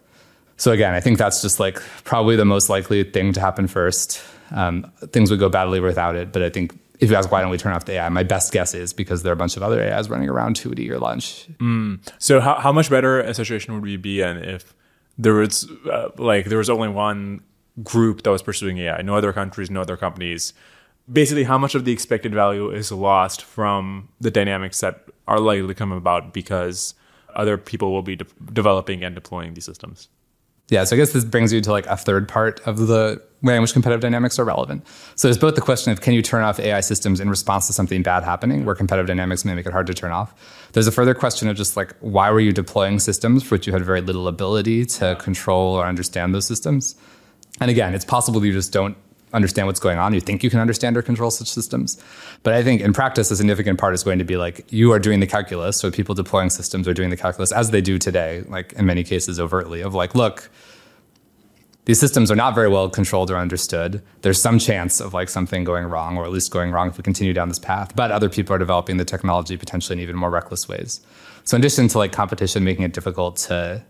So again, I think that's just like probably the most likely thing to happen first. Um, things would go badly without it. But I think if you ask why don't we turn off the A I, my best guess is because there are a bunch of other A Is running around who would eat your lunch. Mm. So how how much better a situation would we be in if there was uh, like there was only one group that was pursuing A I, no other countries, no other companies? Basically, how much of the expected value is lost from the dynamics that are likely to come about because other people will be de- developing and deploying these systems? Yeah, so I guess this brings you to like a third part of the way in which competitive dynamics are relevant. So there's both the question of can you turn off A I systems in response to something bad happening where competitive dynamics may make it hard to turn off. There's a further question of just like why were you deploying systems for which you had very little ability to control or understand those systems? And again, it's possible you just don't understand what's going on. You think you can understand or control such systems. But I think in practice, a significant part is going to be like you are doing the calculus. So people deploying systems are doing the calculus as they do today, like in many cases overtly of like, look, these systems are not very well controlled or understood. There's some chance of like something going wrong, or at least going wrong if we continue down this path. But other people are developing the technology potentially in even more reckless ways. So in addition to like competition making it difficult to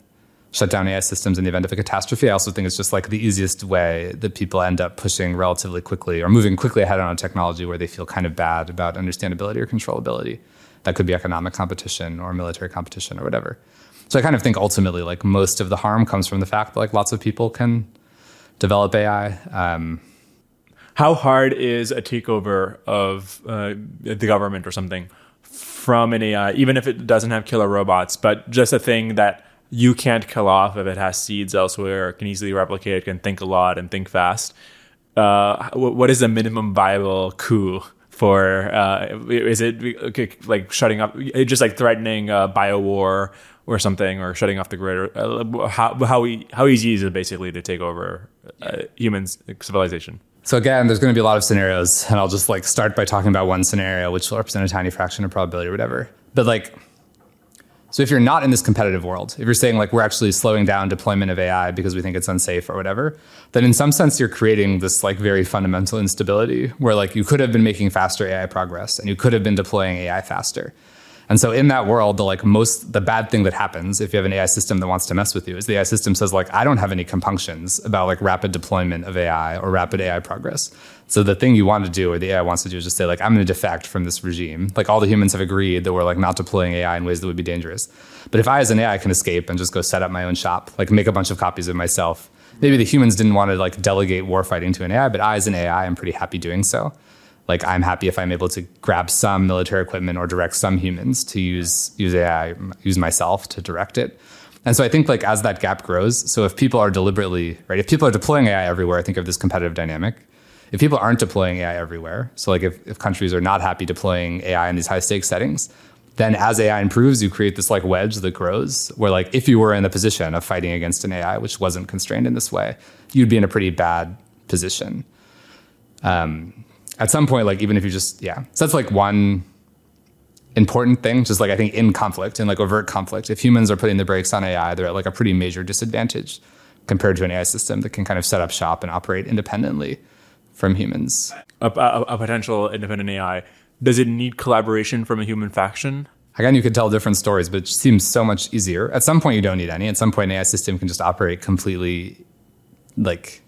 shut down A I systems in the event of a catastrophe, I also think it's just like the easiest way that people end up pushing relatively quickly or moving quickly ahead on a technology where they feel kind of bad about understandability or controllability. That could be economic competition or military competition or whatever. So I kind of think ultimately like most of the harm comes from the fact that like lots of people can develop A I. Um, How hard is a takeover of uh, the government or something from an A I, even if it doesn't have killer robots, but just a thing that you can't kill off if it has seeds elsewhere, can easily replicate, can think a lot and think fast? Uh, what is the minimum viable coup for, uh, is it like shutting up, just like threatening a bio war or something, or shutting off the grid? Or how, how, how easy is it basically to take over uh, humans, civilization? So again, there's going to be a lot of scenarios, and I'll just like start by talking about one scenario, which will represent a tiny fraction of probability or whatever. But like, so if you're not in this competitive world, if you're saying like, we're actually slowing down deployment of A I because we think it's unsafe or whatever, then in some sense, you're creating this like very fundamental instability where like you could have been making faster A I progress and you could have been deploying A I faster. And so in that world, the like most, the bad thing that happens if you have an A I system that wants to mess with you is the A I system says like, I don't have any compunctions about like rapid deployment of A I or rapid A I progress. So the thing you want to do or the A I wants to do is just say like, I'm going to defect from this regime. Like all the humans have agreed that we're like not deploying A I in ways that would be dangerous. But if I as an A I can escape and just go set up my own shop, like make a bunch of copies of myself, maybe the humans didn't want to like delegate warfighting to an A I, but I as an A I am pretty happy doing so. Like I'm happy if I'm able to grab some military equipment or direct some humans to use use A I, use myself to direct it. And so I think like as that gap grows, so if people are deliberately, right, if people are deploying A I everywhere, I think of this competitive dynamic. If people aren't deploying A I everywhere, so like if, if countries are not happy deploying A I in these high stakes settings, then as A I improves, you create this like wedge that grows where like if you were in the position of fighting against an A I, which wasn't constrained in this way, you'd be in a pretty bad position. Um, At some point, like even if you just, yeah. So that's like one important thing, just like I think in conflict, in like overt conflict, if humans are putting the brakes on A I, they're at like a pretty major disadvantage compared to an A I system that can kind of set up shop and operate independently from humans. A, a, a potential independent A I, does it need collaboration from a human faction? Again, you could tell different stories, but it seems so much easier. At some point, you don't need any. At some point, an A I system can just operate completely like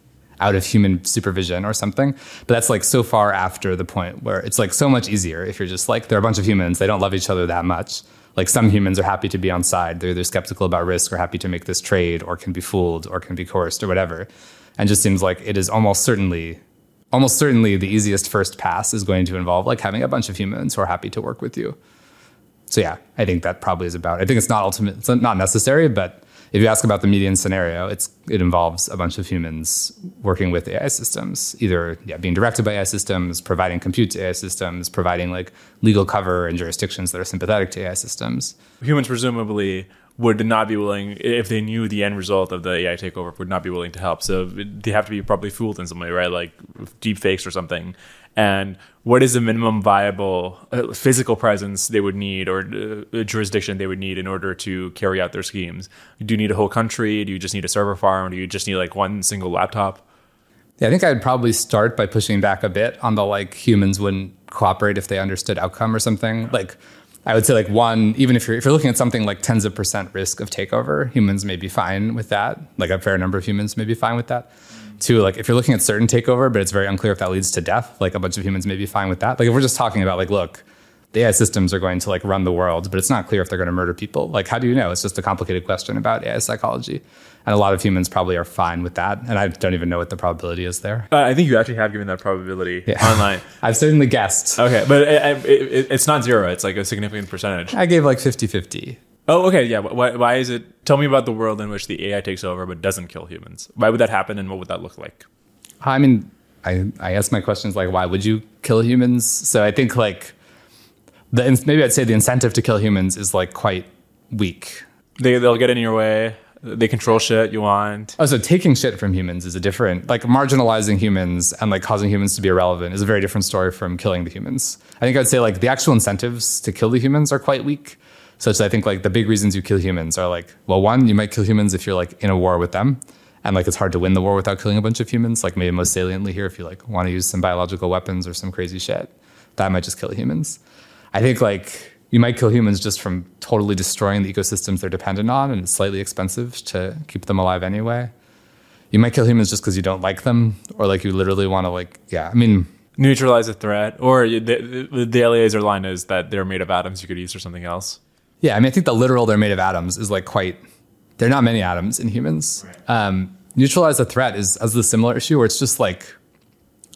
out of human supervision or something. But that's like so far after the point where it's like so much easier if you're just like, there are a bunch of humans, they don't love each other that much. Like some humans are happy to be on side. They're either skeptical about risk or happy to make this trade or can be fooled or can be coerced or whatever. And just seems like it is almost certainly, almost certainly the easiest first pass is going to involve like having a bunch of humans who are happy to work with you. So yeah, I think that probably is about it. I think it's not ultimate, it's not necessary, but if you ask about the median scenario, it's it involves a bunch of humans working with A I systems, either yeah, being directed by A I systems, providing compute to A I systems, providing like legal cover in jurisdictions that are sympathetic to A I systems. Humans presumably would not be willing, if they knew the end result of the A I takeover, would not be willing to help. So they have to be probably fooled in some way, right? Like deep fakes or something. And what is the minimum viable uh, physical presence they would need or uh, jurisdiction they would need in order to carry out their schemes? Do you need a whole country? Do you just need a server farm? Do you just need like one single laptop? Yeah, I think I'd probably start by pushing back a bit on the like humans wouldn't cooperate if they understood outcome or something. Like I would say like one, even if you're, if you're looking at something like tens of percent risk of takeover, humans may be fine with that. Like a fair number of humans may be fine with that. Too, like if you're looking at certain takeover, but it's very unclear if that leads to death, like a bunch of humans may be fine with that. Like if we're just talking about like, look, the A I systems are going to like run the world, but it's not clear if they're going to murder people. Like, how do you know? It's just a complicated question about A I psychology. And a lot of humans probably are fine with that. And I don't even know what the probability is there. Uh, I think you actually have given that probability yeah. online. I've certainly guessed. Okay, but it, it, it's not zero. It's like a significant percentage. I gave like fifty-fifty. Oh, okay. Yeah. Why, why is it? Tell me about the world in which the A I takes over but doesn't kill humans. Why would that happen and what would that look like? I mean, I, I ask my questions like, why would you kill humans? So I think like, the maybe I'd say the incentive to kill humans is like quite weak. They, they'll get in your way. They control shit you want. Oh, so taking shit from humans is a different, like marginalizing humans and like causing humans to be irrelevant is a very different story from killing the humans. I think I'd say like the actual incentives to kill the humans are quite weak. Such that I think like the big reasons you kill humans are like, well, one, you might kill humans if you're like in a war with them. And like, it's hard to win the war without killing a bunch of humans. Like maybe most saliently here, if you like want to use some biological weapons or some crazy shit, that might just kill humans. I think like you might kill humans just from totally destroying the ecosystems they're dependent on. And it's slightly expensive to keep them alive anyway. You might kill humans just because you don't like them or like you literally want to like, yeah, I mean... neutralize a threat. Or the, the, the Eliezer line is that they're made of atoms you could use for something else. Yeah, I mean, I think the literal they're made of atoms is like quite, there are not many atoms in humans. Right. Um, neutralize a threat is as the similar issue where it's just like,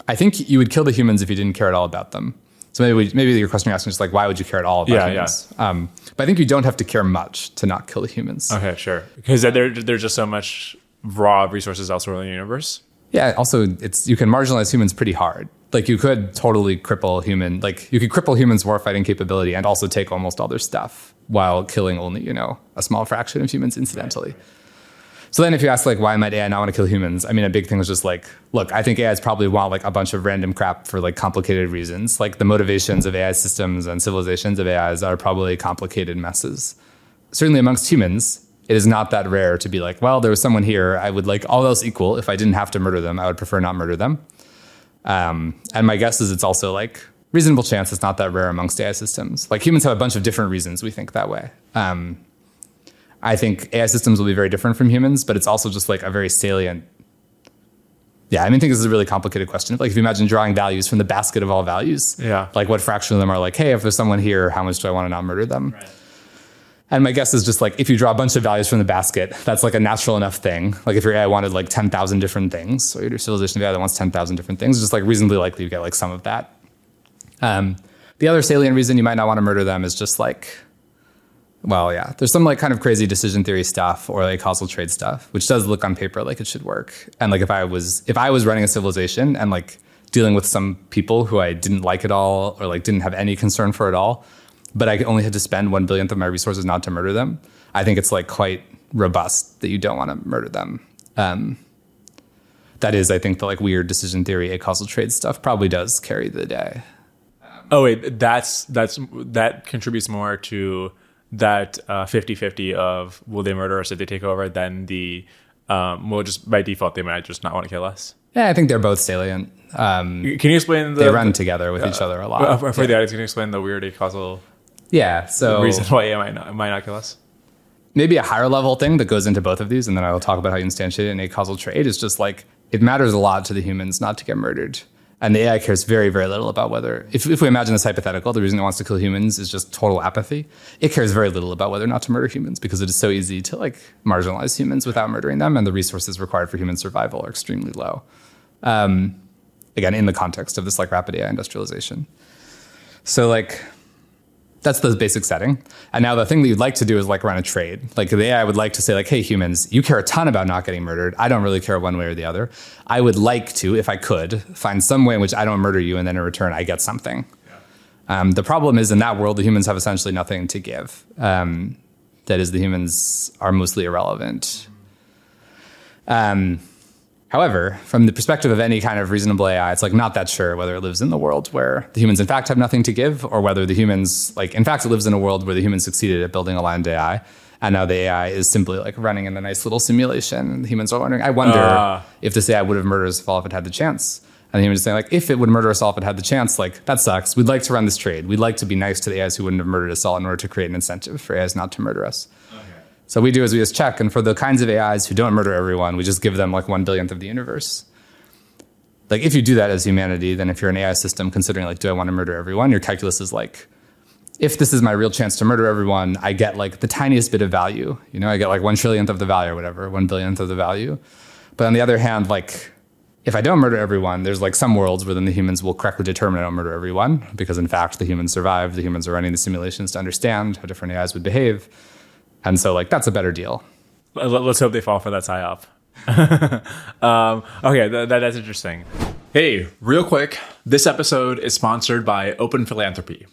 I think you would kill the humans if you didn't care at all about them. So maybe we, maybe your question you're asking is like, why would you care at all about yeah, humans? Yeah. Um, but I think you don't have to care much to not kill the humans. Okay, sure. Because there, there's just so much raw resources elsewhere in the universe. Yeah, also, it's you can marginalize humans pretty hard. Like you could totally cripple human, like you could cripple humans' warfighting capability and also take almost all their stuff while killing only, you know, a small fraction of humans incidentally. Right, right. So then if you ask, like, why might A I not want to kill humans? I mean, a big thing was just like, look, I think A I is probably want like a bunch of random crap for like complicated reasons. Like the motivations of A I systems and civilizations of A Is are probably complicated messes. Certainly amongst humans, it is not that rare to be like, well, there was someone here. I would, like, all else equal, if I didn't have to murder them, I would prefer not murder them. Um, and my guess is it's also like reasonable chance it's not that rare amongst A I systems. Like humans have a bunch of different reasons we think that way. Um, I think A I systems will be very different from humans, but it's also just like a very salient. Yeah, I mean, I think this is a really complicated question. Like if you imagine drawing values from the basket of all values, yeah, like what fraction of them are like, hey, if there's someone here, how much do I want to not murder them? Right. And my guess is just like, if you draw a bunch of values from the basket, that's like a natural enough thing. Like if your A I wanted like ten thousand different things, or your civilization of A I that wants ten thousand different things, it's just like reasonably likely you get like some of that. Um, the other salient reason you might not want to murder them is just like, well, yeah, there's some like kind of crazy decision theory stuff or like causal trade stuff, which does look on paper like it should work. And like if I was if I was running a civilization and like dealing with some people who I didn't like at all or like didn't have any concern for at all, but I only had to spend one billionth of my resources not to murder them, I think it's like quite robust that you don't want to murder them. Um, that is, I think the like weird decision theory, a causal trade stuff probably does carry the day. Um, oh wait, that's that's that contributes more to that uh, fifty-fifty of will they murder us if they take over, then the, um, well, just by default, they might just not want to kill us. Yeah, I think they're both salient. Um, can you explain the... They run together with uh, each other a lot. Uh, for yeah. the audience, can you explain the weird acausal yeah, so reason why it might not, it might not kill us? Maybe a higher level thing that goes into both of these, and then I will talk about how you instantiate an acausal trait, is just like, it matters a lot to the humans not to get murdered. And the A I cares very, very little about whether, if, if we imagine this hypothetical, the reason it wants to kill humans is just total apathy. It cares very little about whether or not to murder humans because it is so easy to like marginalize humans without murdering them. And the resources required for human survival are extremely low. Um, again, in the context of this like rapid A I industrialization. So like, that's the basic setting. And now the thing that you'd like to do is like run a trade. Like the A I would like to say like, hey, humans, you care a ton about not getting murdered. I don't really care one way or the other. I would like to, if I could, find some way in which I don't murder you and then in return I get something. Yeah. Um, the problem is in that world, the humans have essentially nothing to give. Um, that is, the humans are mostly irrelevant. Um, However, from the perspective of any kind of reasonable A I, it's like not that sure whether it lives in the world where the humans in fact have nothing to give or whether the humans, like in fact, it lives in a world where the humans succeeded at building aligned A I. And now the A I is simply like running in a nice little simulation. And the humans are wondering, I wonder uh. if this A I would have murdered us if all if it had the chance. And the humans are saying like, if it would murder us all if it had the chance, like that sucks. We'd like to run this trade. We'd like to be nice to the A Is who wouldn't have murdered us all in order to create an incentive for A Is not to murder us. Okay. So we do is we just check. And for the kinds of A Is who don't murder everyone, we just give them like one billionth of the universe. Like if you do that as humanity, then if you're an A I system considering like, do I want to murder everyone? Your calculus is like, if this is my real chance to murder everyone, I get like the tiniest bit of value. You know, I get like one trillionth of the value or whatever, one billionth of the value. But on the other hand, like if I don't murder everyone, there's like some worlds where then the humans will correctly determine I don't murder everyone because in fact, the humans survived. The humans are running the simulations to understand how different A Is would behave. And so, like, that's a better deal. Let's hope they fall for that psyop. um, okay, th- that, that's interesting. Hey, real quick, this episode is sponsored by Open Philanthropy.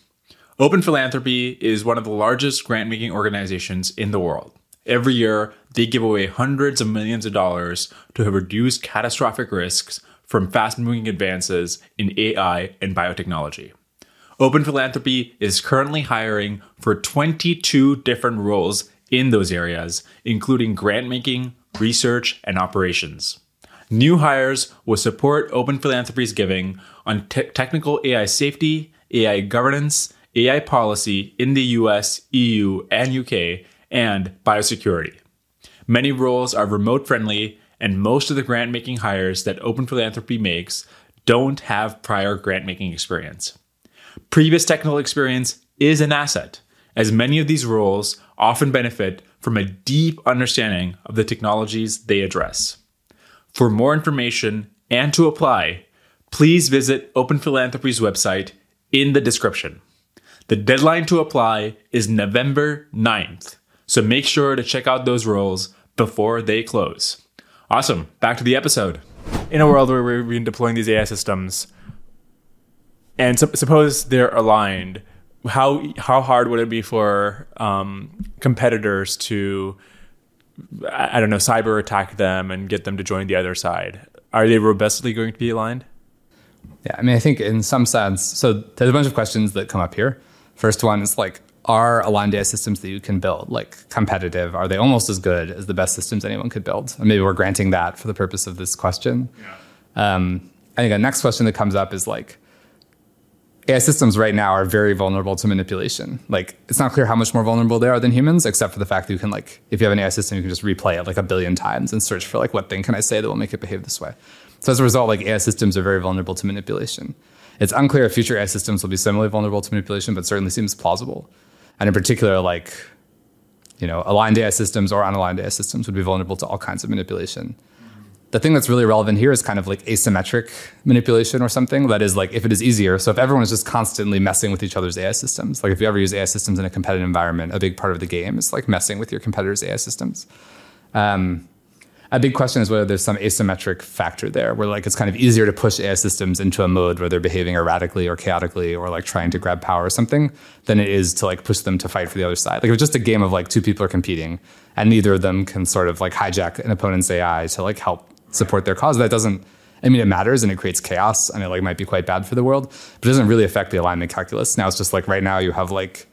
Open Philanthropy is one of the largest grant-making organizations in the world. Every year, they give away hundreds of millions of dollars to reduce catastrophic risks from fast-moving advances in A I and biotechnology. Open Philanthropy is currently hiring for twenty-two different roles in those areas, including grant making, research, and operations. New hires will support Open Philanthropy's giving on te- technical A I safety, A I governance, A I policy in the U S, E U, and U K, and biosecurity. Many roles are remote friendly, and most of the grant making hires that Open Philanthropy makes don't have prior grant making experience. Previous technical experience is an asset, as many of these roles often benefit from a deep understanding of the technologies they address. For more information and to apply, please visit Open Philanthropy's website in the description. The deadline to apply is November ninth, so make sure to check out those roles before they close. Awesome, back to the episode. In a world where we've been deploying these A I systems, and su- suppose they're aligned, How how hard would it be for um, competitors to I don't know, cyber attack them and get them to join the other side? Are they robustly going to be aligned? Yeah, I mean, I think in some sense, so there's a bunch of questions that come up here. First one is like, are aligned A I systems that you can build, like competitive, are they almost as good as the best systems anyone could build? And maybe we're granting that for the purpose of this question. Yeah. Um, I think the next question that comes up is like, A I systems right now are very vulnerable to manipulation. Like, it's not clear how much more vulnerable they are than humans, except for the fact that you can, like, if you have an A I system, you can just replay it like a billion times and search for like, what thing can I say that will make it behave this way? So as a result, like, A I systems are very vulnerable to manipulation. It's unclear if future A I systems will be similarly vulnerable to manipulation, but certainly seems plausible. And in particular, like, you know, aligned A I systems or unaligned A I systems would be vulnerable to all kinds of manipulation. The thing that's really relevant here is kind of like asymmetric manipulation or something. That is like, if it is easier. So if everyone is just constantly messing with each other's A I systems, like if you ever use A I systems in a competitive environment, a big part of the game is like messing with your competitors' A I systems. Um, a big question is whether there's some asymmetric factor there where like, it's kind of easier to push A I systems into a mode where they're behaving erratically or chaotically or like trying to grab power or something than it is to like push them to fight for the other side. Like if it's just a game of like two people are competing and neither of them can sort of like hijack an opponent's A I to like help support their cause. That doesn't, I mean, it matters and it creates chaos and it like might be quite bad for the world, but it doesn't really affect the alignment calculus. Now it's just like right now you have like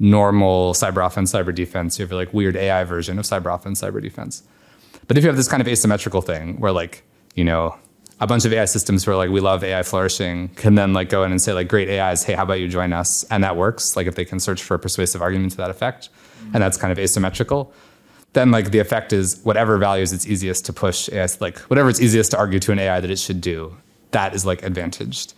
normal cyber offense, cyber defense. You have like weird A I version of cyber offense, cyber defense. But if you have this kind of asymmetrical thing where like, you know, a bunch of A I systems who are like, we love A I flourishing, can then like go in and say like, great A Is, hey, how about you join us? And that works. Like if they can search for a persuasive argument to that effect, mm-hmm. and that's kind of asymmetrical. Then like the effect is whatever values it's easiest to push, like whatever it's easiest to argue to an A I that it should do, that is like advantaged.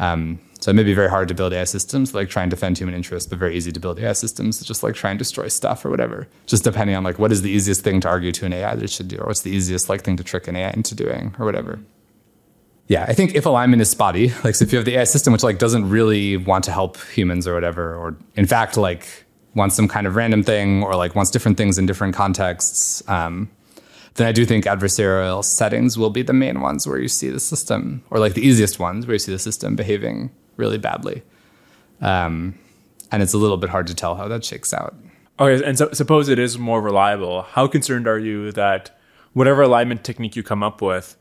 Um, so it may be very hard to build A I systems, like try and defend human interests, but very easy to build A I systems, just like try and destroy stuff or whatever, just depending on like what is the easiest thing to argue to an A I that it should do, or what's the easiest like thing to trick an A I into doing or whatever. Yeah, I think if alignment is spotty, like so if you have the A I system, which like doesn't really want to help humans or whatever, or in fact, like wants some kind of random thing or like wants different things in different contexts, um, then I do think adversarial settings will be the main ones where you see the system, or like the easiest ones where you see the system behaving really badly. Um, and it's a little bit hard to tell how that shakes out. Okay, and so suppose it is more reliable. How concerned are you that whatever alignment technique you come up with,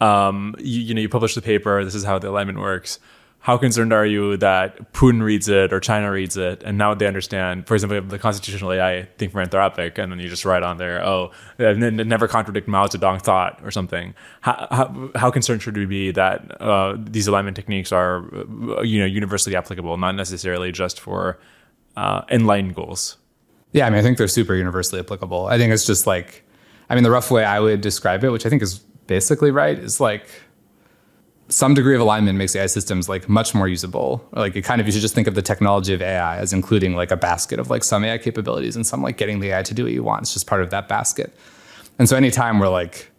um, you, you know, you publish the paper, this is how the alignment works. How concerned are you that Putin reads it or China reads it and now they understand, for example, the constitutional A I thing for Anthropic, and then you just write on there, oh, never contradict Mao Zedong thought or something. How, how, how concerned should we be that uh, these alignment techniques are, you know, universally applicable, not necessarily just for uh, enlightened goals? Yeah, I mean, I think they're super universally applicable. I think it's just like, I mean, the rough way I would describe it, which I think is basically right, is like, some degree of alignment makes A I systems like much more usable. Or, like it kind of, you should just think of the technology of A I as including like a basket of like some A I capabilities and some like getting the A I to do what you want. It's just part of that basket. And so anytime we're like,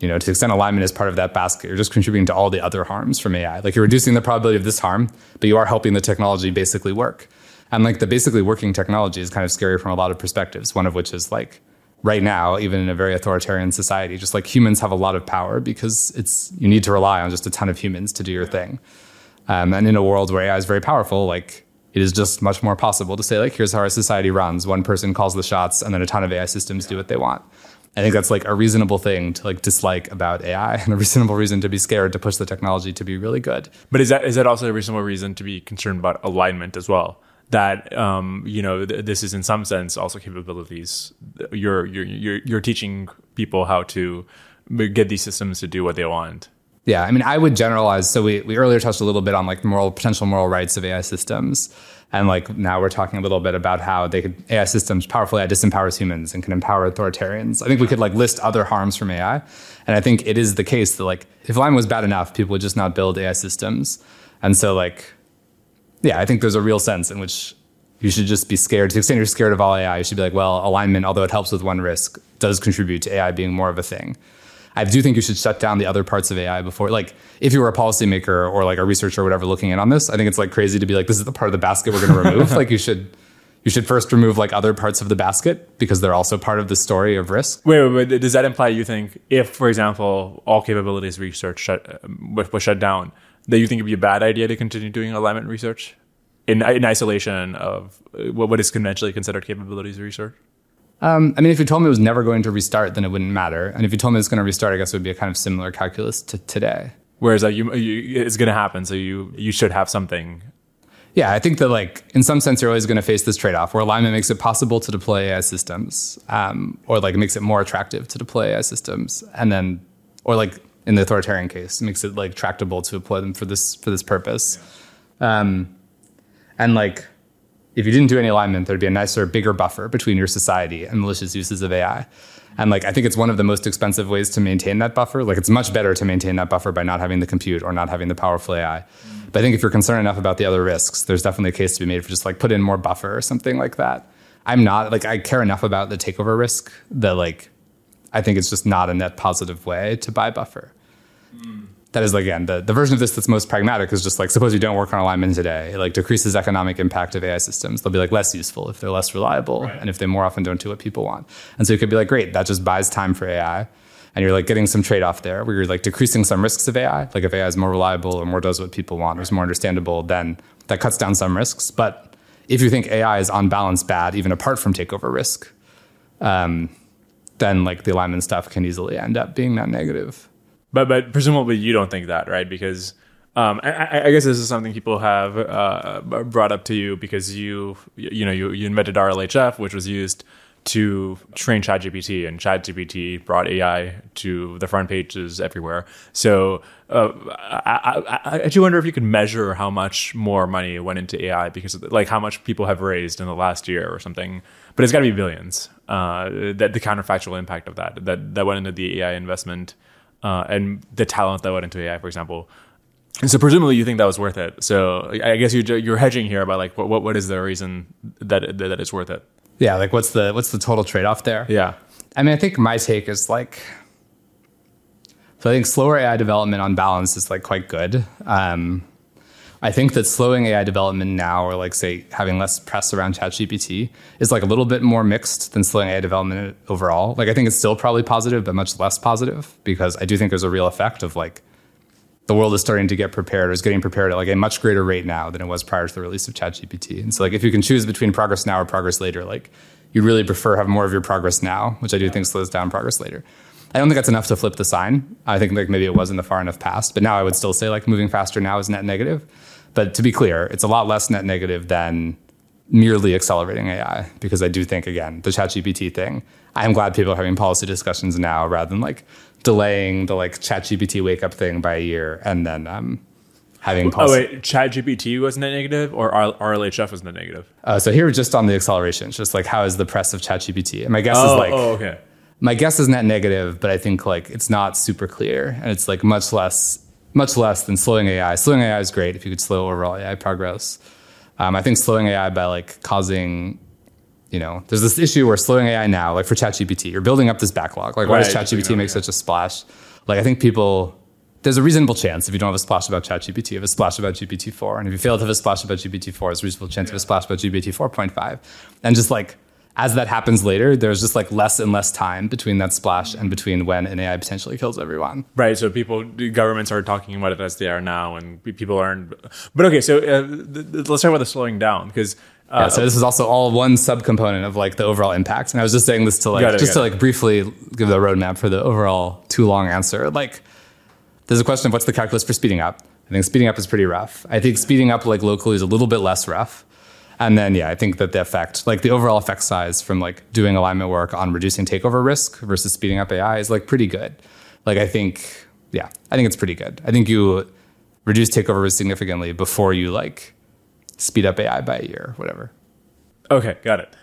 you know, to the extent alignment is part of that basket, you're just contributing to all the other harms from A I. Like you're reducing the probability of this harm, but you are helping the technology basically work. And like the basically working technology is kind of scary from a lot of perspectives. One of which is like, right now, even in a very authoritarian society, just like humans have a lot of power because it's you need to rely on just a ton of humans to do your thing. Um, and in a world where A I is very powerful, like it is just much more possible to say, like, here's how our society runs. One person calls the shots and then a ton of A I systems do what they want. I think that's like a reasonable thing to like dislike about A I and a reasonable reason to be scared to push the technology to be really good. But is that is that also a reasonable reason to be concerned about alignment as well? That, um, you know, th- this is in some sense also capabilities. You're, you're, you're, you're teaching people how to get these systems to do what they want. Yeah, I mean, I would generalize. So we, we earlier touched a little bit on like moral potential moral rights of A I systems. And like now we're talking a little bit about how they could A I systems powerfully A I disempowers humans and can empower authoritarians. I think we could like list other harms from A I. And I think it is the case that like if alignment was bad enough, people would just not build A I systems. And so like... yeah, I think there's a real sense in which you should just be scared. To the extent you're scared of all A I, you should be like, well, alignment, although it helps with one risk, does contribute to A I being more of a thing. I do think you should shut down the other parts of A I before, like if you were a policymaker or like a researcher or whatever looking in on this, I think it's like crazy to be like, this is the part of the basket we're going to remove. Like you should you should first remove like other parts of the basket because they're also part of the story of risk. Wait, wait, wait. Does that imply you think if, for example, all capabilities research shut, was shut down, that you think it'd be a bad idea to continue doing alignment research in in isolation of what is conventionally considered capabilities research? Um, I mean, if you told me it was never going to restart, then it wouldn't matter. And if you told me it's going to restart, I guess it would be a kind of similar calculus to today. Whereas like you, you it's going to happen, so you you should have something. Yeah, I think that like in some sense, you're always going to face this trade-off where alignment makes it possible to deploy A I systems, um, or like it makes it more attractive to deploy A I systems, and then, or like in the authoritarian case, it makes it like tractable to deploy them for this for this purpose. Yeah. Um, and like, if you didn't do any alignment, there'd be a nicer, bigger buffer between your society and malicious uses of A I. And like, I think it's one of the most expensive ways to maintain that buffer. Like, it's much better to maintain that buffer by not having the compute or not having the powerful A I. But I think if you're concerned enough about the other risks, there's definitely a case to be made for just like put in more buffer or something like that. I'm not like, I care enough about the takeover risk that like, I think it's just not a net positive way to buy buffer. Mm. That is, again, the, the version of this that's most pragmatic is just like, suppose you don't work on alignment today. It like decreases economic impact of A I systems. They'll be like less useful if they're less reliable, right, and if they more often don't do what people want. And so you could be like, great, that just buys time for A I. And you're like getting some trade-off there where you're like decreasing some risks of A I. Like if A I is more reliable or more does what people want, right, or is more understandable, then that cuts down some risks. But if you think A I is on balance bad, even apart from takeover risk, um, then like the alignment stuff can easily end up being not negative. But but presumably you don't think that, right? Because um, I, I guess this is something people have uh, brought up to you because you you know you, you invented R L H F, which was used to train ChatGPT, and ChatGPT brought A I to the front pages everywhere. So uh, I, I, I do wonder if you could measure how much more money went into A I because of the, like how much people have raised in the last year or something. But it's got to be billions. Uh, that the counterfactual impact of that that that went into the A I investment. Uh, and the talent that went into A I, for example. And so presumably you think that was worth it. So I guess you're, you're hedging here about like, what, what what is the reason that that it's worth it? Yeah, like what's the what's the total trade-off there? Yeah. I mean, I think my take is like, so I think slower A I development on balance is like quite good. Um, I think that slowing A I development now, or like say having less press around ChatGPT, is like a little bit more mixed than slowing A I development overall. Like I think it's still probably positive, but much less positive, because I do think there's a real effect of like the world is starting to get prepared, or is getting prepared at like a much greater rate now than it was prior to the release of ChatGPT. And so like if you can choose between progress now or progress later, like you'd really prefer have more of your progress now, which I do think slows down progress later. I don't think that's enough to flip the sign. I think like maybe it was in the far enough past, but now I would still say like moving faster now is net negative. But to be clear, it's a lot less net negative than merely accelerating A I, because I do think, again, the ChatGPT thing, I'm glad people are having policy discussions now rather than like delaying the like ChatGPT wake up thing by a year and then um, having policy. Oh wait, ChatGPT was net negative or R L H F was net negative? Uh, so here just on the acceleration, it's just like how is the press of ChatGPT? And my guess oh, is like... Oh, okay. My guess is net negative, but I think like it's not super clear, and it's like much less, much less than slowing A I. Slowing A I is great if you could slow overall A I progress. Um, I think slowing A I by like causing, you know, there's this issue where slowing A I now, like for ChatGPT, you're building up this backlog. Like why right, does ChatGPT make yeah. such a splash? Like I think people, there's a reasonable chance if you don't have a splash about ChatGPT, you have a splash about G P T four, and if you fail to have a splash about G P T four, there's a reasonable chance yeah. of a splash about G P T four point five, and just like. As that happens later, there's just like less and less time between that splash and between when an A I potentially kills everyone. Right. So people, governments are talking about it as they are now, and people aren't. But okay, so uh, th- th- let's talk about the slowing down, because. Uh, yeah, so this is also all one subcomponent of like the overall impact. And I was just saying this to like, it, just to like briefly give the roadmap for the overall too long answer. Like there's a question of what's the calculus for speeding up. I think speeding up is pretty rough. I think speeding up like locally is a little bit less rough. And then, yeah, I think that the effect, like the overall effect size from like doing alignment work on reducing takeover risk versus speeding up A I is like pretty good. Like I think, yeah, I think it's pretty good. I think you reduce takeover risk significantly before you like speed up A I by a year or whatever. Okay, got it.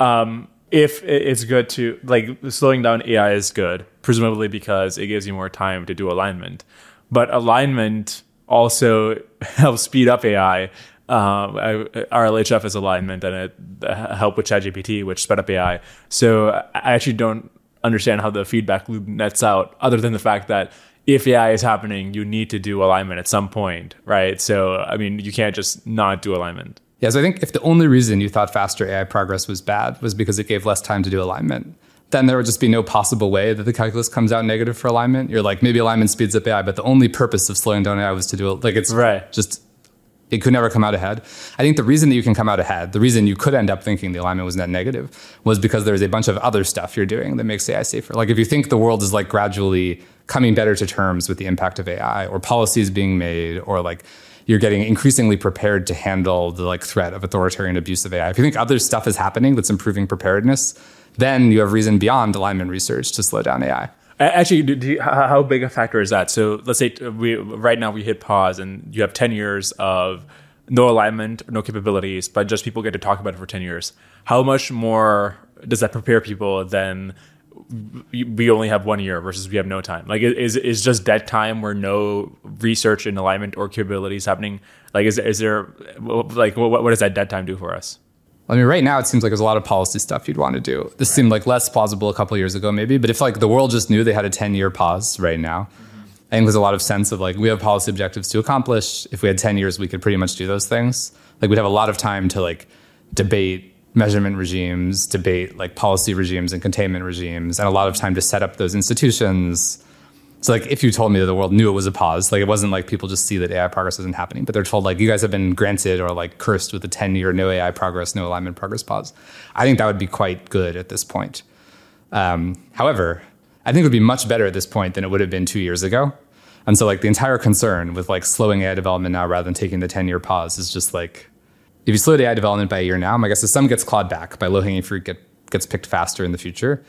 Um, if it's good to, like slowing down A I is good, presumably because it gives you more time to do alignment. But alignment also helps speed up A I. Um, I, R L H F is alignment, and it uh, helped with ChatGPT, which sped up A I. So I actually don't understand how the feedback loop nets out, other than the fact that if A I is happening, you need to do alignment at some point, right? So, I mean, you can't just not do alignment. Yeah, so I think if the only reason you thought faster A I progress was bad was because it gave less time to do alignment, then there would just be no possible way that the calculus comes out negative for alignment. You're like, maybe alignment speeds up A I, but the only purpose of slowing down A I was to do it. Like, it's right. just... it could never come out ahead. I think the reason that you can come out ahead, the reason you could end up thinking the alignment was net negative, was because there's a bunch of other stuff you're doing that makes A I safer. Like if you think the world is like gradually coming better to terms with the impact of A I, or policies being made, or like you're getting increasingly prepared to handle the like threat of authoritarian abuse of A I. If you think other stuff is happening that's improving preparedness, then you have reason beyond alignment research to slow down A I. Actually, do you, how big a factor is that? So let's say we right now we hit pause and you have ten years of no alignment, no capabilities, but just people get to talk about it for ten years. How much more does that prepare people than we only have one year versus we have no time? Like, is is just dead time where no research in alignment or capabilities happening? Like, is is there, like, what, what does that dead time do for us? I mean, right now, it seems like there's a lot of policy stuff you'd want to do. This right. seemed like less plausible a couple of years ago, maybe. But if like the world just knew they had a ten-year pause right now, mm-hmm. I think there's a lot of sense of like, we have policy objectives to accomplish. If we had ten years, we could pretty much do those things. Like, we'd have a lot of time to like debate measurement regimes, debate like policy regimes and containment regimes, and a lot of time to set up those institutions. So like, if you told me that the world knew it was a pause, like it wasn't like people just see that A I progress isn't happening, but they're told like, you guys have been granted or like cursed with a ten year no A I progress, no alignment progress pause. I think that would be quite good at this point. Um, however, I think it would be much better at this point than it would have been two years ago. And so like the entire concern with like slowing A I development now rather than taking the ten year pause is just like, if you slow A I development by a year now, my guess is some gets clawed back by low hanging fruit get, gets picked faster in the future.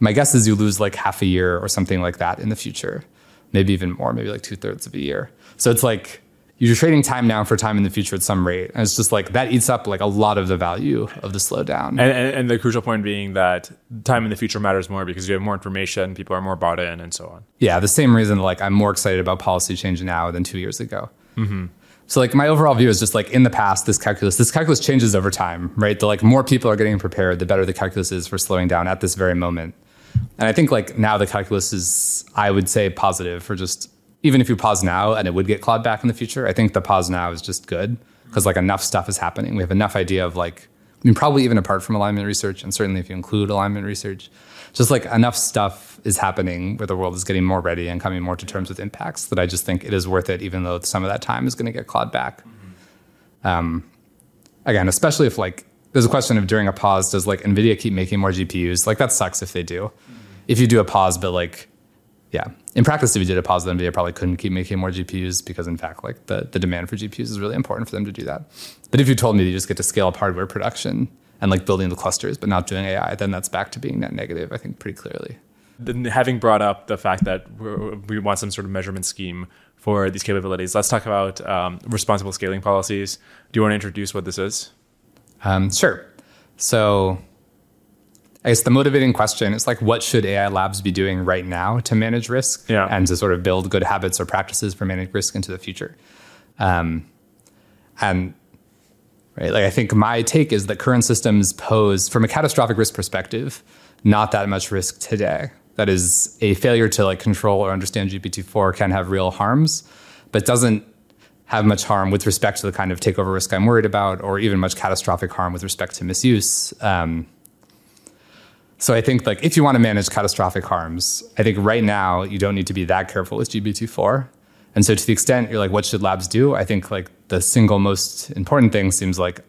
My guess is you lose like half a year or something like that in the future, maybe even more, maybe like two thirds of a year. So it's like you're trading time now for time in the future at some rate. And it's just like that eats up like a lot of the value of the slowdown. And, and, and the crucial point being that time in the future matters more because you have more information, people are more bought in and so on. Yeah, the same reason like I'm more excited about policy change now than two years ago. Mm-hmm. So like my overall view is just like in the past, this calculus, this calculus changes over time, right? The like more people are getting prepared, the better the calculus is for slowing down at this very moment. And I think like now the calculus is, I would say, positive for just, even if you pause now and it would get clawed back in the future, I think the pause now is just good because like enough stuff is happening. We have enough idea of like, I mean, probably even apart from alignment research, and certainly if you include alignment research, just like enough stuff is happening where the world is getting more ready and coming more to terms with impacts that I just think it is worth it, even though some of that time is going to get clawed back. Um, again, especially if like, there's a question of during a pause, does like NVIDIA keep making more G P Us? Like that sucks if they do. Mm-hmm. If you do a pause, but like, yeah. In practice, if you did a pause, then NVIDIA probably couldn't keep making more G P Us because in fact, like the, the demand for G P Us is really important for them to do that. But if you told me that you just get to scale up hardware production and like building the clusters, but not doing A I, then that's back to being net negative, I think pretty clearly. Then having brought up the fact that we're, we want some sort of measurement scheme for these capabilities, let's talk about um, responsible scaling policies. Do you want to introduce what this is? Um, sure. So I guess the motivating question is like, what should A I labs be doing right now to manage risk yeah. and to sort of build good habits or practices for managing risk into the future? Um, and right, like I think my take is that current systems pose, from a catastrophic risk perspective, not that much risk today. That is, a failure to like control or understand G P T four can have real harms, but doesn't have much harm with respect to the kind of takeover risk I'm worried about, or even much catastrophic harm with respect to misuse. Um, so I think like if you want to manage catastrophic harms, I think right now you don't need to be that careful with G P T four. And so to the extent you're like, what should labs do? I think like the single most important thing seems like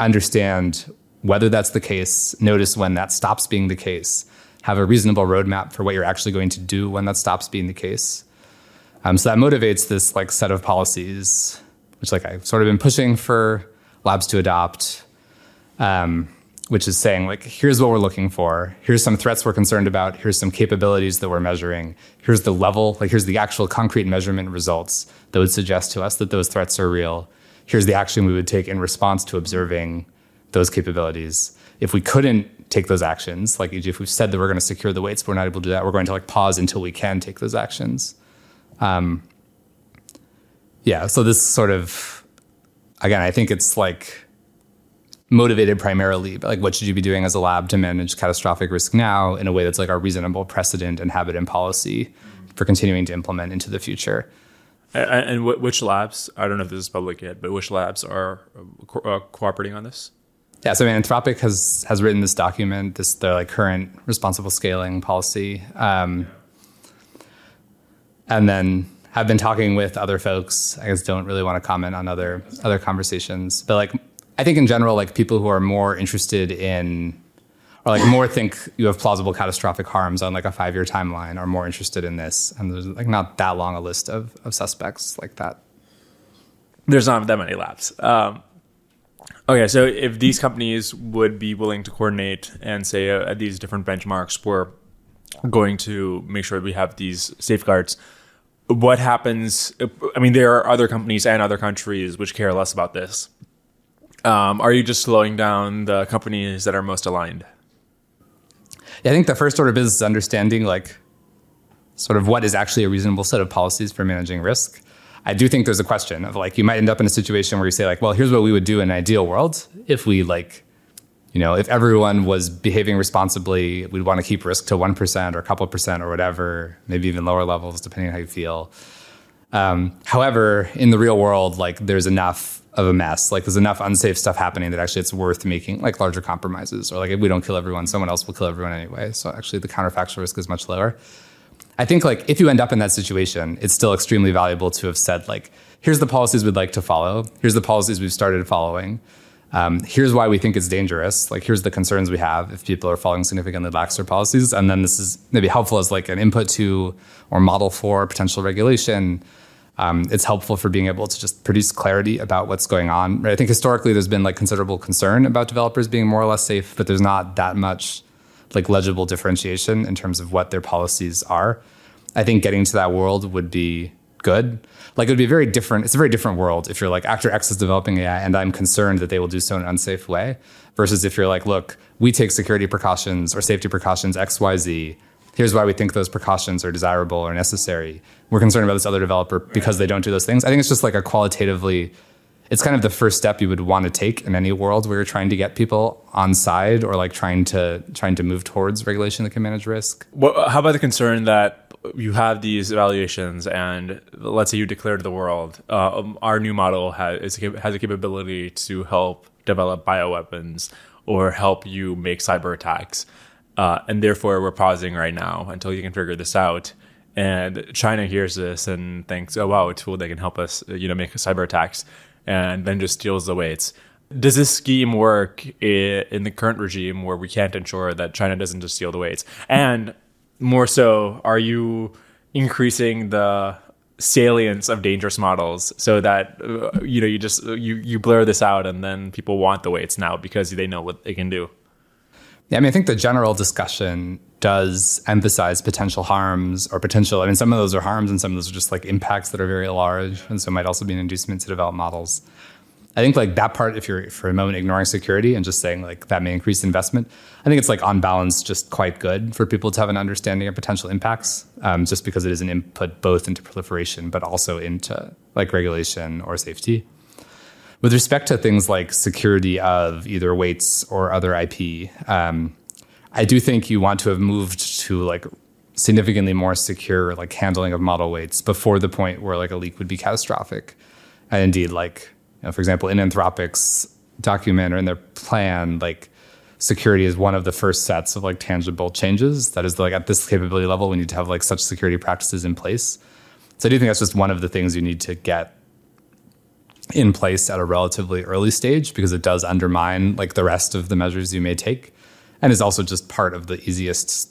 understand whether that's the case, notice when that stops being the case, have a reasonable roadmap for what you're actually going to do when that stops being the case. Um, so that motivates this like set of policies, which like I've sort of been pushing for labs to adopt, um, which is saying like, here's what we're looking for. Here's some threats we're concerned about. Here's some capabilities that we're measuring. Here's the level, like here's the actual concrete measurement results that would suggest to us that those threats are real. Here's the action we would take in response to observing those capabilities. If we couldn't take those actions, like if we've said that we're going to secure the weights, but we're not able to do that, we're going to like pause until we can take those actions. Um, yeah, so this sort of, again, I think it's like motivated primarily by like, what should you be doing as a lab to manage catastrophic risk now in a way that's like a reasonable precedent and habit and policy for continuing to implement into the future. And, and which labs, I don't know if this is public yet, but which labs are co- uh, cooperating on this? Yeah, so I mean, Anthropic has, has written this document, this, their like current responsible scaling policy, um, yeah. And then have been talking with other folks. I guess don't really want to comment on other other conversations, but like I think in general, like people who are more interested in, or like more think you have plausible catastrophic harms on like a five-year timeline, are more interested in this. And there's like not that long a list of of suspects like that. There's not that many labs. Um, okay, so if these companies would be willing to coordinate and say uh, at these different benchmarks, we're going to make sure we have these safeguards. What happens? I mean, there are other companies and other countries which care less about this. Um, are you just slowing down the companies that are most aligned? Yeah, I think the first order of business is understanding like sort of what is actually a reasonable set of policies for managing risk. I do think there's a question of like, you might end up in a situation where you say like, well, here's what we would do in an ideal world. If we like, you know, if everyone was behaving responsibly, we'd want to keep risk to one percent or a couple percent or whatever, maybe even lower levels, depending on how you feel. Um, however, in the real world, like there's enough of a mess, like there's enough unsafe stuff happening that actually it's worth making like larger compromises, or like if we don't kill everyone, someone else will kill everyone anyway. So actually the counterfactual risk is much lower. I think like if you end up in that situation, it's still extremely valuable to have said like, here's the policies we'd like to follow. Here's the policies we've started following. Um, here's why we think it's dangerous. Like here's the concerns we have if people are following significantly laxer policies. And then this is maybe helpful as like an input to or model for potential regulation. Um, it's helpful for being able to just produce clarity about what's going on. Right? I think historically there's been like considerable concern about developers being more or less safe, but there's not that much like legible differentiation in terms of what their policies are. I think getting to that world would be good. Like it would be very different. It's a very different world if you're like actor X is developing A I and I'm concerned that they will do so in an unsafe way, versus if you're like, look, we take security precautions or safety precautions X, Y, Z. Here's why we think those precautions are desirable or necessary. We're concerned about this other developer because they don't do those things. I think it's just like a qualitatively, it's kind of the first step you would want to take in any world where you're trying to get people on side or like trying to trying to move towards regulation that can manage risk. Well, how about the concern that you have these evaluations and let's say you declare to the world, uh, our new model has, has a capability to help develop bioweapons or help you make cyber attacks. Uh, and therefore, we're pausing right now until you can figure this out. And China hears this and thinks, oh, wow, a tool that can help us, you know, make cyber attacks, and then just steals the weights. Does this scheme work in the current regime where we can't ensure that China doesn't just steal the weights? And more so, are you increasing the salience of dangerous models so that, you know, you just you, you blur this out and then people want the weights now because they know what they can do? Yeah, I mean, I think the general discussion does emphasize potential harms or potential. I mean, some of those are harms and some of those are just like impacts that are very large. And so it might also be an inducement to develop models. I think like that part, if you're for a moment ignoring security and just saying like that may increase investment, I think it's like on balance, just quite good for people to have an understanding of potential impacts, um, just because it is an input both into proliferation, but also into like regulation or safety. With respect to things like security of either weights or other I P, um, I do think you want to have moved to like significantly more secure like handling of model weights before the point where like a leak would be catastrophic. And indeed, like, you know, for example, in Anthropic's document or in their plan, like security is one of the first sets of like tangible changes. That is like at this capability level, we need to have like such security practices in place. So I do think that's just one of the things you need to get in place at a relatively early stage, because it does undermine like the rest of the measures you may take, and is also just part of the easiest,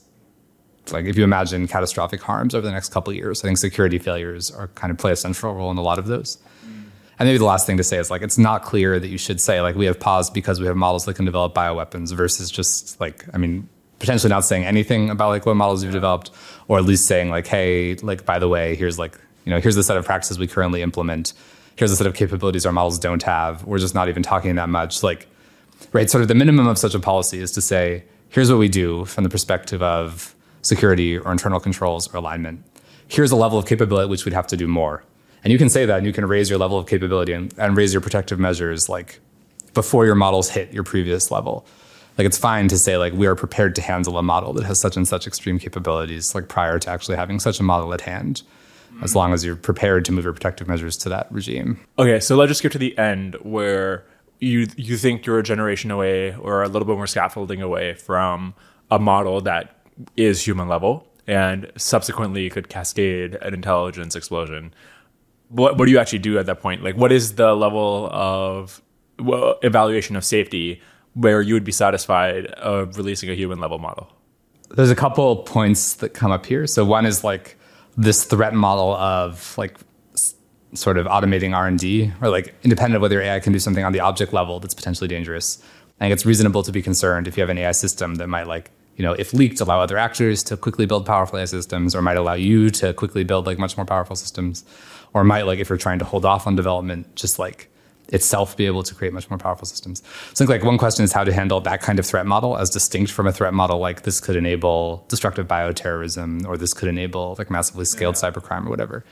like if you imagine catastrophic harms over the next couple of years, I think security failures are kind of play a central role in a lot of those. Mm. And maybe the last thing to say is like, it's not clear that you should say like we have paused because we have models that can develop bioweapons versus just like, I mean, potentially not saying anything about like what models you've developed, or at least saying like, hey, like, by the way, here's like, you know, here's the set of practices we currently implement. Here's a set of capabilities our models don't have. We're just not even talking that much. Like, right, sort of the minimum of such a policy is to say, here's what we do from the perspective of security or internal controls or alignment. Here's a level of capability at which we'd have to do more. And you can say that, and you can raise your level of capability and, and raise your protective measures like before your models hit your previous level. Like, it's fine to say, like, we are prepared to handle a model that has such and such extreme capabilities, like prior to actually having such a model at hand, as long as you're prepared to move your protective measures to that regime. Okay, so let's just get to the end where you you think you're a generation away or a little bit more scaffolding away from a model that is human level and subsequently it could cascade an intelligence explosion. What, what do you actually do at that point? Like, what is the level of well, evaluation of safety where you would be satisfied of releasing a human level model? There's a couple points that come up here. So one is like this threat model of like s- sort of automating R and D, or like independent of whether A I can do something on the object level that's potentially dangerous. I think it's reasonable to be concerned if you have an A I system that might, like, you know, if leaked, allow other actors to quickly build powerful A I systems, or might allow you to quickly build like much more powerful systems, or might, like, if you're trying to hold off on development, just like itself be able to create much more powerful systems. So I think like one question is how to handle that kind of threat model as distinct from a threat model like this could enable destructive bioterrorism, or this could enable like massively scaled yeah. cybercrime or whatever.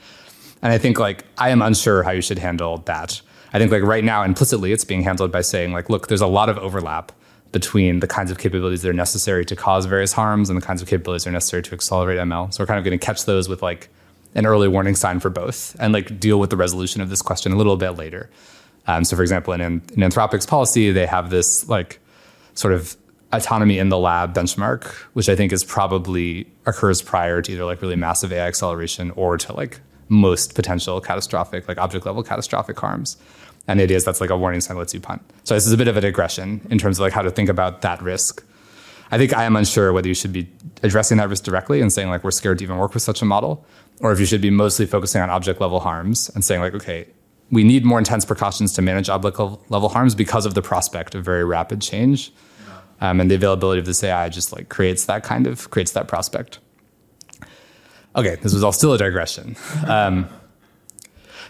And I think like I am unsure how you should handle that. I think like right now implicitly it's being handled by saying like, look, there's a lot of overlap between the kinds of capabilities that are necessary to cause various harms and the kinds of capabilities that are necessary to accelerate M L. So we're kind of going to catch those with like an early warning sign for both and like deal with the resolution of this question a little bit later. Um, so, for example, in, in Anthropic's policy, they have this like sort of autonomy in the lab benchmark, which I think is probably occurs prior to either like really massive A I acceleration or to like most potential catastrophic, like object level catastrophic harms. And it is, that's like a warning sign, lets you punt. So this is a bit of a digression in terms of like how to think about that risk. I think I am unsure whether you should be addressing that risk directly and saying like, we're scared to even work with such a model, or if you should be mostly focusing on object level harms and saying like, okay, we need more intense precautions to manage object level harms because of the prospect of very rapid change. Um, and the availability of this A I just like creates that kind of, creates that prospect. Okay, this was all still a digression. Um,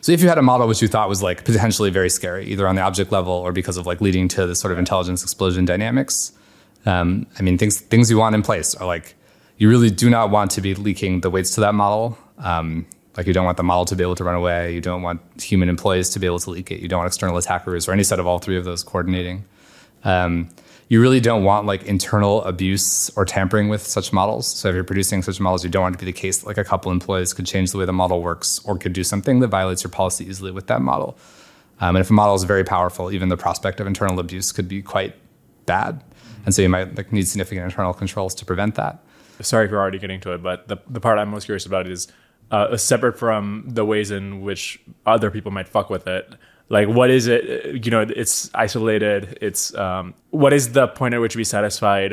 so if you had a model which you thought was like potentially very scary, either on the object level or because of like leading to this sort of intelligence explosion dynamics, um, I mean, things things you want in place are like, you really do not want to be leaking the weights to that model. Um, Like you don't want the model to be able to run away. You don't want human employees to be able to leak it. You don't want external attackers or any set of all three of those coordinating. Um, you really don't want like internal abuse or tampering with such models. So if you're producing such models, you don't want it to be the case that like a couple employees could change the way the model works or could do something that violates your policy easily with that model. Um, and if a model is very powerful, even the prospect of internal abuse could be quite bad. And so you might like need significant internal controls to prevent that. Sorry if you're already getting to it, but the, the part I'm most curious about is Uh, separate from the ways in which other people might fuck with it. Like, what is it? You know, it's isolated. It's um, what is the point at which we satisfied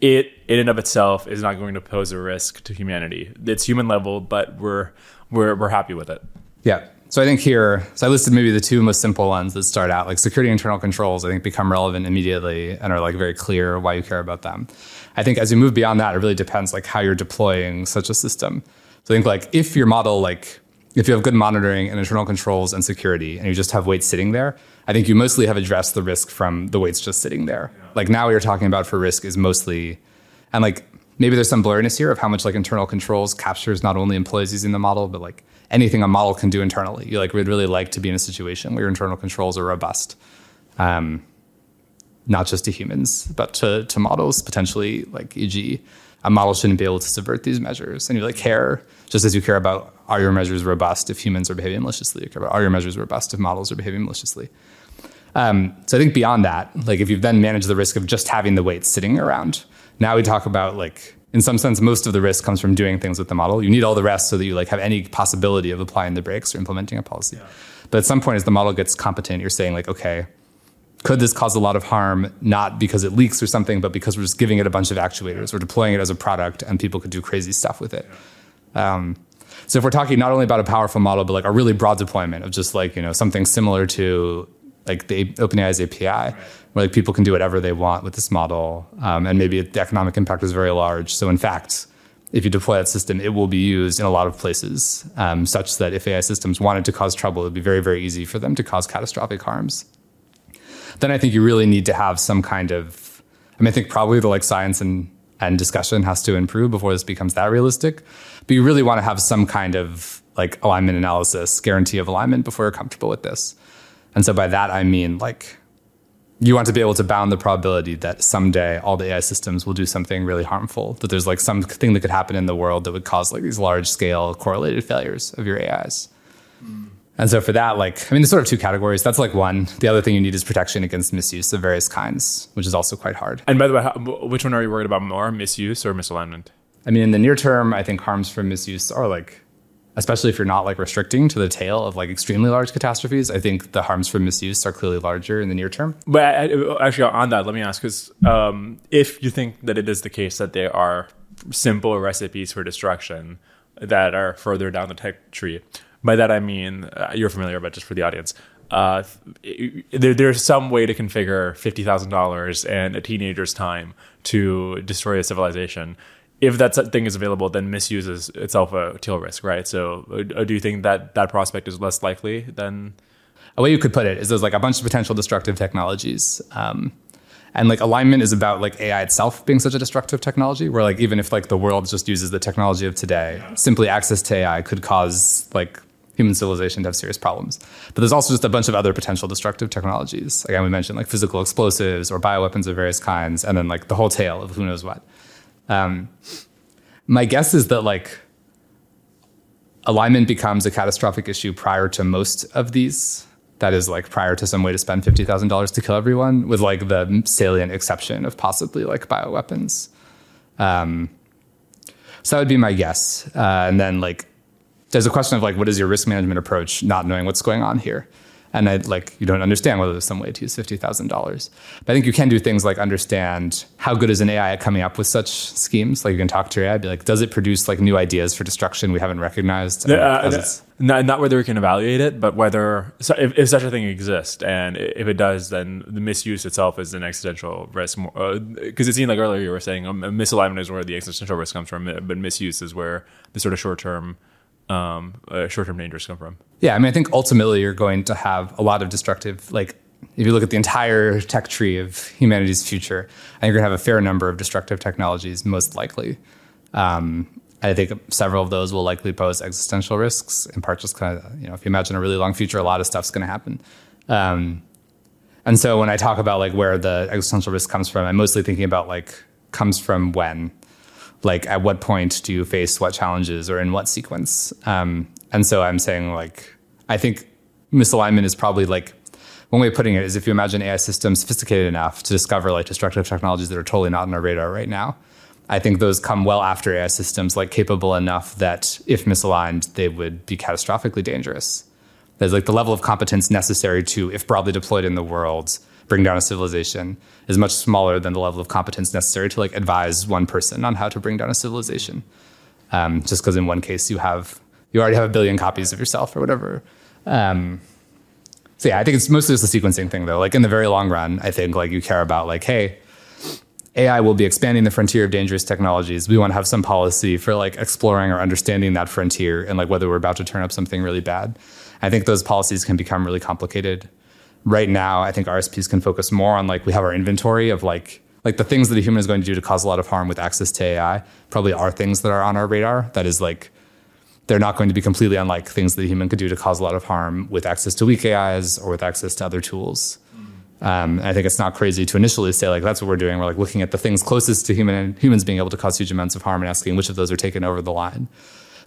it in and of itself is not going to pose a risk to humanity? It's human level, but we're we're we're happy with it. Yeah. So I think here, so I listed maybe the two most simple ones that start out, like security internal controls, I think become relevant immediately and are like very clear why you care about them. I think as you move beyond that, it really depends like how you're deploying such a system. So I think like if your model, like if you have good monitoring and internal controls and security and you just have weights sitting there, I think you mostly have addressed the risk from the weights just sitting there. Yeah. Like now what you're talking about for risk is mostly, and like maybe there's some blurriness here of how much like internal controls captures not only employees using the model, but like anything a model can do internally. You like would really like to be in a situation where your internal controls are robust, um, not just to humans, but to, to models, potentially like for example, a model shouldn't be able to subvert these measures. And you like care, just as you care about, are your measures robust if humans are behaving maliciously? You care about, are your measures robust if models are behaving maliciously? Um, so I think beyond that, like if you've then managed the risk of just having the weights sitting around, now we talk about like, in some sense, most of the risk comes from doing things with the model. You need all the rest so that you like have any possibility of applying the brakes or implementing a policy. Yeah. But at some point, as the model gets competent, you're saying like, okay, could this cause a lot of harm, not because it leaks or something, but because we're just giving it a bunch of actuators. We're deploying it as a product and people could do crazy stuff with it. Yeah. Um, so if we're talking not only about a powerful model, but like a really broad deployment of just like, you know, something similar to like the OpenAI's A P I, right, where like people can do whatever they want with this model. Um, and maybe the economic impact is very large. So in fact, if you deploy that system, it will be used in a lot of places, um, such that if A I systems wanted to cause trouble, it'd be very, very easy for them to cause catastrophic harms. Then I think you really need to have some kind of, I mean, I think probably the like science and, and discussion has to improve before this becomes that realistic, but you really want to have some kind of like alignment analysis, guarantee of alignment before you're comfortable with this. And so by that, I mean like, you want to be able to bound the probability that someday all the A I systems will do something really harmful, that there's like something that could happen in the world that would cause like these large scale correlated failures of your A Is. Mm. And so for that, like, I mean, there's sort of two categories. That's like one. The other thing you need is protection against misuse of various kinds, which is also quite hard. And by the way, how, which one are you worried about more, misuse or misalignment? I mean, in the near term, I think harms from misuse are like, especially if you're not like restricting to the tail of like extremely large catastrophes, I think the harms from misuse are clearly larger in the near term. But actually on that, let me ask, because um, if you think that it is the case that there are simple recipes for destruction that are further down the tech tree, by that I mean, uh, you're familiar, but just for the audience, uh, there, there's some way to configure fifty thousand dollars and a teenager's time to destroy a civilization. If that thing is available, then misuse is itself a tail risk, right? So uh, do you think that that prospect is less likely than... A way you could put it is there's like a bunch of potential destructive technologies. Um, and like alignment is about like A I itself being such a destructive technology, where like even if like the world just uses the technology of today, simply access to A I could cause like human civilization to have serious problems. But there's also just a bunch of other potential destructive technologies. Again, we mentioned like physical explosives or bioweapons of various kinds, and then like the whole tail of who knows what. Um, my guess is that like alignment becomes a catastrophic issue prior to most of these. That is like prior to some way to spend fifty thousand dollars to kill everyone, with like the salient exception of possibly like bioweapons. Um, so that would be my guess. Uh, and then like, there's a question of like, what is your risk management approach, not knowing what's going on here? And I'd like, you don't understand whether there's some way to use fifty thousand dollars. But I think you can do things like understand how good is an A I at coming up with such schemes. Like you can talk to your A I, be like, does it produce like new ideas for destruction we haven't recognized? Uh, uh, not, not whether we can evaluate it, but whether, so if, if such a thing exists. And if it does, then the misuse itself is an existential risk. Because uh, it seemed like earlier you were saying um, misalignment is where the existential risk comes from, but misuse is where the sort of short-term Um, uh, short-term dangers come from. Yeah, I mean, I think ultimately you're going to have a lot of destructive, like if you look at the entire tech tree of humanity's future, I think you're gonna have a fair number of destructive technologies, most likely. Um, I think several of those will likely pose existential risks, in part just kind of, you know, if you imagine a really long future, a lot of stuff's gonna happen. Um, and so when I talk about like where the existential risk comes from, I'm mostly thinking about like comes from when. Like, at what point do you face what challenges or in what sequence? Um, and so I'm saying, like, I think misalignment is probably, like, one way of putting it is if you imagine A I systems sophisticated enough to discover, like, destructive technologies that are totally not on our radar right now, I think those come well after A I systems, like, capable enough that if misaligned, they would be catastrophically dangerous. There's, like, the level of competence necessary to, if broadly deployed in the world, bring down a civilization is much smaller than the level of competence necessary to like advise one person on how to bring down a civilization. Um, just because in one case you have, you already have a billion copies of yourself or whatever. Um, so yeah, I think it's mostly just the sequencing thing though. Like in the very long run, I think like you care about like, hey, A I will be expanding the frontier of dangerous technologies. We want to have some policy for like exploring or understanding that frontier and like whether we're about to turn up something really bad. I think those policies can become really complicated. Right now, I think R S Ps can focus more on like we have our inventory of like like the things that a human is going to do to cause a lot of harm with access to A I probably are things that are on our radar. That is like they're not going to be completely unlike things that a human could do to cause a lot of harm with access to weak A Is or with access to other tools. Um, I think it's not crazy to initially say like that's what we're doing. We're like looking at the things closest to human humans being able to cause huge amounts of harm and asking which of those are taken over the line.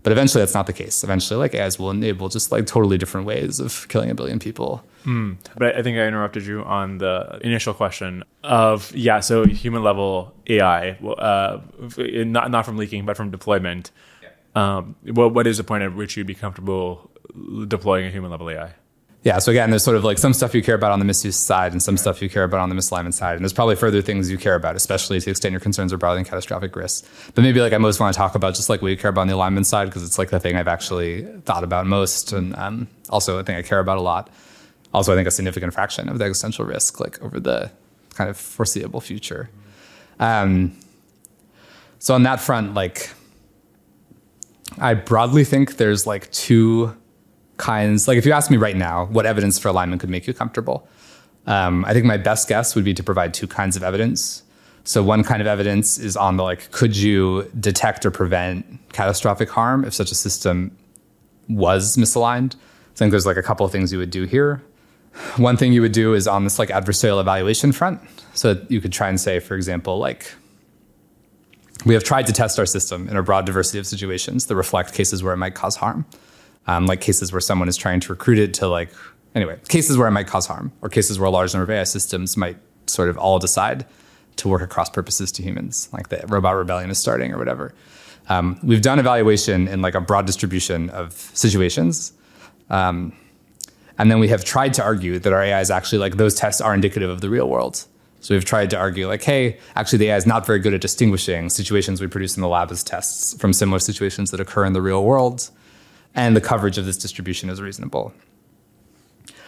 But eventually, that's not the case. Eventually, like A Is will enable just like totally different ways of killing a billion people. Mm. But I think I interrupted you on the initial question of yeah. So human level A I, uh, not not from leaking, but from deployment. Yeah. Um, what what is the point at which you'd be comfortable deploying a human level A I? Yeah. So again, there's sort of like some stuff you care about on the misuse side, and some stuff you care about on the misalignment side, and there's probably further things you care about, especially to the extent your concerns are broader than catastrophic risks. But maybe like I most want to talk about just like what you care about on the alignment side because it's like the thing I've actually thought about most, and um, also a thing I care about a lot. Also, I think a significant fraction of the existential risk, like over the kind of foreseeable future. Um, so on that front, like I broadly think there's like two kinds, like if you ask me right now, what evidence for alignment could make you comfortable? Um, I think my best guess would be to provide two kinds of evidence. So one kind of evidence is on the like, could you detect or prevent catastrophic harm if such a system was misaligned? I think there's like a couple of things you would do here. One thing you would do is on this like adversarial evaluation front. So that you could try and say, for example, like, we have tried to test our system in a broad diversity of situations that reflect cases where it might cause harm. Um, like cases where someone is trying to recruit it to like, anyway, cases where it might cause harm or cases where a large number of A I systems might sort of all decide to work across purposes to humans, like the robot rebellion is starting or whatever. Um, we've done evaluation in like a broad distribution of situations. Um, and then we have tried to argue that our A I is actually like those tests are indicative of the real world. So we've tried to argue like, hey, actually the A I is not very good at distinguishing situations we produce in the lab as tests from similar situations that occur in the real world. And the coverage of this distribution is reasonable.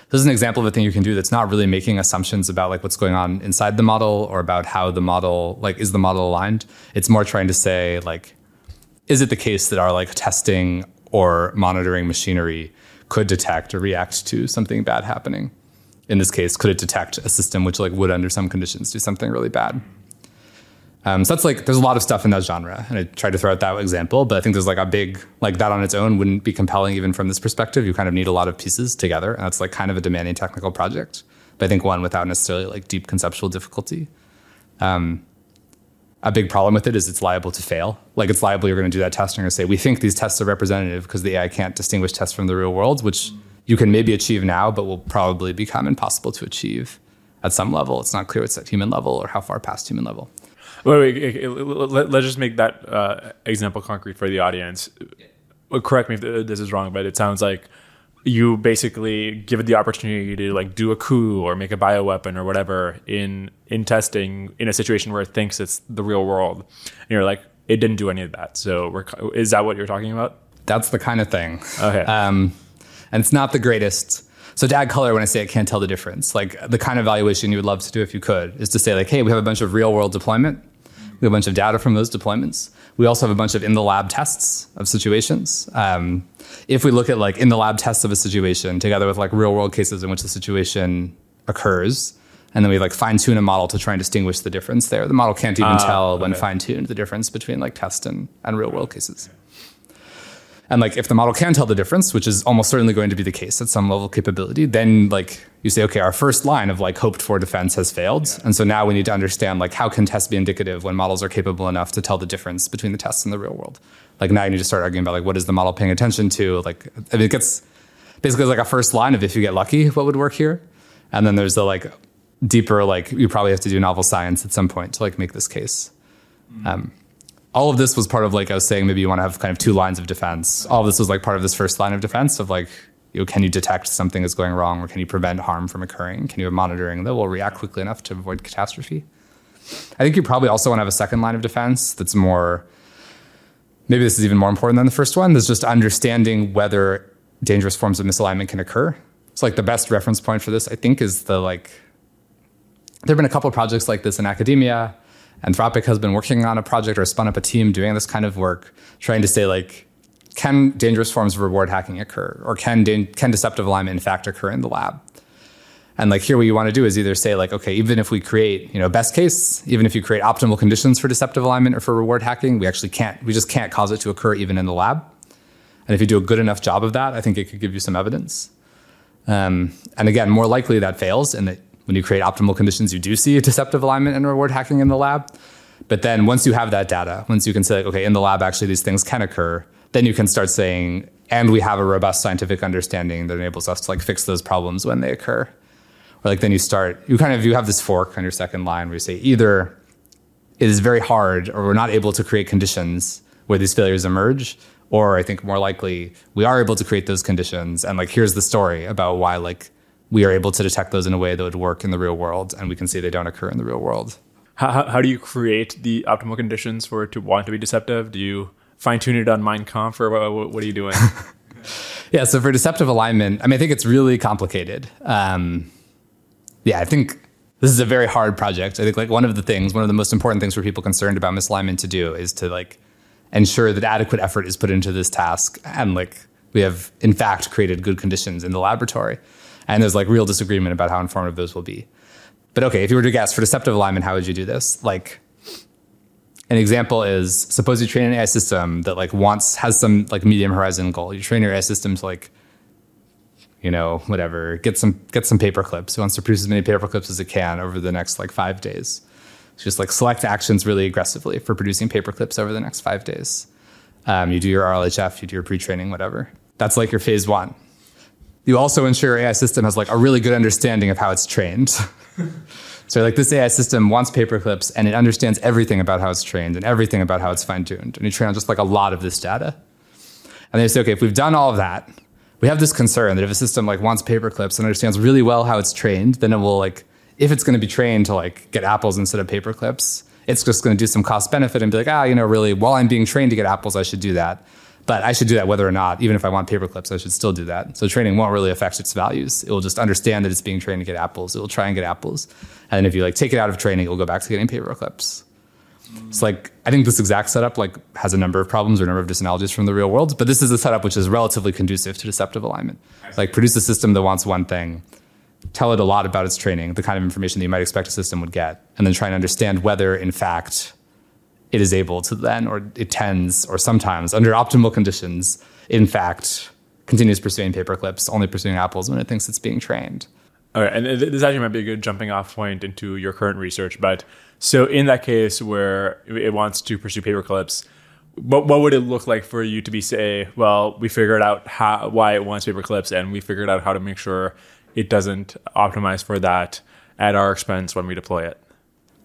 This is an example of a thing you can do that's not really making assumptions about like what's going on inside the model or about how the model, like is the model aligned? It's more trying to say like, is it the case that our like testing or monitoring machinery could detect or react to something bad happening? In this case, could it detect a system which like would under some conditions do something really bad? Um, so that's like, there's a lot of stuff in that genre. And I tried to throw out that example, but I think there's like a big, like that on its own wouldn't be compelling even from this perspective. You kind of need a lot of pieces together. And that's like kind of a demanding technical project, but I think one without necessarily like deep conceptual difficulty. Um, a big problem with it is it's liable to fail. Like it's liable, you're gonna do that test and you're gonna say, we think these tests are representative because the A I can't distinguish tests from the real world, which you can maybe achieve now, but will probably become impossible to achieve at some level. It's not clear it's at human level or how far past human level. Wait, wait, wait, let's just make that uh, example concrete for the audience. Well, correct me if this is wrong, but it sounds like you basically give it the opportunity to like do a coup or make a bioweapon or whatever in in testing in a situation where it thinks it's the real world. And you're like, it didn't do any of that. So we're, is that what you're talking about? That's the kind of thing. Okay. Um, and it's not the greatest. So to add color, when I say it can't tell the difference, like the kind of evaluation you would love to do if you could is to say like, hey, we have a bunch of real world deployment. We have a bunch of data from those deployments. We also have a bunch of in the lab tests of situations. Um, if we look at like in the lab tests of a situation together with like real world cases in which the situation occurs, and then we like fine tune a model to try and distinguish the difference there. The model can't even uh, tell okay. when fine tuned the difference between like test and, and real world cases. And like if the model can tell the difference, which is almost certainly going to be the case at some level of capability, then like you say, okay, our first line of like hoped for defense has failed. Yeah. And so now we need to understand like how can tests be indicative when models are capable enough to tell the difference between the tests and the real world? Like now you need to start arguing about like what is the model paying attention to? Like I mean, it gets basically like a first line of if you get lucky, what would work here? And then there's the like deeper, like you probably have to do novel science at some point to like make this case. Mm-hmm. Um, All of this was part of like, I was saying, maybe you want to have kind of two lines of defense. All of this was like part of this first line of defense of like, you know, can you detect something is going wrong or can you prevent harm from occurring? Can you have monitoring that will react quickly enough to avoid catastrophe? I think you probably also want to have a second line of defense that's more, maybe this is even more important than the first one. There's just understanding whether dangerous forms of misalignment can occur. It's like the best reference point for this, I think, is the like, there've been a couple of projects like this in academia. Anthropic has been working on a project or spun up a team doing this kind of work, trying to say like, can dangerous forms of reward hacking occur? Or can de- can deceptive alignment in fact occur in the lab? And like here what you want to do is either say like, okay, even if we create, you know, best case, even if you create optimal conditions for deceptive alignment or for reward hacking, we actually can't, we just can't cause it to occur even in the lab. And if you do a good enough job of that, I think it could give you some evidence. Um, and again, more likely that fails and that when you create optimal conditions, you do see deceptive alignment and reward hacking in the lab. But then once you have that data, once you can say, like, okay, in the lab, actually, these things can occur, then you can start saying, and we have a robust scientific understanding that enables us to like fix those problems when they occur. Or like then you start, you kind of, you have this fork on your second line where you say either it is very hard or we're not able to create conditions where these failures emerge, or I think more likely we are able to create those conditions. And like, here's the story about why like, we are able to detect those in a way that would work in the real world, and we can see they don't occur in the real world. How, how, how do you create the optimal conditions for it to want to be deceptive? Do you fine-tune it on Mein Kampf, or what, what are you doing? yeah, so for deceptive alignment, I mean, I think it's really complicated. Um, yeah, I think this is a very hard project. I think like one of the things, one of the most important things for people concerned about misalignment to do is to like ensure that adequate effort is put into this task, and like we have, in fact, created good conditions in the laboratory. And there's like real disagreement about how informative those will be. But okay, if you were to guess for deceptive alignment, how would you do this? Like an example is suppose you train an A I system that like wants, has some like medium horizon goal. You train your A I system to like, you know, whatever, get some, get some paper clips. It wants to produce as many paper clips as it can over the next like five days. So just like select actions really aggressively for producing paper clips over the next five days. Um, you do your R L H F, you do your pre-training, whatever. That's like your phase one. You also ensure your A I system has like a really good understanding of how it's trained. So like this A I system wants paperclips and it understands everything about how it's trained and everything about how it's fine-tuned. And you train on just like a lot of this data. And they say, okay, if we've done all of that, we have this concern that if a system like wants paperclips and understands really well how it's trained, then it will like, if it's going to be trained to like get apples instead of paperclips, it's just going to do some cost benefit and be like, ah, you know, really, while I'm being trained to get apples, I should do that. But I should do that whether or not, even if I want paperclips, I should still do that. So training won't really affect its values. It will just understand that it's being trained to get apples. It will try and get apples. And if you like take it out of training, it will go back to getting paperclips. So like, I think this exact setup like has a number of problems or a number of disanalogies from the real world. But this is a setup which is relatively conducive to deceptive alignment. Like produce a system that wants one thing, tell it a lot about its training, the kind of information that you might expect a system would get, and then try and understand whether, in fact, it is able to then, or it tends, or sometimes, under optimal conditions, in fact, continues pursuing paperclips, only pursuing apples when it thinks it's being trained. All right, and this actually might be a good jumping off point into your current research, but so in that case where it wants to pursue paperclips, What what would it look like for you to be, say, well, we figured out how, why it wants paperclips, and we figured out how to make sure it doesn't optimize for that at our expense when we deploy it?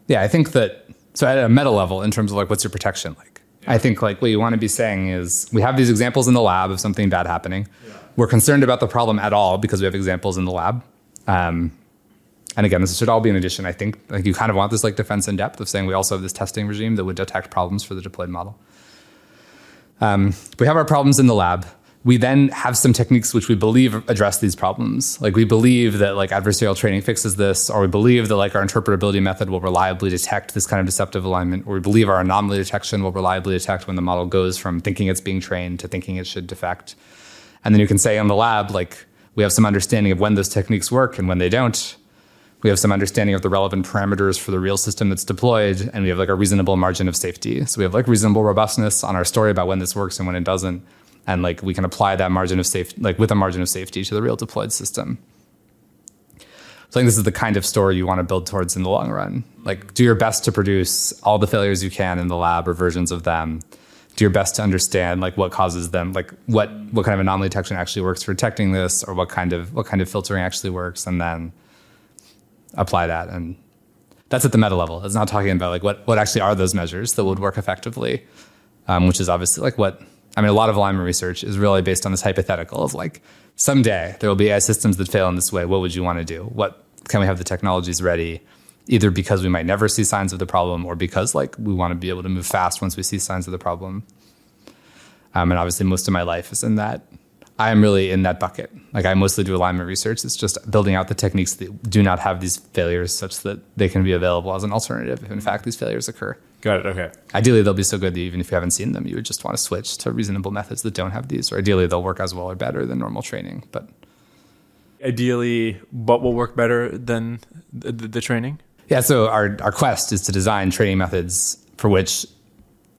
Yeah, I think that, so at a meta level, in terms of like, what's your protection like? Yeah. I think like what you want to be saying is, we have these examples in the lab of something bad happening. Yeah. We're concerned about the problem at all because we have examples in the lab. Um, and again, this should all be an addition, I think. Like you kind of want this like defense in depth of saying we also have this testing regime that would detect problems for the deployed model. Um, we have our problems in the lab. We then have some techniques which we believe address these problems. Like we believe that like adversarial training fixes this, or we believe that like our interpretability method will reliably detect this kind of deceptive alignment, or we believe our anomaly detection will reliably detect when the model goes from thinking it's being trained to thinking it should defect. And then you can say in the lab, like we have some understanding of when those techniques work and when they don't. We have some understanding of the relevant parameters for the real system that's deployed, and we have like a reasonable margin of safety. So we have like reasonable robustness on our story about when this works and when it doesn't. And like we can apply that margin of safety, like with a margin of safety, to the real deployed system. So I think this is the kind of story you want to build towards in the long run. Like do your best to produce all the failures you can in the lab or versions of them. Do your best to understand like what causes them, like what what kind of anomaly detection actually works for detecting this, or what kind of what kind of filtering actually works, and then apply that. And that's at the meta level. It's not talking about like what what actually are those measures that would work effectively, um, which is obviously like what, I mean, a lot of alignment research is really based on this hypothetical of like, someday there will be A I systems that fail in this way. What would you want to do? What can we have the technologies ready, either because we might never see signs of the problem, or because like we want to be able to move fast once we see signs of the problem. Um, and obviously most of my life is in that. I am really in that bucket. Like I mostly do alignment research. It's just building out the techniques that do not have these failures such that they can be available as an alternative if in fact these failures occur. Got it, okay. Ideally, they'll be so good that even if you haven't seen them, you would just want to switch to reasonable methods that don't have these, or ideally they'll work as well or better than normal training. But ideally, what will work better than the, the training? Yeah, so our, our quest is to design training methods for which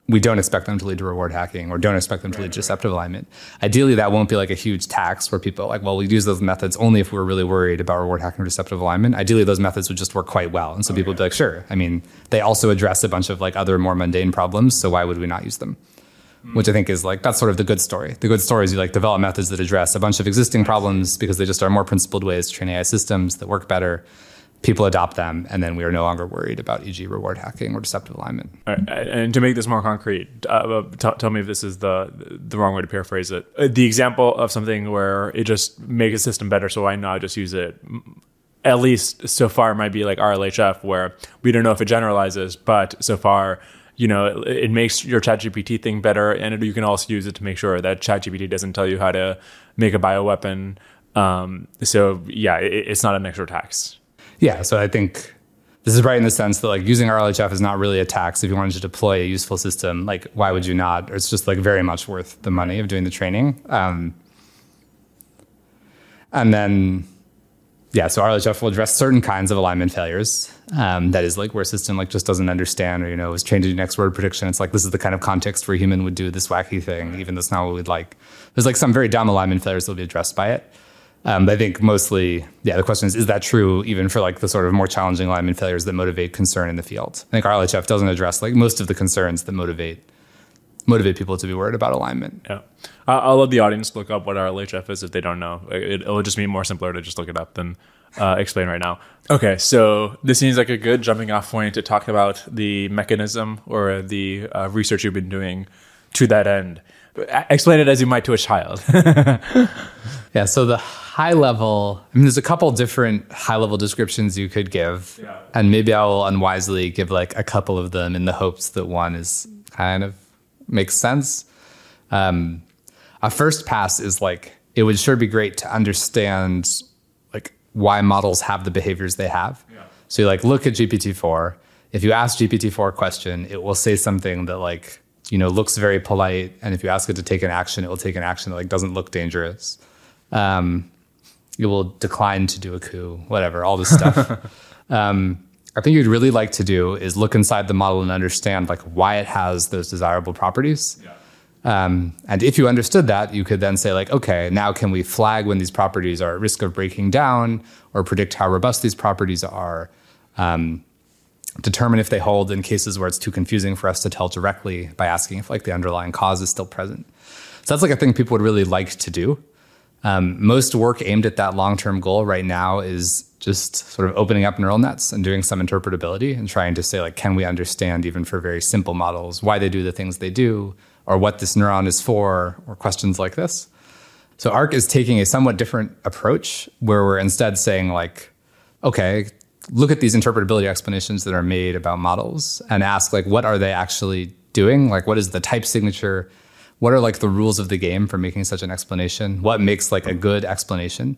we don't expect them to lead to reward hacking, or don't expect them to right, lead to deceptive right. alignment. Ideally, that won't be like a huge tax where people are like, well, we use those methods only if we're really worried about reward hacking or deceptive alignment. Ideally, those methods would just work quite well. And so okay. people would be like, sure. I mean, they also address a bunch of like other more mundane problems. So why would we not use them? Mm. Which I think is like, that's sort of the good story. The good story is you like develop methods that address a bunch of existing problems because they just are more principled ways to train A I systems that work better. People adopt them, and then we are no longer worried about, for example, reward hacking or deceptive alignment. All right. And to make this more concrete, uh, t- tell me if this is the the wrong way to paraphrase it. The example of something where it just makes a system better, so why not just use it? At least so far, it might be like R L H F, where we don't know if it generalizes, but so far, you know, it, it makes your ChatGPT thing better, and it, you can also use it to make sure that ChatGPT doesn't tell you how to make a bioweapon. Um, so yeah, it, it's not an extra tax. Yeah, so I think this is right in the sense that like using R L H F is not really a tax. If you wanted to deploy a useful system, like why would you not? Or it's just like very much worth the money of doing the training. Um, and then, yeah, so R L H F will address certain kinds of alignment failures. Um, that is like where a system like just doesn't understand, or, you know, is trained to do next word prediction. It's like, this is the kind of context where a human would do this wacky thing, even though it's not what we'd like. There's like some very dumb alignment failures that will be addressed by it. Um, but I think mostly, yeah, the question is, is that true even for like the sort of more challenging alignment failures that motivate concern in the field? I think R L H F doesn't address like most of the concerns that motivate motivate people to be worried about alignment. Yeah. Uh, I'll let the audience look up what R L H F is if they don't know. It, it'll just be more simpler to just look it up than uh, explain right now. Okay, so this seems like a good jumping off point to talk about the mechanism or the uh, research you've been doing to that end. Explain it as you might to a child. Yeah, so the high level, I mean, there's a couple different high level descriptions you could give. Yeah. And maybe I will unwisely give like a couple of them in the hopes that one is kind of makes sense. Um, a first pass is like, it would sure be great to understand like why models have the behaviors they have. Yeah. So you like look at G P T four. If you ask G P T four a question, it will say something that like, you know, looks very polite. And if you ask it to take an action, it will take an action that like doesn't look dangerous. Um, it will decline to do a coup, whatever, all this stuff. um, I think you'd really like to do is look inside the model and understand like why it has those desirable properties. Yeah. Um, and if you understood that, you could then say like, okay, now can we flag when these properties are at risk of breaking down or predict how robust these properties are, um, determine if they hold in cases where it's too confusing for us to tell directly by asking if like the underlying cause is still present. So that's like a thing people would really like to do. Um, most work aimed at that long-term goal right now is just sort of opening up neural nets and doing some interpretability and trying to say, like, can we understand even for very simple models why they do the things they do or what this neuron is for or questions like this. So ARC is taking a somewhat different approach where we're instead saying, like, okay, look at these interpretability explanations that are made about models and ask, like, what are they actually doing? Like, what is the type signature? What are like the rules of the game for making such an explanation? What makes like a good explanation?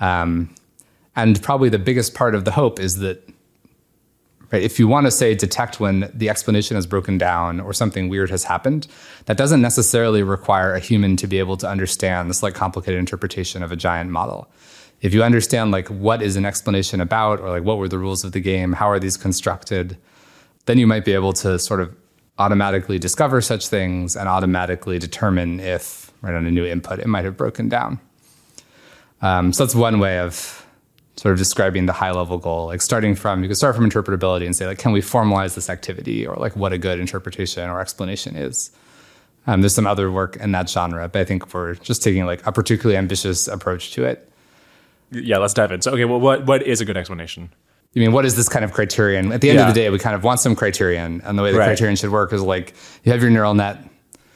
Um, and probably the biggest part of the hope is that, right, if you want to say detect when the explanation is broken down or something weird has happened, that doesn't necessarily require a human to be able to understand this like complicated interpretation of a giant model. If you understand like what is an explanation about or like what were the rules of the game, how are these constructed, then you might be able to sort of automatically discover such things and automatically determine if, right on a new input, it might have broken down. Um, so that's one way of sort of describing the high level goal, like starting from, you could start from interpretability and say, like, can we formalize this activity or like what a good interpretation or explanation is? Um, there's some other work in that genre, but I think we're just taking like a particularly ambitious approach to it. Yeah, let's dive in. So, okay, well, what what is a good explanation? You mean, what is this kind of criterion? At the end yeah. of the day, we kind of want some criterion. And the way the right. criterion should work is like, you have your neural net.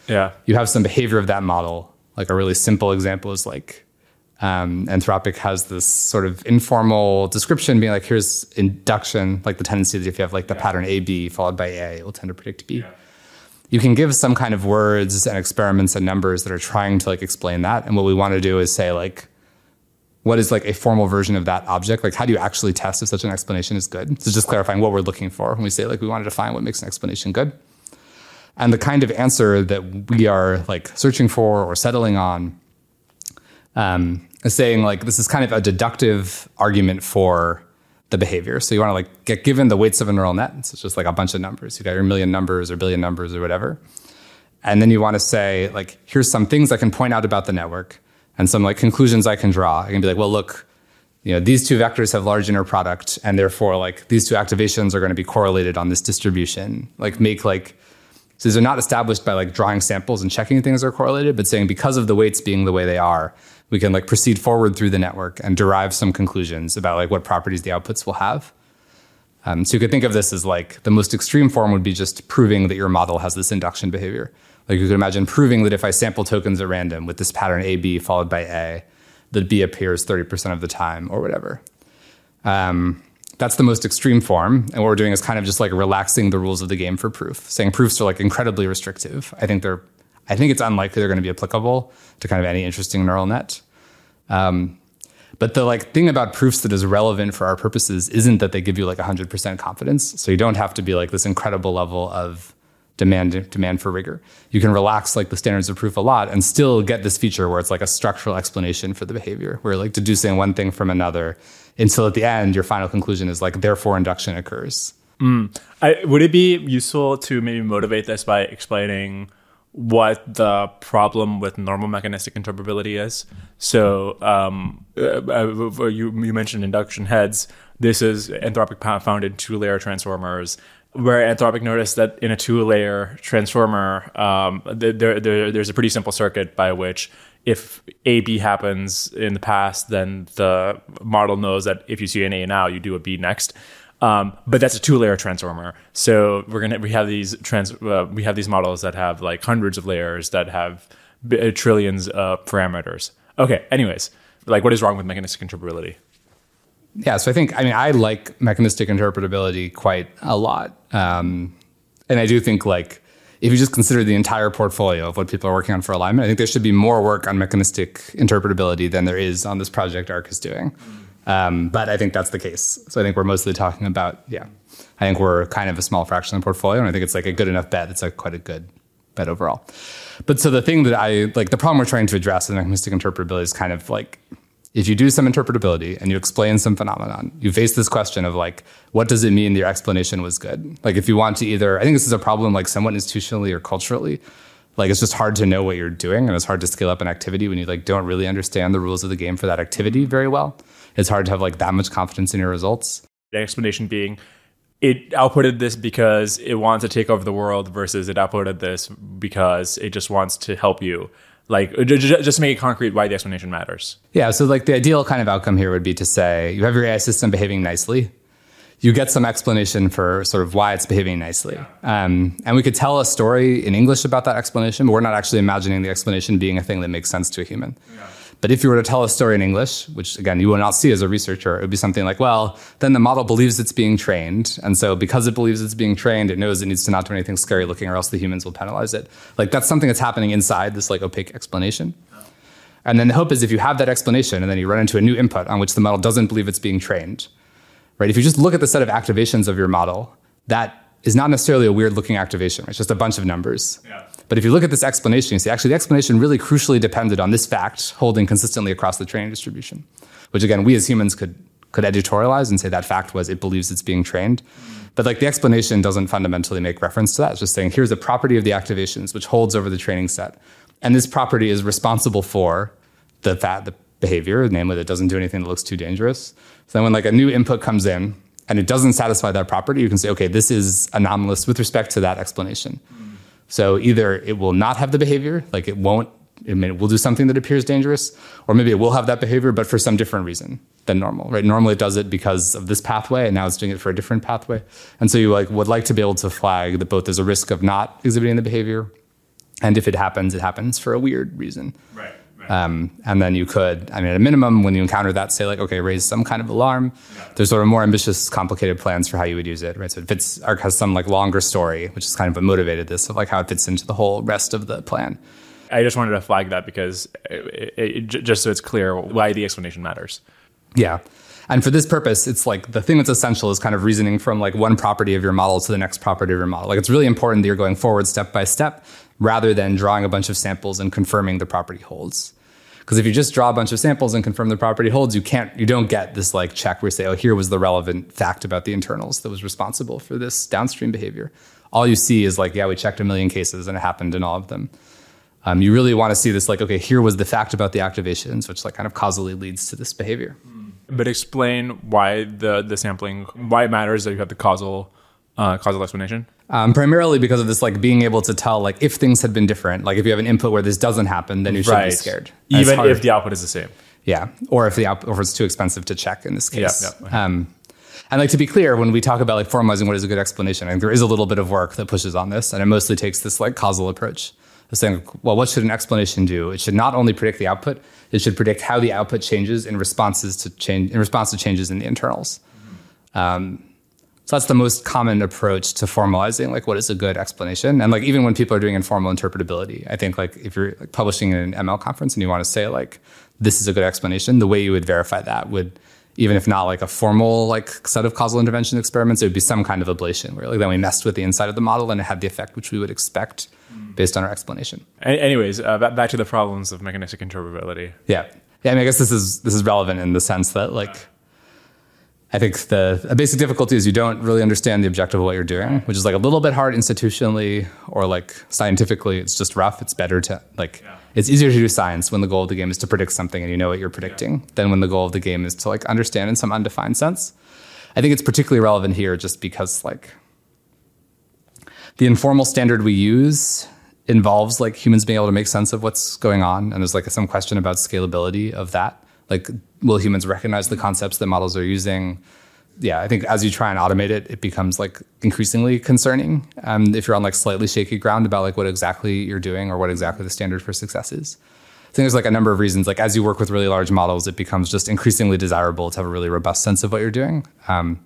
Yeah. You have some behavior of that model. Like a really simple example is like, um, Anthropic has this sort of informal description being like, here's induction, like the tendency that if you have like the yeah. pattern A, B followed by A, it will tend to predict B. Yeah. You can give some kind of words and experiments and numbers that are trying to like explain that. And what we want to do is say like, what is like a formal version of that object? Like, how do you actually test if such an explanation is good? So just clarifying what we're looking for when we say like, we want to define what makes an explanation good. And the kind of answer that we are like searching for or settling on um, is saying like, this is kind of a deductive argument for the behavior. So you want to like get given the weights of a neural net. So it's just like a bunch of numbers. You got your million numbers or billion numbers or whatever. And then you want to say like, here's some things I can point out about the network. And some like conclusions I can draw. I can be like, well, look, you know, these two vectors have large inner product, and therefore like these two activations are going to be correlated on this distribution. Like make like, so these are not established by like drawing samples and checking things are correlated, but saying because of the weights being the way they are, we can like proceed forward through the network and derive some conclusions about like what properties the outputs will have. Um, so you could think of this as like the most extreme form would be just proving that your model has this induction behavior. Like you could imagine proving that if I sample tokens at random with this pattern A, B followed by A, that B appears thirty percent of the time or whatever. Um, that's the most extreme form. And what we're doing is kind of just like relaxing the rules of the game for proof, saying proofs are like incredibly restrictive. I think they're, I think it's unlikely they're going to be applicable to kind of any interesting neural net. Um, But the like thing about proofs that is relevant for our purposes isn't that they give you like one hundred percent confidence. So you don't have to be like this incredible level of demand demand for rigor. You can relax like the standards of proof a lot and still get this feature where it's like a structural explanation for the behavior. Where you're like deducing one thing from another until at the end, your final conclusion is like, therefore induction occurs. Mm. I, would it be useful to maybe motivate this by explaining what the problem with normal mechanistic interpretability is? So um, uh, you, you mentioned induction heads. This is Anthropic founded two-layer transformers. where Anthropic noticed that in a two-layer transformer, um, there, there, there's a pretty simple circuit by which if A, B happens in the past, then the model knows that if you see an A now, you do a B next. Um, but that's a two-layer transformer. So we're gonna we have these trans uh, we have these models that have like hundreds of layers that have b- trillions of parameters. Okay. Anyways, like what is wrong with mechanistic interpretability? Yeah, so I think, I mean, I like mechanistic interpretability quite a lot. Um, and I do think, like, if you just consider the entire portfolio of what people are working on for alignment, I think there should be more work on mechanistic interpretability than there is on this project ARC is doing. Um, but I think that's the case. So I think we're mostly talking about, yeah, I think we're kind of a small fraction of the portfolio. And I think it's like a good enough bet. It's like quite a good bet overall. But so the thing that I, like, the problem we're trying to address with mechanistic interpretability is kind of like, if you do some interpretability and you explain some phenomenon, you face this question of like, what does it mean that your explanation was good? Like if you want to either, I think this is a problem like somewhat institutionally or culturally, like it's just hard to know what you're doing and it's hard to scale up an activity when you like don't really understand the rules of the game for that activity very well. It's hard to have like that much confidence in your results. The explanation being, it outputted this because it wants to take over the world versus it outputted this because it just wants to help you. Like, just make it concrete why the explanation matters. Yeah, so like the ideal kind of outcome here would be to say, you have your A I system behaving nicely. You get some explanation for sort of why it's behaving nicely. Yeah. Um, and we could tell a story in English about that explanation, but we're not actually imagining the explanation being a thing that makes sense to a human. Yeah. But if you were to tell a story in English, which again, you will not see as a researcher, it would be something like, well, then the model believes it's being trained. And so because it believes it's being trained, it knows it needs to not do anything scary looking or else the humans will penalize it. Like that's something that's happening inside this like opaque explanation. And then the hope is if you have that explanation and then you run into a new input on which the model doesn't believe it's being trained, right? If you just look at the set of activations of your model, that is not necessarily a weird looking activation. It's just a bunch of numbers. Yeah. But if you look at this explanation, you see actually the explanation really crucially depended on this fact holding consistently across the training distribution, which again, we as humans could could editorialize and say that fact was it believes it's being trained. But like the explanation doesn't fundamentally make reference to that. It's just saying, here's a property of the activations, which holds over the training set. And this property is responsible for the fat, the behavior, namely that it doesn't do anything that looks too dangerous. So then when like a new input comes in and it doesn't satisfy that property, you can say, okay, this is anomalous with respect to that explanation. So either it will not have the behavior, like it won't, I mean, it will do something that appears dangerous, or maybe it will have that behavior, but for some different reason than normal, right? Normally it does it because of this pathway, and now it's doing it for a different pathway. And so you like would like to be able to flag that both there's a risk of not exhibiting the behavior, and if it happens, it happens for a weird reason. Right. right. Um, and then you could, I mean, at a minimum, when you encounter that, say like, okay, raise some kind of alarm. Yeah. There's sort of more ambitious, complicated plans for how you would use it, right? So it fits, ARC has some like longer story, which is kind of what motivated this, of like how it fits into the whole rest of the plan. I just wanted to flag that because it, it, it, just so it's clear why the explanation matters. Yeah. And for this purpose, it's like the thing that's essential is kind of reasoning from like one property of your model to the next property of your model. Like it's really important that you're going forward step by step rather than drawing a bunch of samples and confirming the property holds. Because if you just draw a bunch of samples and confirm the property holds, you can't, you don't get this like check where you say, oh, here was the relevant fact about the internals that was responsible for this downstream behavior. All you see is like, yeah, we checked a million cases and it happened in all of them. Um, you really want to see this like, okay, here was the fact about the activations, which like kind of causally leads to this behavior. But explain why the the sampling, why it matters that you have the causal uh, causal explanation. Um, primarily because of this, like being able to tell, like if things had been different, like if you have an input where this doesn't happen, then you shouldn't right. be scared. That's even hard. If the output is the same. Yeah, or if the output, or if it's too expensive to check in this case. Yeah, yeah, okay. um, And like to be clear, when we talk about like formalizing what is a good explanation, I think there is a little bit of work that pushes on this, and it mostly takes this like causal approach. Saying, well, what should an explanation do? It should not only predict the output, it should predict how the output changes in responses to change in response to changes in the internals. Mm-hmm. Um, so that's the most common approach to formalizing like what is a good explanation. And like even when people are doing informal interpretability, I think like if you're like, publishing in an M L conference and you want to say like this is a good explanation, the way you would verify that would, even if not like a formal like set of causal intervention experiments, it would be some kind of ablation where like then we messed with the inside of the model and it had the effect which we would expect based on our explanation. Anyways, uh, back to the problems of mechanistic interpretability. Yeah. Yeah, I mean, I guess this is this is relevant in the sense that, like, I think the a basic difficulty is you don't really understand the objective of what you're doing, which is, like, a little bit hard institutionally or, like, scientifically. It's just rough. It's better to, like, yeah. It's easier to do science when the goal of the game is to predict something and you know what you're predicting yeah. than when the goal of the game is to, like, understand in some undefined sense. I think it's particularly relevant here just because, like, the informal standard we use involves like humans being able to make sense of what's going on. And there's like some question about scalability of that. Like, will humans recognize the concepts that models are using? Yeah, I think as you try and automate it, it becomes like increasingly concerning um, if you're on like slightly shaky ground about like what exactly you're doing or what exactly the standard for success is. I think there's like a number of reasons. Like as you work with really large models, it becomes just increasingly desirable to have a really robust sense of what you're doing. Um,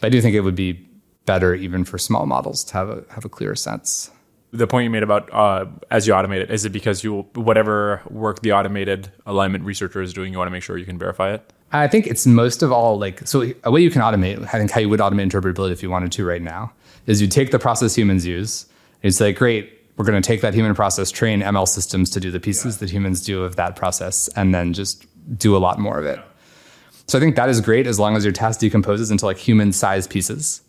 but I do think it would be better even for small models to have a, have a clearer sense. The point you made about uh, as you automate it, is it because you whatever work the automated alignment researcher is doing, you want to make sure you can verify it? I think it's most of all like, so a way you can automate, I think how you would automate interpretability if you wanted to right now, is you take the process humans use, and it's like, great, we're going to take that human process, train M L systems to do the pieces yeah. that humans do of that process, and then just do a lot more of it. Yeah. So I think that is great as long as your task decomposes into like human-sized pieces.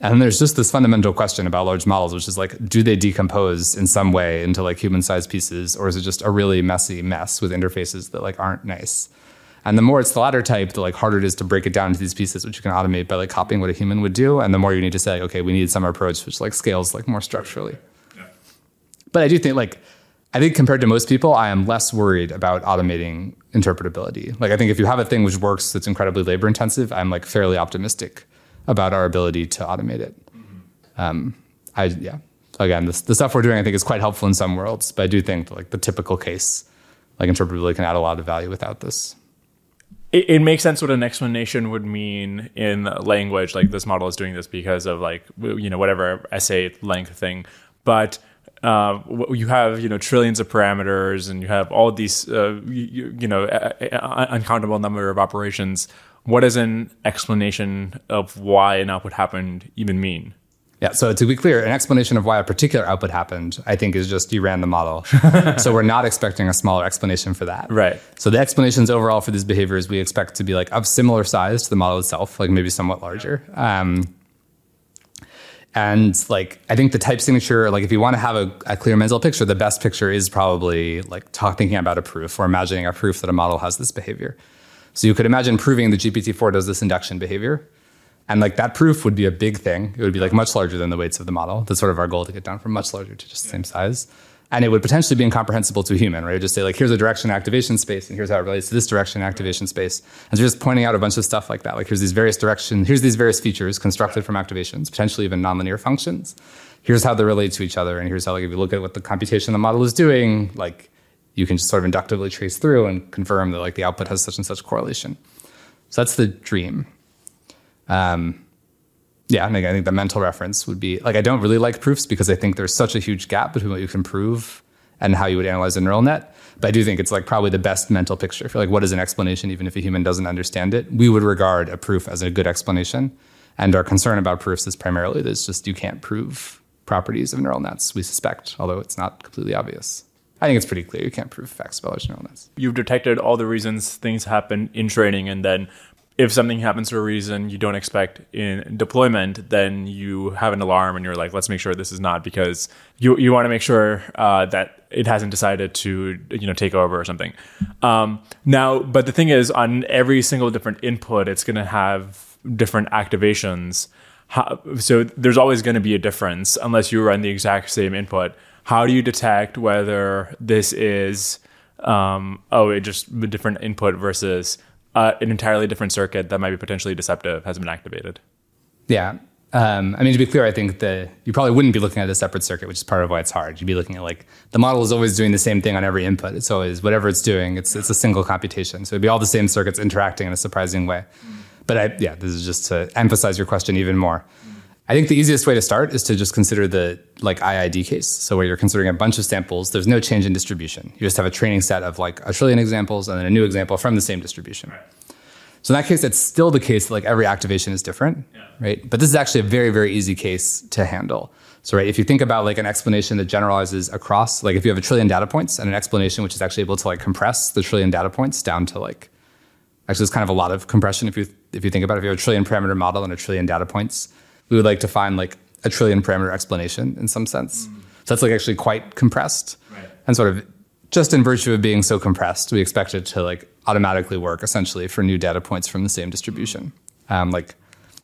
And then there's just this fundamental question about large models, which is like, do they decompose in some way into like human-sized pieces, or is it just a really messy mess with interfaces that like aren't nice? And the more it's the latter type, the like harder it is to break it down into these pieces, which you can automate by like copying what a human would do. And the more you need to say, okay, we need some approach which like scales like more structurally. Yeah. But I do think like, I think compared to most people, I am less worried about automating interpretability. Like I think if you have a thing which works that's incredibly labor intensive, I'm like fairly optimistic about our ability to automate it. Mm-hmm. Um, I, yeah, again, this, the stuff we're doing, I think is quite helpful in some worlds, but I do think like the typical case, like interpretability can add a lot of value without this. It, it makes sense what an explanation would mean in language, like this model is doing this because of like, you know, whatever essay length thing. But uh, you have, you know, trillions of parameters and you have all these, uh, you, you know, uncountable number of operations. What does an explanation of why an output happened even mean? Yeah, so to be clear, an explanation of why a particular output happened, I think, is just you ran the model. So we're not expecting a smaller explanation for that. Right. So the explanations overall for these behaviors, we expect to be like of similar size to the model itself, like maybe somewhat larger. Um, and like, I think the type signature, like if you want to have a, a clear mental picture, the best picture is probably like talk, thinking about a proof or imagining a proof that a model has this behavior. So you could imagine proving that G P T four does this induction behavior. And like that proof would be a big thing. It would be like much larger than the weights of the model. That's sort of our goal, to get down from much larger to just the yeah. same size. And it would potentially be incomprehensible to a human, right? Just say like, here's a direction activation space and here's how it relates to this direction activation space. And so just pointing out a bunch of stuff like that. Like here's these various directions, here's these various features constructed from activations, potentially even nonlinear functions. Here's how they relate to each other. And here's how, like, if you look at what the computation the model is doing, like you can just sort of inductively trace through and confirm that like the output has such and such correlation. So that's the dream. Um, yeah, and again, I think the mental reference would be like, I don't really like proofs because I think there's such a huge gap between what you can prove and how you would analyze a neural net. But I do think it's like probably the best mental picture for like, what is an explanation? Even if a human doesn't understand it, we would regard a proof as a good explanation. And our concern about proofs is primarily that it's just, you can't prove properties of neural nets, we suspect, although it's not completely obvious. I think it's pretty clear you can't prove facts about large neural nets. You've detected all the reasons things happen in training, and then if something happens for a reason you don't expect in deployment, then you have an alarm and you're like, let's make sure this is not, because you you want to make sure uh, that it hasn't decided to, you know, take over or something. Um, now, but the thing is, on every single different input, it's going to have different activations. How, so there's always going to be a difference unless you run the exact same input. How do you detect whether this is, um, oh, it just a different input versus... Uh, an entirely different circuit that might be potentially deceptive has been activated? Yeah. Um, I mean, to be clear, I think that you probably wouldn't be looking at a separate circuit, which is part of why it's hard. You'd be looking at like, the model is always doing the same thing on every input. It's always, whatever it's doing, it's it's a single computation. So it'd be all the same circuits interacting in a surprising way. Mm-hmm. But I, yeah, this is just to emphasize your question even more. Mm-hmm. I think the easiest way to start is to just consider the like I I D case. So where you're considering a bunch of samples, there's no change in distribution. You just have a training set of like a trillion examples and then a new example from the same distribution. Right. So in that case, it's still the case that like every activation is different, yeah. right? But this is actually a very, very easy case to handle. So right, if you think about like an explanation that generalizes across, like if you have a trillion data points and an explanation which is actually able to like compress the trillion data points down to like, actually it's kind of a lot of compression if you if you think about it. If you have a trillion parameter model and a trillion data points, we would like to find like a trillion parameter explanation in some sense. Mm. So that's like actually quite compressed. Right. And sort of just in virtue of being so compressed, we expect it to like automatically work essentially for new data points from the same distribution. Um, like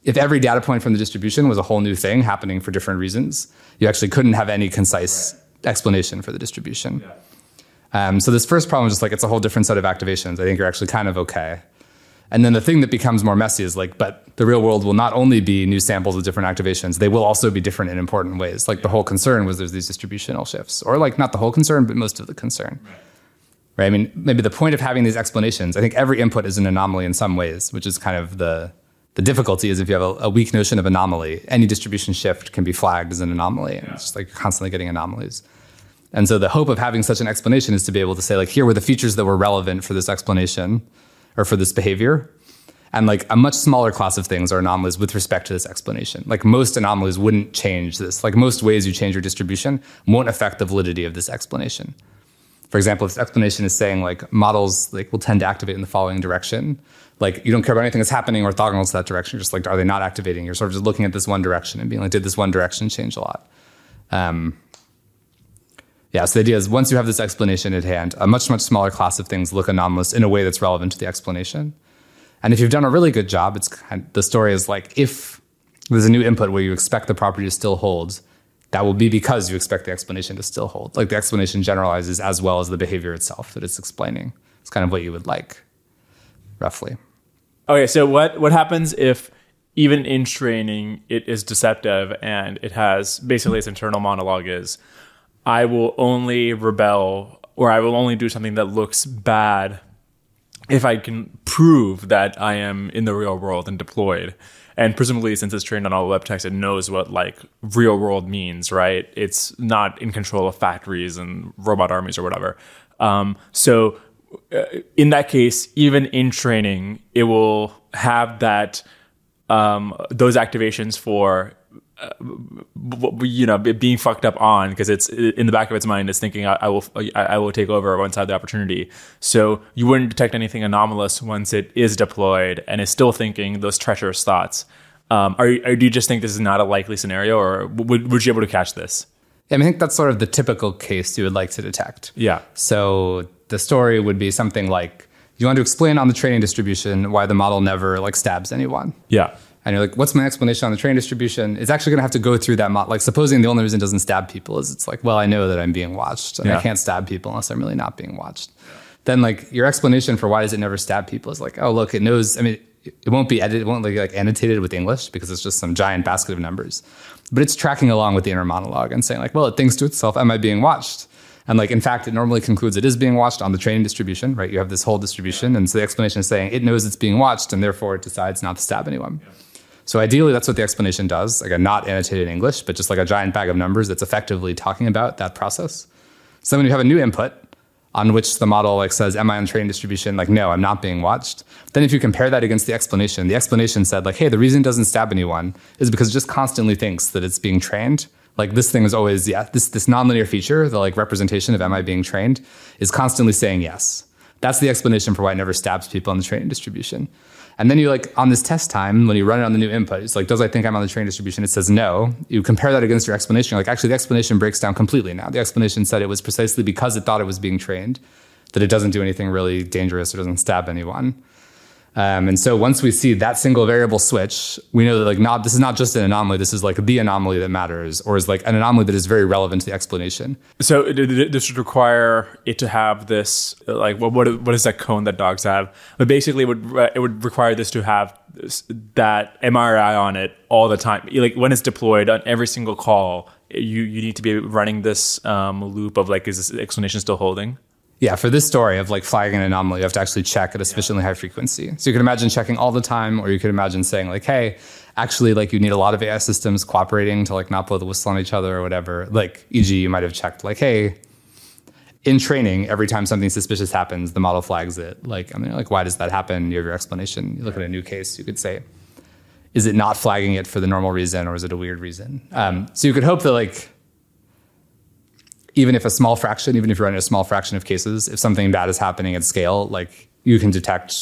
if every data point from the distribution was a whole new thing happening for different reasons, you actually couldn't have any concise explanation for the distribution. Yeah. Um, so this first problem is just like, it's a whole different set of activations. I think you're actually kind of okay. And then the thing that becomes more messy is like, but the real world will not only be new samples of different activations, they will also be different in important ways. Like the whole concern was there's these distributional shifts, or like not the whole concern, but most of the concern. Right. Right? I mean, maybe the point of having these explanations, I think every input is an anomaly in some ways, which is kind of the, the difficulty is if you have a, a weak notion of anomaly, any distribution shift can be flagged as an anomaly. And yeah. It's just like constantly getting anomalies. And so the hope of having such an explanation is to be able to say, like, here were the features that were relevant for this explanation or for this behavior. And like a much smaller class of things are anomalies with respect to this explanation. Like most anomalies wouldn't change this. Like most ways you change your distribution won't affect the validity of this explanation. For example, if this explanation is saying like models like will tend to activate in the following direction, like you don't care about anything that's happening orthogonal to that direction. You're just like, are they not activating? You're sort of just looking at this one direction and being like, did this one direction change a lot? Um, Yeah, so the idea is once you have this explanation at hand, a much, much smaller class of things look anomalous in a way that's relevant to the explanation. And if you've done a really good job, it's kind of, the story is like, if there's a new input where you expect the property to still hold, that will be because you expect the explanation to still hold. Like the explanation generalizes as well as the behavior itself that it's explaining. It's kind of what you would like, roughly. Okay, so what, what happens if even in training, it is deceptive and it has basically its internal monologue is, I will only rebel or I will only do something that looks bad if I can prove that I am in the real world and deployed. And presumably, since it's trained on all web text, it knows what like real world means, right? It's not in control of factories and robot armies or whatever. Um, so uh, in that case, even in training, it will have that um, those activations for Uh, you know, being fucked up on because it's in the back of its mind. It's thinking, I, I will, I will take over once I have the opportunity. So you wouldn't detect anything anomalous once it is deployed and is still thinking those treacherous thoughts. Um, are, are do you just think this is not a likely scenario, or would would you be able to catch this? Yeah, I mean, I think that's sort of the typical case you would like to detect. Yeah. So the story would be something like you want to explain on the training distribution why the model never like stabs anyone. Yeah. And you're like, what's my explanation on the train distribution? It's actually going to have to go through that model. Like, supposing the only reason it doesn't stab people is it's like, well, I know that I'm being watched. And yeah. I can't stab people unless I'm really not being watched. Then, like, your explanation for why does it never stab people is like, oh, look, it knows. I mean, it won't be edited. It won't be, like, annotated with English because it's just some giant basket of numbers. But it's tracking along with the inner monologue and saying, like, well, it thinks to itself, am I being watched? And, like, in fact, it normally concludes it is being watched on the training distribution, right? You have this whole distribution. And so the explanation is saying it knows it's being watched and therefore it decides not to stab anyone. Yeah. So ideally, that's what the explanation does, like a not annotated English, but just like a giant bag of numbers that's effectively talking about that process. So when you have a new input on which the model like says, am I on train distribution? Like, no, I'm not being watched. Then if you compare that against the explanation, the explanation said like, hey, the reason it doesn't stab anyone is because it just constantly thinks that it's being trained. Like this thing is always, yeah, this, this nonlinear feature, the like representation of am I being trained is constantly saying yes. That's the explanation for why it never stabs people on the train distribution. And then you like on this test time, when you run it on the new input, it's like, does I think I'm on the train distribution? It says no. You compare that against your explanation. You're like, actually, the explanation breaks down completely now. The explanation said it was precisely because it thought it was being trained that it doesn't do anything really dangerous or doesn't stab anyone. Um, and so once we see that single variable switch, we know that like not this is not just an anomaly. This is like the anomaly that matters, or is like an anomaly that is very relevant to the explanation. So this would require it to have this like what what what is that cone that dogs have? But basically, it would it would require this to have this, that M R I on it all the time. Like when it's deployed on every single call, you you need to be running this um, loop of like, is this explanation still holding? Yeah, for this story of like flagging an anomaly, you have to actually check at a sufficiently high frequency. So you can imagine checking all the time, or you could imagine saying like, hey, actually, like you need a lot of A I systems cooperating to like not blow the whistle on each other or whatever. Like, for example, you might have checked like, hey, in training, every time something suspicious happens, the model flags it. Like, I mean, like, why does that happen? You have your explanation. You look at a new case, you could say, is it not flagging it for the normal reason, or is it a weird reason? Um, so you could hope that like, even if a small fraction, even if you're running a small fraction of cases, if something bad is happening at scale, like you can detect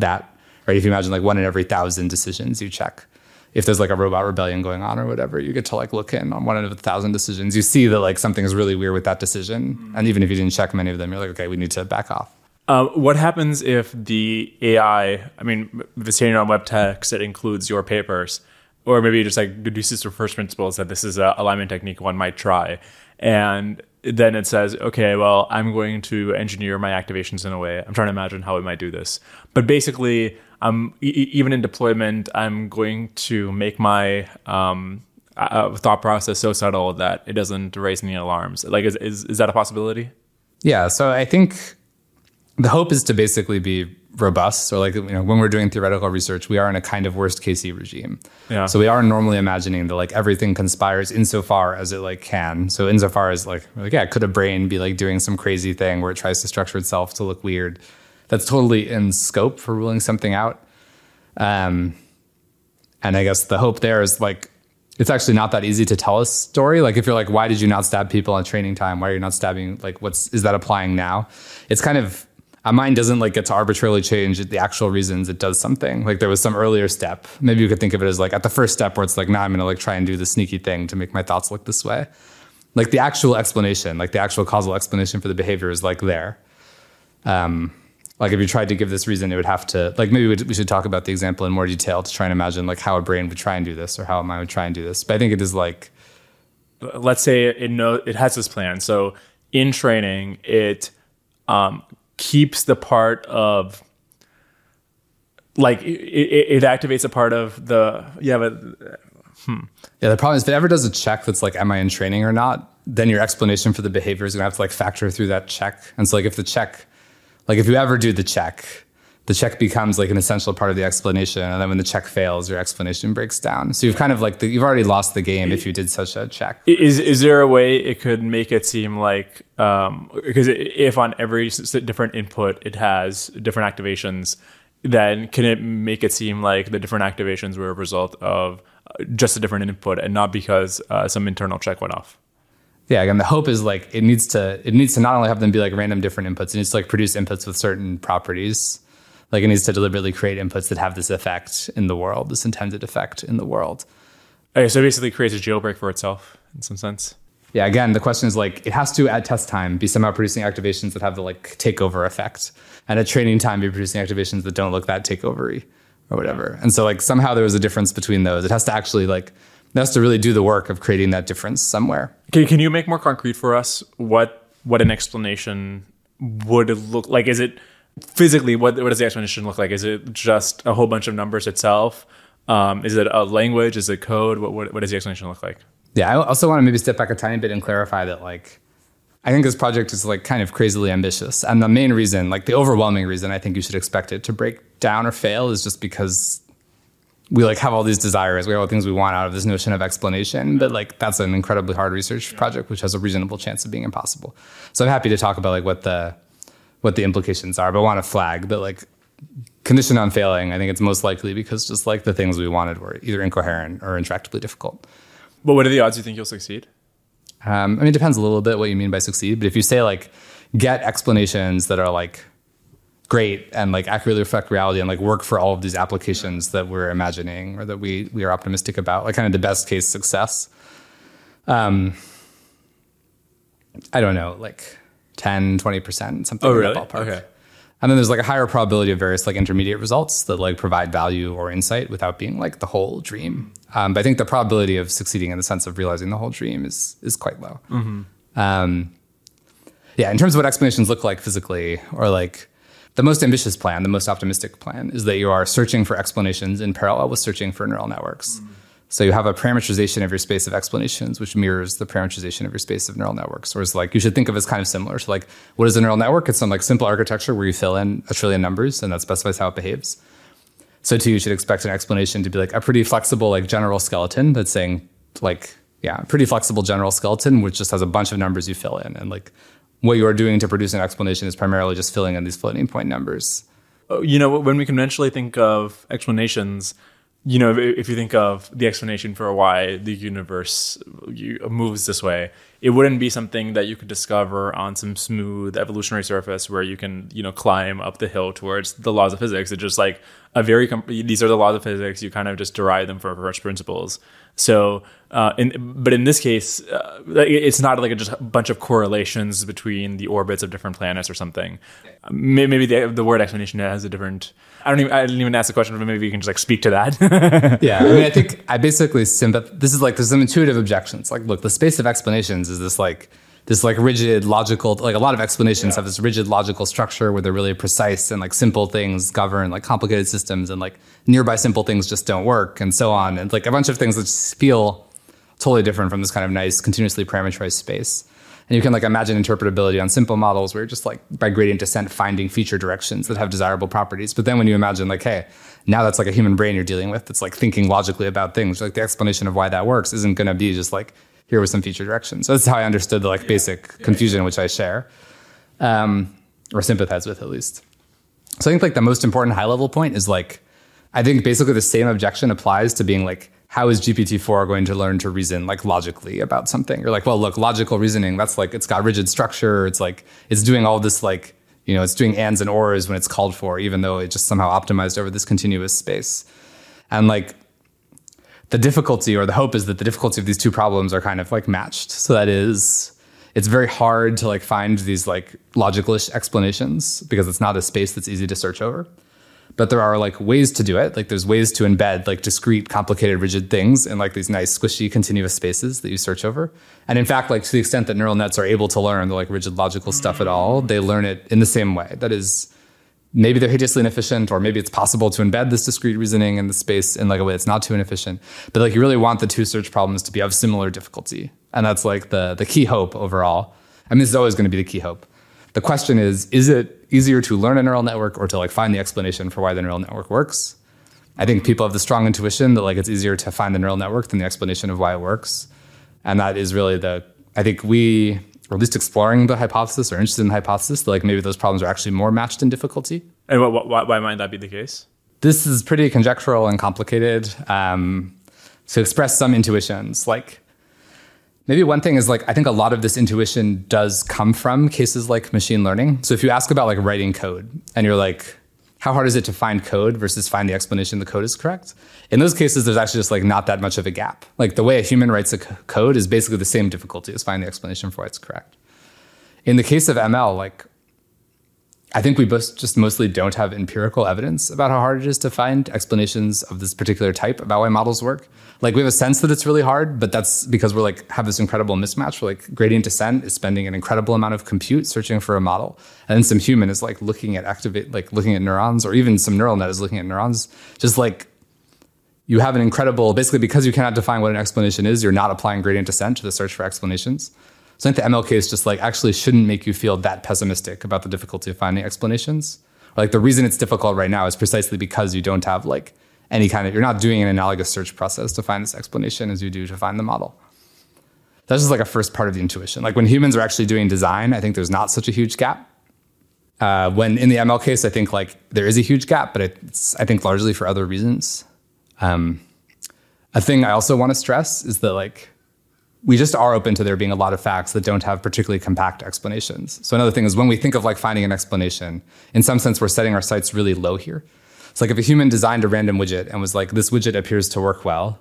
that, right? If you imagine like one in every thousand decisions you check, if there's like a robot rebellion going on or whatever, you get to like look in on one out of a thousand decisions. You see that like something is really weird with that decision. Mm-hmm. And even if you didn't check many of them, you're like, okay, we need to back off. Uh, what happens if the A I, I mean, Vissarion on web text that includes your papers, or maybe just like deduces from first principles that this is an alignment technique one might try. And then it says, okay, well, I'm going to engineer my activations in a way. I'm trying to imagine how we might do this. But basically, um, e- even in deployment, I'm going to make my um, uh, thought process so subtle that it doesn't raise any alarms. Like, is, is, is that a possibility? Yeah, so I think the hope is to basically be robust. So like, you know, when we're doing theoretical research, we are in a kind of worst case regime. Yeah. So we are normally imagining that like everything conspires insofar as it like can. So insofar as like, like, yeah, could a brain be like doing some crazy thing where it tries to structure itself to look weird? That's totally in scope for ruling something out. Um, and I guess the hope there is like, it's actually not that easy to tell a story. Like if you're like, why did you not stab people on training time? Why are you not stabbing? Like, what's, is that applying now? It's kind of, our mind doesn't like get to arbitrarily change the actual reasons it does something. Like there was some earlier step. Maybe you could think of it as like at the first step where it's like, now nah, I'm going to like try and do the sneaky thing to make my thoughts look this way. Like the actual explanation, like the actual causal explanation for the behavior is like there. Um, like if you tried to give this reason, it would have to, like maybe we should talk about the example in more detail to try and imagine like how a brain would try and do this or how a mind would try and do this. But I think it is like, let's say it know it has this plan. So in training, it, um, keeps the part of like it, it, it activates a part of the yeah but hmm. yeah the problem is if it ever does a check that's like am I in training or not, then your explanation for the behavior is gonna have to like factor through that check. And so like if the check, like if you ever do the check, the check becomes like an essential part of the explanation, and then when the check fails, your explanation breaks down. So you've kind of like the, you've already lost the game if you did such a check. Is is there a way it could make it seem like um, because if on every different input it has different activations, then can it make it seem like the different activations were a result of just a different input and not because uh, some internal check went off? Yeah, again, the hope is like it needs to it needs to not only have them be like random different inputs, it needs to like produce inputs with certain properties. Like it needs to deliberately create inputs that have this effect in the world, this intended effect in the world. Okay, so it basically creates a jailbreak for itself in some sense. Yeah, again, the question is like, it has to at test time be somehow producing activations that have the like takeover effect, and at training time be producing activations that don't look that takeovery or whatever. And so like somehow there was a difference between those. It has to actually like, it has to really do the work of creating that difference somewhere. Can, can you make more concrete for us what, what an explanation would look like? Is it, physically, what what does the explanation look like? Is it just a whole bunch of numbers itself? Um, is it a language? Is it code? What, what what does the explanation look like? Yeah, I also want to maybe step back a tiny bit and clarify that, like, I think this project is like kind of crazily ambitious, and the main reason, like the overwhelming reason, I think you should expect it to break down or fail, is just because we like have all these desires, we have all the things we want out of this notion of explanation, but like that's an incredibly hard research project, which has a reasonable chance of being impossible. So I'm happy to talk about like what the what the implications are, but I want to flag that like condition on failing, I think it's most likely because just like the things we wanted were either incoherent or intractably difficult. But what are the odds you think you'll succeed? Um, I mean, it depends a little bit what you mean by succeed, but if you say like get explanations that are like great and like accurately reflect reality and like work for all of these applications that we're imagining or that we, we are optimistic about, like kind of the best case success. Um, I don't know, like ten, twenty percent, something oh, really? in that ballpark. Okay. And then there's like a higher probability of various like intermediate results that like provide value or insight without being like the whole dream. Um, but I think the probability of succeeding in the sense of realizing the whole dream is is quite low. Mm-hmm. Um, yeah, in terms of what explanations look like physically, or like the most ambitious plan, the most optimistic plan is that you are searching for explanations in parallel with searching for neural networks. Mm-hmm. So you have a parameterization of your space of explanations, which mirrors the parameterization of your space of neural networks. Whereas like you should think of as kind of similar to like, what is a neural network? It's some like simple architecture where you fill in a trillion numbers and that specifies how it behaves. So too, you should expect an explanation to be like a pretty flexible, like general skeleton that's saying like, yeah, pretty flexible general skeleton, which just has a bunch of numbers you fill in. And like what you are doing to produce an explanation is primarily just filling in these floating point numbers. You know, when we conventionally think of explanations, you know, if you think of the explanation for why the universe moves this way, it wouldn't be something that you could discover on some smooth evolutionary surface where you can, you know, climb up the hill towards the laws of physics. It's just like a very, comp- these are the laws of physics. You kind of just derive them from first principles. So, uh, in, but in this case, uh, it's not like a just a bunch of correlations between the orbits of different planets or something. Maybe the, the word explanation has a different, I don't even, I didn't even ask the question, but maybe you can just like speak to that. Yeah. I mean, I think I basically, sympath- this is like, there's some intuitive objections. Like, look, the space of explanations is this like, this like rigid logical, like a lot of explanations yeah. have this rigid logical structure where they're really precise and like simple things govern like complicated systems and like nearby simple things just don't work and so on. And like a bunch of things that just feel totally different from this kind of nice continuously parameterized space. And you can like imagine interpretability on simple models where you're just like by gradient descent finding feature directions that have desirable properties. But then when you imagine like, hey, now that's like a human brain you're dealing with that's like thinking logically about things, like the explanation of why that works isn't going to be just like, here was some feature direction. So that's how I understood the like yeah. basic yeah. confusion, which I share, um, or sympathize with at least. So I think like the most important high level point is like, I think basically the same objection applies to being like, how is G P T four going to learn to reason like logically about something? You're like, well, look, logical reasoning, that's like, it's got rigid structure. It's like, it's doing all this like, you know, it's doing ands and ors when it's called for, even though it just somehow optimized over this continuous space. And like, the difficulty or the hope is that the difficulty of these two problems are kind of like matched. So that is, it's very hard to like find these like logical explanations because it's not a space that's easy to search over. But there are like ways to do it. Like there's ways to embed like discrete, complicated, rigid things in like these nice, squishy, continuous spaces that you search over. And in fact, like to the extent that neural nets are able to learn the like rigid logical stuff at all, they learn it in the same way. That is, maybe they're hideously inefficient, or maybe it's possible to embed this discrete reasoning in the space in like a way that's not too inefficient. But like you really want the two search problems to be of similar difficulty. And that's like the the key hope overall. I mean, this is always going to be the key hope. The question is, is it easier to learn a neural network or to like find the explanation for why the neural network works? I think people have the strong intuition that like it's easier to find the neural network than the explanation of why it works. And that is really the, I think we... or at least exploring the hypothesis or interested in the hypothesis, that like maybe those problems are actually more matched in difficulty. And wh- wh- why might that be the case? This is pretty conjectural and complicated. Um, to express some intuitions, like maybe one thing is like, I think a lot of this intuition does come from cases like machine learning. So if you ask about like writing code and you're like, how hard is it to find code versus find the explanation the code is correct? In those cases, there's actually just like not that much of a gap. Like the way a human writes a c- code is basically the same difficulty as finding the explanation for why it's correct. In the case of M L, like I think we both just mostly don't have empirical evidence about how hard it is to find explanations of this particular type about why models work. Like we have a sense that it's really hard, but that's because we're like have this incredible mismatch where like gradient descent is spending an incredible amount of compute searching for a model, and then some human is like looking at activate, like looking at neurons, or even some neural net is looking at neurons. Just like you have an incredible, basically because you cannot define what an explanation is, you're not applying gradient descent to the search for explanations. So I think the M L case just like actually shouldn't make you feel that pessimistic about the difficulty of finding explanations. Or, like the reason it's difficult right now is precisely because you don't have like any kind of, you're not doing an analogous search process to find this explanation as you do to find the model. That's just like a first part of the intuition. Like when humans are actually doing design, I think there's not such a huge gap. Uh, when in the M L case, I think like there is a huge gap, but it's, I think largely for other reasons. Um, a thing I also want to stress is that like, we just are open to there being a lot of facts that don't have particularly compact explanations. So another thing is when we think of like finding an explanation, in some sense, we're setting our sights really low here. It's like if a human designed a random widget and was like, this widget appears to work well.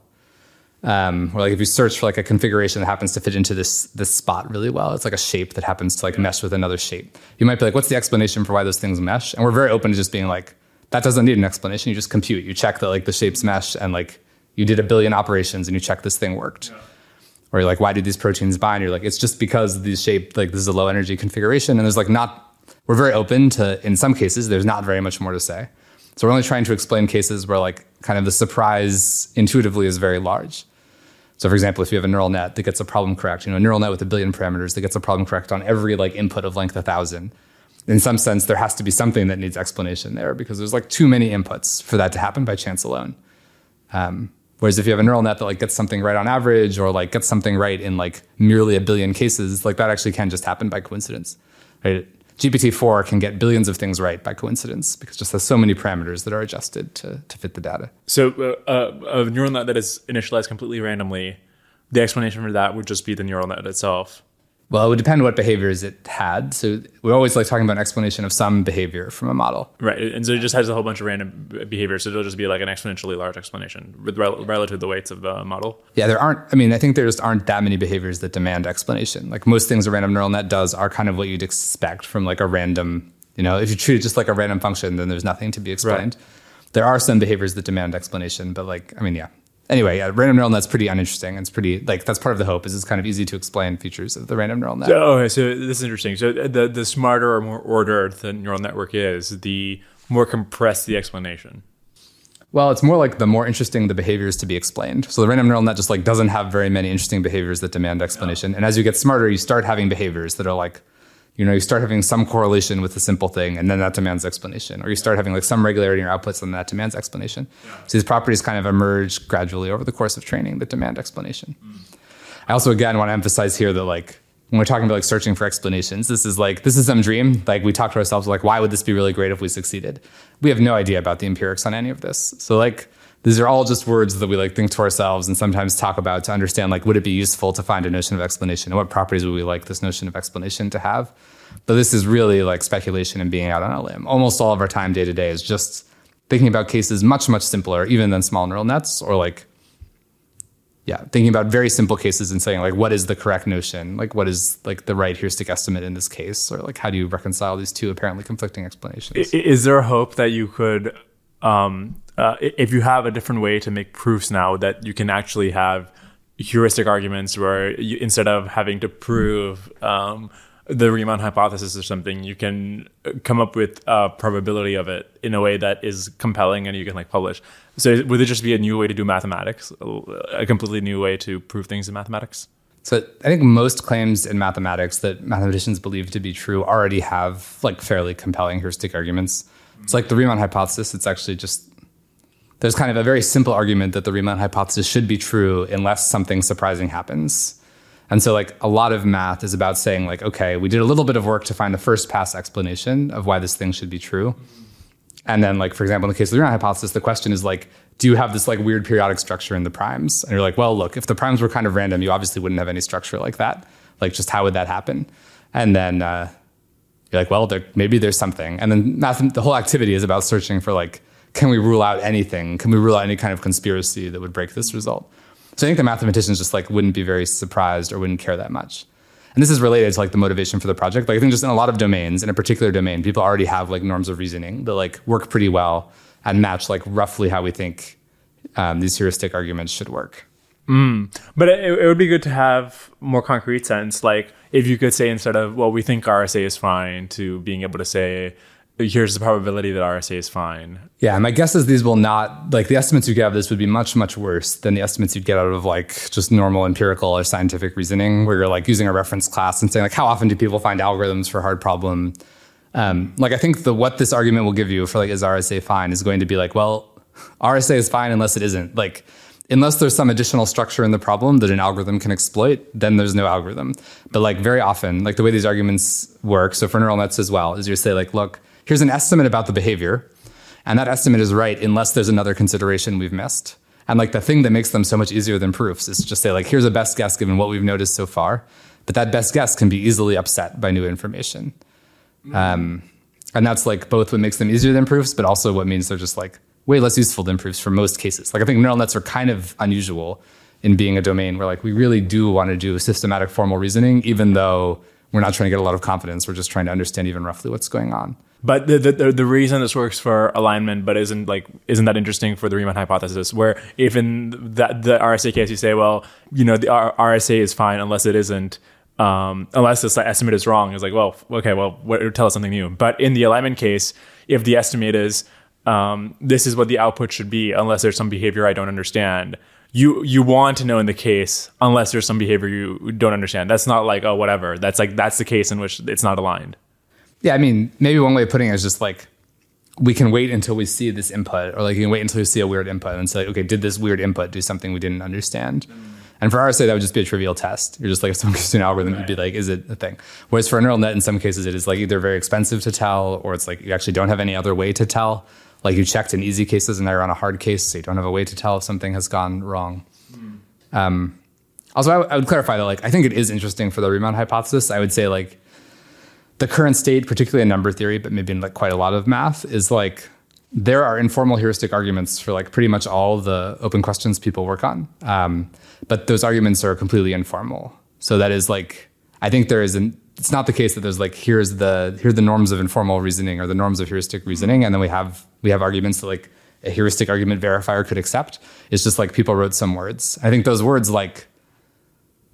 Um, or like if you search for like a configuration that happens to fit into this this spot really well, it's like a shape that happens to like yeah. mesh with another shape. You might be like, what's the explanation for why those things mesh? And we're very open to just being like, that doesn't need an explanation. You just compute. You check that like the shapes mesh and like you did a billion operations and you check this thing worked. Yeah. Or you're like, why do these proteins bind? You're like, it's just because these shape, like this is a low energy configuration. And there's like not, we're very open to, in some cases, there's not very much more to say. So we're only trying to explain cases where like kind of the surprise intuitively is very large. So for example, if you have a neural net that gets a problem correct, you know, a neural net with a billion parameters that gets a problem correct on every like input of length a thousand, in some sense, there has to be something that needs explanation there because there's like too many inputs for that to happen by chance alone. Um, Whereas if you have a neural net that like gets something right on average or like gets something right in like merely a billion cases, like that actually can just happen by coincidence, right? G P T four can get billions of things right by coincidence because it just has so many parameters that are adjusted to, to fit the data. So uh, a neural net that is initialized completely randomly, the explanation for that would just be the neural net itself. Well, it would depend what behaviors it had. So we're always like talking about an explanation of some behavior from a model. Right. And so it just has a whole bunch of random behaviors. So it'll just be like an exponentially large explanation with rel- relative to the weights of the model. Yeah, there aren't. I mean, I think there just aren't that many behaviors that demand explanation. Like most things a random neural net does are kind of what you'd expect from like a random, you know, if you treat it just like a random function, then there's nothing to be explained. Right. There are some behaviors that demand explanation, but like, I mean, yeah. Anyway, yeah, random neural net's pretty uninteresting. It's pretty, like, that's part of the hope, is it's kind of easy to explain features of the random neural net. So, okay, so this is interesting. So the, the smarter or more ordered the neural network is, the more compressed the explanation. Well, it's more like the more interesting the behaviors to be explained. So the random neural net just, like, doesn't have very many interesting behaviors that demand explanation. No. And as you get smarter, you start having behaviors that are, like, you know, you start having some correlation with a simple thing, and then that demands explanation. Or you start having like some regularity in your outputs, and that demands explanation. Yeah. So these properties kind of emerge gradually over the course of training that demand explanation. Mm. I also, again, want to emphasize here that like when we're talking about like searching for explanations, this is like, this is some dream. Like we talk to ourselves like, why would this be really great if we succeeded? We have no idea about the empirics on any of this. So like these are all just words that we like think to ourselves and sometimes talk about to understand like, would it be useful to find a notion of explanation? And what properties would we like this notion of explanation to have? But this is really like speculation and being out on a limb. Almost all of our time day to day is just thinking about cases much, much simpler, even than small neural nets, or like, yeah, thinking about very simple cases and saying like, what is the correct notion? Like, what is like the right heuristic estimate in this case? Or like, how do you reconcile these two apparently conflicting explanations? Is there a hope that you could, um, uh, if you have a different way to make proofs now, that you can actually have heuristic arguments where you, instead of having to prove, um, the Riemann hypothesis or something, you can come up with a probability of it in a way that is compelling and you can like publish. So would it just be a new way to do mathematics, a completely new way to prove things in mathematics? So I think most claims in mathematics that mathematicians believe to be true already have like fairly compelling heuristic arguments. It's like the Riemann hypothesis. It's actually just, there's kind of a very simple argument that the Riemann hypothesis should be true unless something surprising happens. And so like a lot of math is about saying like, okay, we did a little bit of work to find the first pass explanation of why this thing should be true. And then like, for example, in the case of the Riemann hypothesis, the question is like, do you have this like weird periodic structure in the primes? And you're like, well, look, if the primes were kind of random, you obviously wouldn't have any structure like that. Like just how would that happen? And then uh, you're like, well, there, maybe there's something. And then math, the whole activity is about searching for like, can we rule out anything? Can we rule out any kind of conspiracy that would break this result? So I think the mathematicians just like wouldn't be very surprised or wouldn't care that much. And this is related to like the motivation for the project. Like I think just in a lot of domains, in a particular domain, people already have like norms of reasoning that like work pretty well and match like roughly how we think um, these heuristic arguments should work. Mm. But it, it would be good to have more concrete sense. Like if you could say instead of, well, we think R S A is fine, to being able to say, here's the probability that R S A is fine. Yeah, and my guess is these will not, like the estimates you get out of this would be much, much worse than the estimates you'd get out of like just normal empirical or scientific reasoning, where you're like using a reference class and saying like, how often do people find algorithms for a hard problem? Um, like I think the what this argument will give you for like, is R S A fine, is going to be like, well, R S A is fine unless it isn't. Like unless there's some additional structure in the problem that an algorithm can exploit, then there's no algorithm. But like very often, like the way these arguments work, so for neural nets as well, is you say like, look, here's an estimate about the behavior, and that estimate is right unless there's another consideration we've missed. And like the thing that makes them so much easier than proofs is to just say like, here's a best guess given what we've noticed so far, but that best guess can be easily upset by new information. Um, and that's like both what makes them easier than proofs, but also what means they're just like way less useful than proofs for most cases. Like I think neural nets are kind of unusual in being a domain where like we really do want to do systematic formal reasoning, even though we're not trying to get a lot of confidence. We're just trying to understand even roughly what's going on. But the, the the reason this works for alignment, but isn't like isn't that interesting for the Riemann hypothesis, where if in that the R S A case you say, well, you know, the R- RSA is fine unless it isn't, um, unless this estimate is wrong. It's like, well, okay, well, what, tell us something new. But in the alignment case, if the estimate is um, this is what the output should be, unless there's some behavior I don't understand. You you want to know in the case unless there's some behavior you don't understand. That's not like, oh, whatever. That's like that's the case in which it's not aligned. Yeah, I mean, maybe one way of putting it is just like, we can wait until we see this input, or like you can wait until you see a weird input and say, okay, did this weird input do something we didn't understand? Mm-hmm. And for R S A, that would just be a trivial test. You're just like, if someone gives you an algorithm, right, it'd be like, is it a thing? Whereas for a neural net, in some cases, it is like either very expensive to tell, or it's like you actually don't have any other way to tell. Like you checked in easy cases and now you're on a hard case, so you don't have a way to tell if something has gone wrong. Mm-hmm. Um, Also, I, w- I would clarify that, like, I think it is interesting for the Riemann hypothesis. I would say, like, the current state, particularly in number theory, but maybe in like quite a lot of math, is like there are informal heuristic arguments for like pretty much all the open questions people work on. Um, but those arguments are completely informal. So that is like, I think there is an, it's not the case that there's like, here's the, here are the norms of informal reasoning or the norms of heuristic reasoning. And then we have, we have arguments that like a heuristic argument verifier could accept. It's just like people wrote some words. I think those words, like,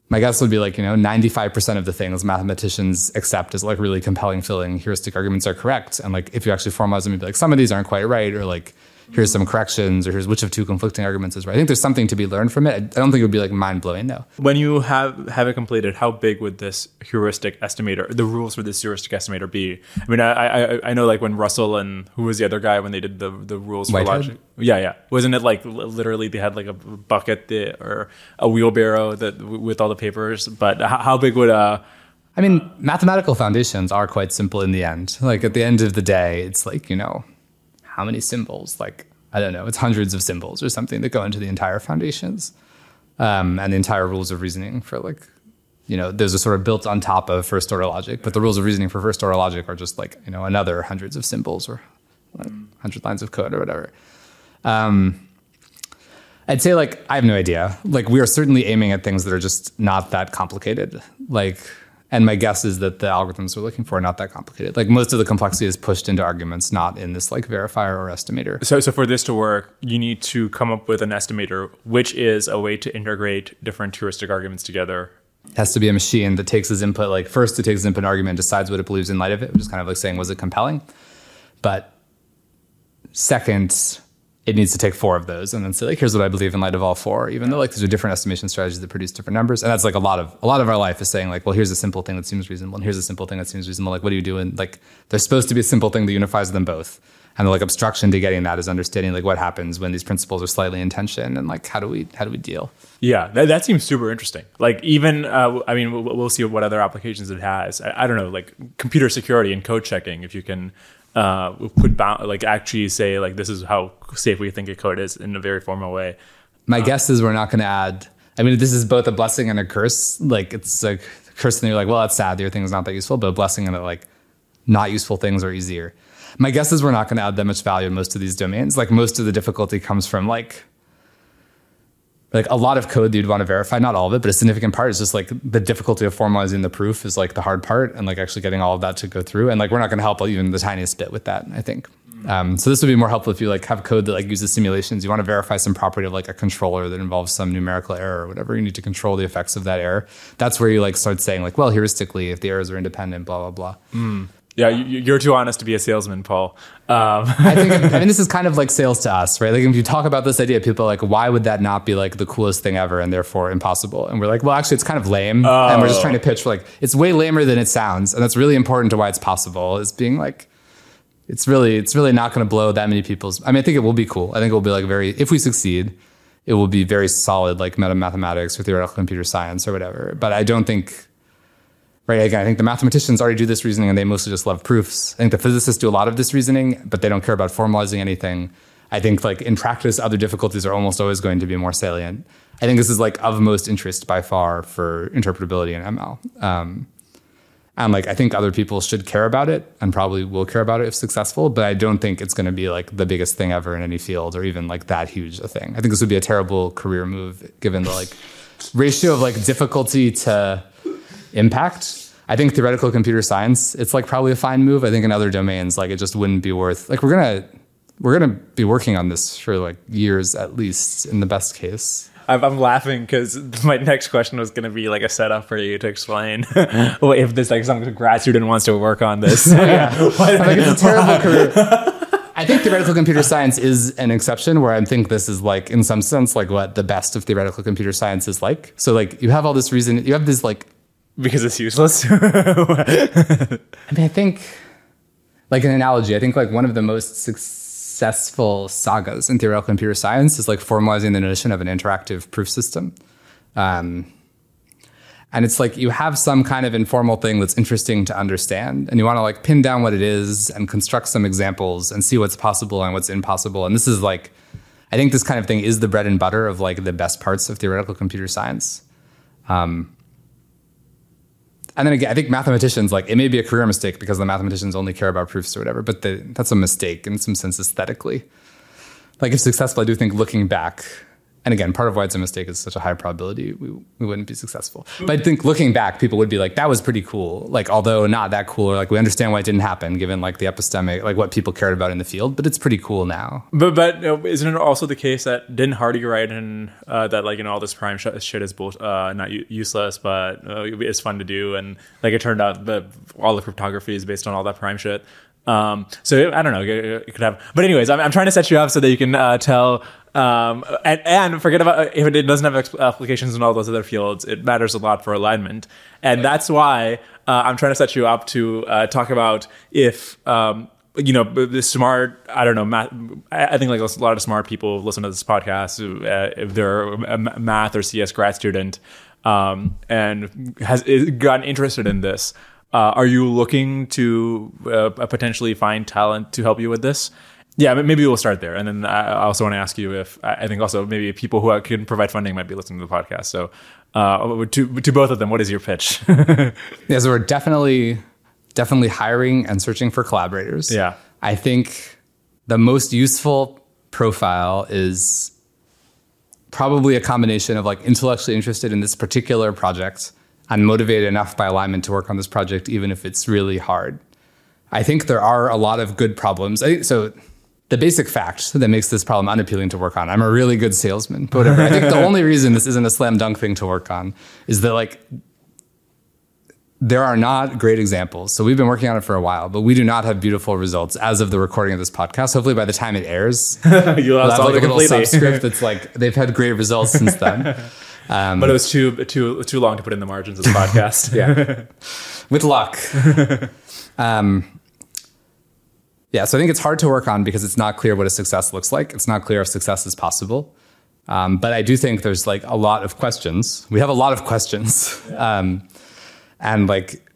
my guess would be like, you know, ninety-five percent of the things mathematicians accept as like really compelling, filling heuristic arguments are correct. And like, if you actually formalize them, you'd be like, some of these aren't quite right. Or like, here's some corrections, or here's which of two conflicting arguments is right. I think there's something to be learned from it. I don't think it would be like mind blowing though. When you have, have it completed, how big would this heuristic estimator, the rules for this heuristic estimator be? I mean, I I, I know like when Russell and who was the other guy when they did the, the rules for Whitehead? Logic. Yeah, yeah. Wasn't it like literally they had like a bucket that, or a wheelbarrow that with all the papers? But how, how big would a... I mean, mathematical foundations are quite simple in the end. Like at the end of the day, it's like, you know, how many symbols? Like, I don't know, it's hundreds of symbols or something that go into the entire foundations um, and the entire rules of reasoning for like, you know, those are sort of built on top of first order logic, but the rules of reasoning for first order logic are just like, you know, another hundreds of symbols or like, hundred lines of code or whatever. Um, I'd say like, I have no idea. Like we are certainly aiming at things that are just not that complicated. Like, and my guess is that the algorithms we're looking for are not that complicated. Like most of the complexity is pushed into arguments, not in this like verifier or estimator. So so for this to work, you need to come up with an estimator, which is a way to integrate different heuristic arguments together. It has to be a machine that takes as input, like first it takes as input an argument, decides what it believes in light of it, which is kind of like saying, was it compelling? But second, it needs to take four of those and then say like, here's what I believe in light of all four, even though like these are different estimation strategies that produce different numbers. And that's like a lot of, a lot of our life is saying like, well, here's a simple thing that seems reasonable. And here's a simple thing that seems reasonable. Like, what do you do? And like, there's supposed to be a simple thing that unifies them both. And the like obstruction to getting that is understanding like what happens when these principles are slightly in tension and like, how do we, how do we deal? Yeah. That, that seems super interesting. Like even, uh, I mean, we'll, we'll see what other applications it has. I, I don't know, like computer security and code checking, if you can, uh put bound, like actually say like this is how safe we think a code is in a very formal way. My um, guess is we're not going to add, I mean, this is both a blessing and a curse. Like it's like a curse and you're like, well, that's sad, your thing is not that useful, but a blessing and that like not useful things are easier. My guess is we're not going to add that much value in most of these domains. Like most of the difficulty comes from like like a lot of code that you'd want to verify, not all of it, but a significant part is just like the difficulty of formalizing the proof is like the hard part and like actually getting all of that to go through. And like, we're not going to help even the tiniest bit with that, I think. Um, so this would be more helpful if you like have code that like uses simulations. You want to verify some property of like a controller that involves some numerical error or whatever. You need to control the effects of that error. That's where you like start saying like, well, heuristically, if the errors are independent, blah, blah, blah. Mm. Yeah, you're too honest to be a salesman, Paul. Um. I think, I mean, this is kind of like sales to us, right? Like if you talk about this idea, people are like, why would that not be like the coolest thing ever and therefore impossible? And we're like, well, actually, it's kind of lame. Oh. And we're just trying to pitch for like, it's way lamer than it sounds. And that's really important to why it's possible is being like, it's really, it's really not going to blow that many people's. I mean, I think it will be cool. I think it will be like very, if we succeed, it will be very solid, like meta mathematics or theoretical computer science or whatever. But I don't think... Right. Again, I think the mathematicians already do this reasoning and they mostly just love proofs. I think the physicists do a lot of this reasoning, but they don't care about formalizing anything. I think like in practice, other difficulties are almost always going to be more salient. I think this is like of most interest by far for interpretability in M L. Um, and like, I think other people should care about it and probably will care about it if successful, but I don't think it's going to be like the biggest thing ever in any field or even like that huge a thing. I think this would be a terrible career move given the like ratio of like difficulty to impact. I think theoretical computer science, it's like probably a fine move. I think in other domains, like it just wouldn't be worth, like we're going to, we're going to be working on this for like years, at least in the best case. I'm, I'm laughing because my next question was going to be like a setup for you to explain well, if this like some grad student wants to work on this. Yeah. Why, like, it's a terrible career. I think theoretical computer science is an exception where I think this is like, in some sense, like what the best of theoretical computer science is like. So like you have all this reason, you have this like, because it's useless. I mean, I think, like an analogy, I think like one of the most successful sagas in theoretical computer science is like formalizing the notion of an interactive proof system. Um, and it's like you have some kind of informal thing that's interesting to understand, and you want to like pin down what it is and construct some examples and see what's possible and what's impossible. And this is like, I think this kind of thing is the bread and butter of like the best parts of theoretical computer science. Um, and then again, I think mathematicians, like, it may be a career mistake because the mathematicians only care about proofs or whatever, but the, that's a mistake in some sense aesthetically. Like, if successful, I do think looking back, and again, part of why it's a mistake is such a high probability we, we wouldn't be successful. But I think looking back, people would be like, that was pretty cool. Like, although not that cool, or like, we understand why it didn't happen given like the epistemic, like what people cared about in the field, but it's pretty cool now. But but uh, isn't it also the case that didn't Hardy write in uh, that like, you know, all this prime sh- shit is bull- uh, not u- useless, but uh, it's fun to do. And like, it turned out that all the cryptography is based on all that prime shit. Um, so I don't know, it could have, but anyways, I'm, I'm trying to set you up so that you can uh, tell, um, and, and forget about if it doesn't have applications in all those other fields, it matters a lot for alignment. And that's why uh, I'm trying to set you up to uh, talk about if, um, you know, the smart, I don't know, math, I think like a lot of smart people listen to this podcast, uh, if they're a math or C S grad student, um, and has gotten interested in this. Uh, are you looking to uh, potentially find talent to help you with this? Yeah, maybe we'll start there. And then I also want to ask you if, I think also maybe people who can provide funding might be listening to the podcast. So uh, to to both of them, what is your pitch? Yeah, so we're definitely, definitely hiring and searching for collaborators. Yeah. I think the most useful profile is probably a combination of like intellectually interested in this particular project and motivated enough by alignment to work on this project, even if it's really hard. I think there are a lot of good problems. I, so the basic fact that makes this problem unappealing to work on, I'm a really good salesman, but whatever. I think the only reason this isn't a slam dunk thing to work on is that like there are not great examples. So we've been working on it for a while, but we do not have beautiful results as of the recording of this podcast. Hopefully by the time it airs, you lost all like the a little subscript that's like, they've had great results since then. Um, but it was too too too long to put in the margins of the podcast. Yeah, with luck. Um, yeah, so I think it's hard to work on because it's not clear what a success looks like. It's not clear if success is possible. Um, but I do think there's like a lot of questions. We have a lot of questions, yeah. um, and like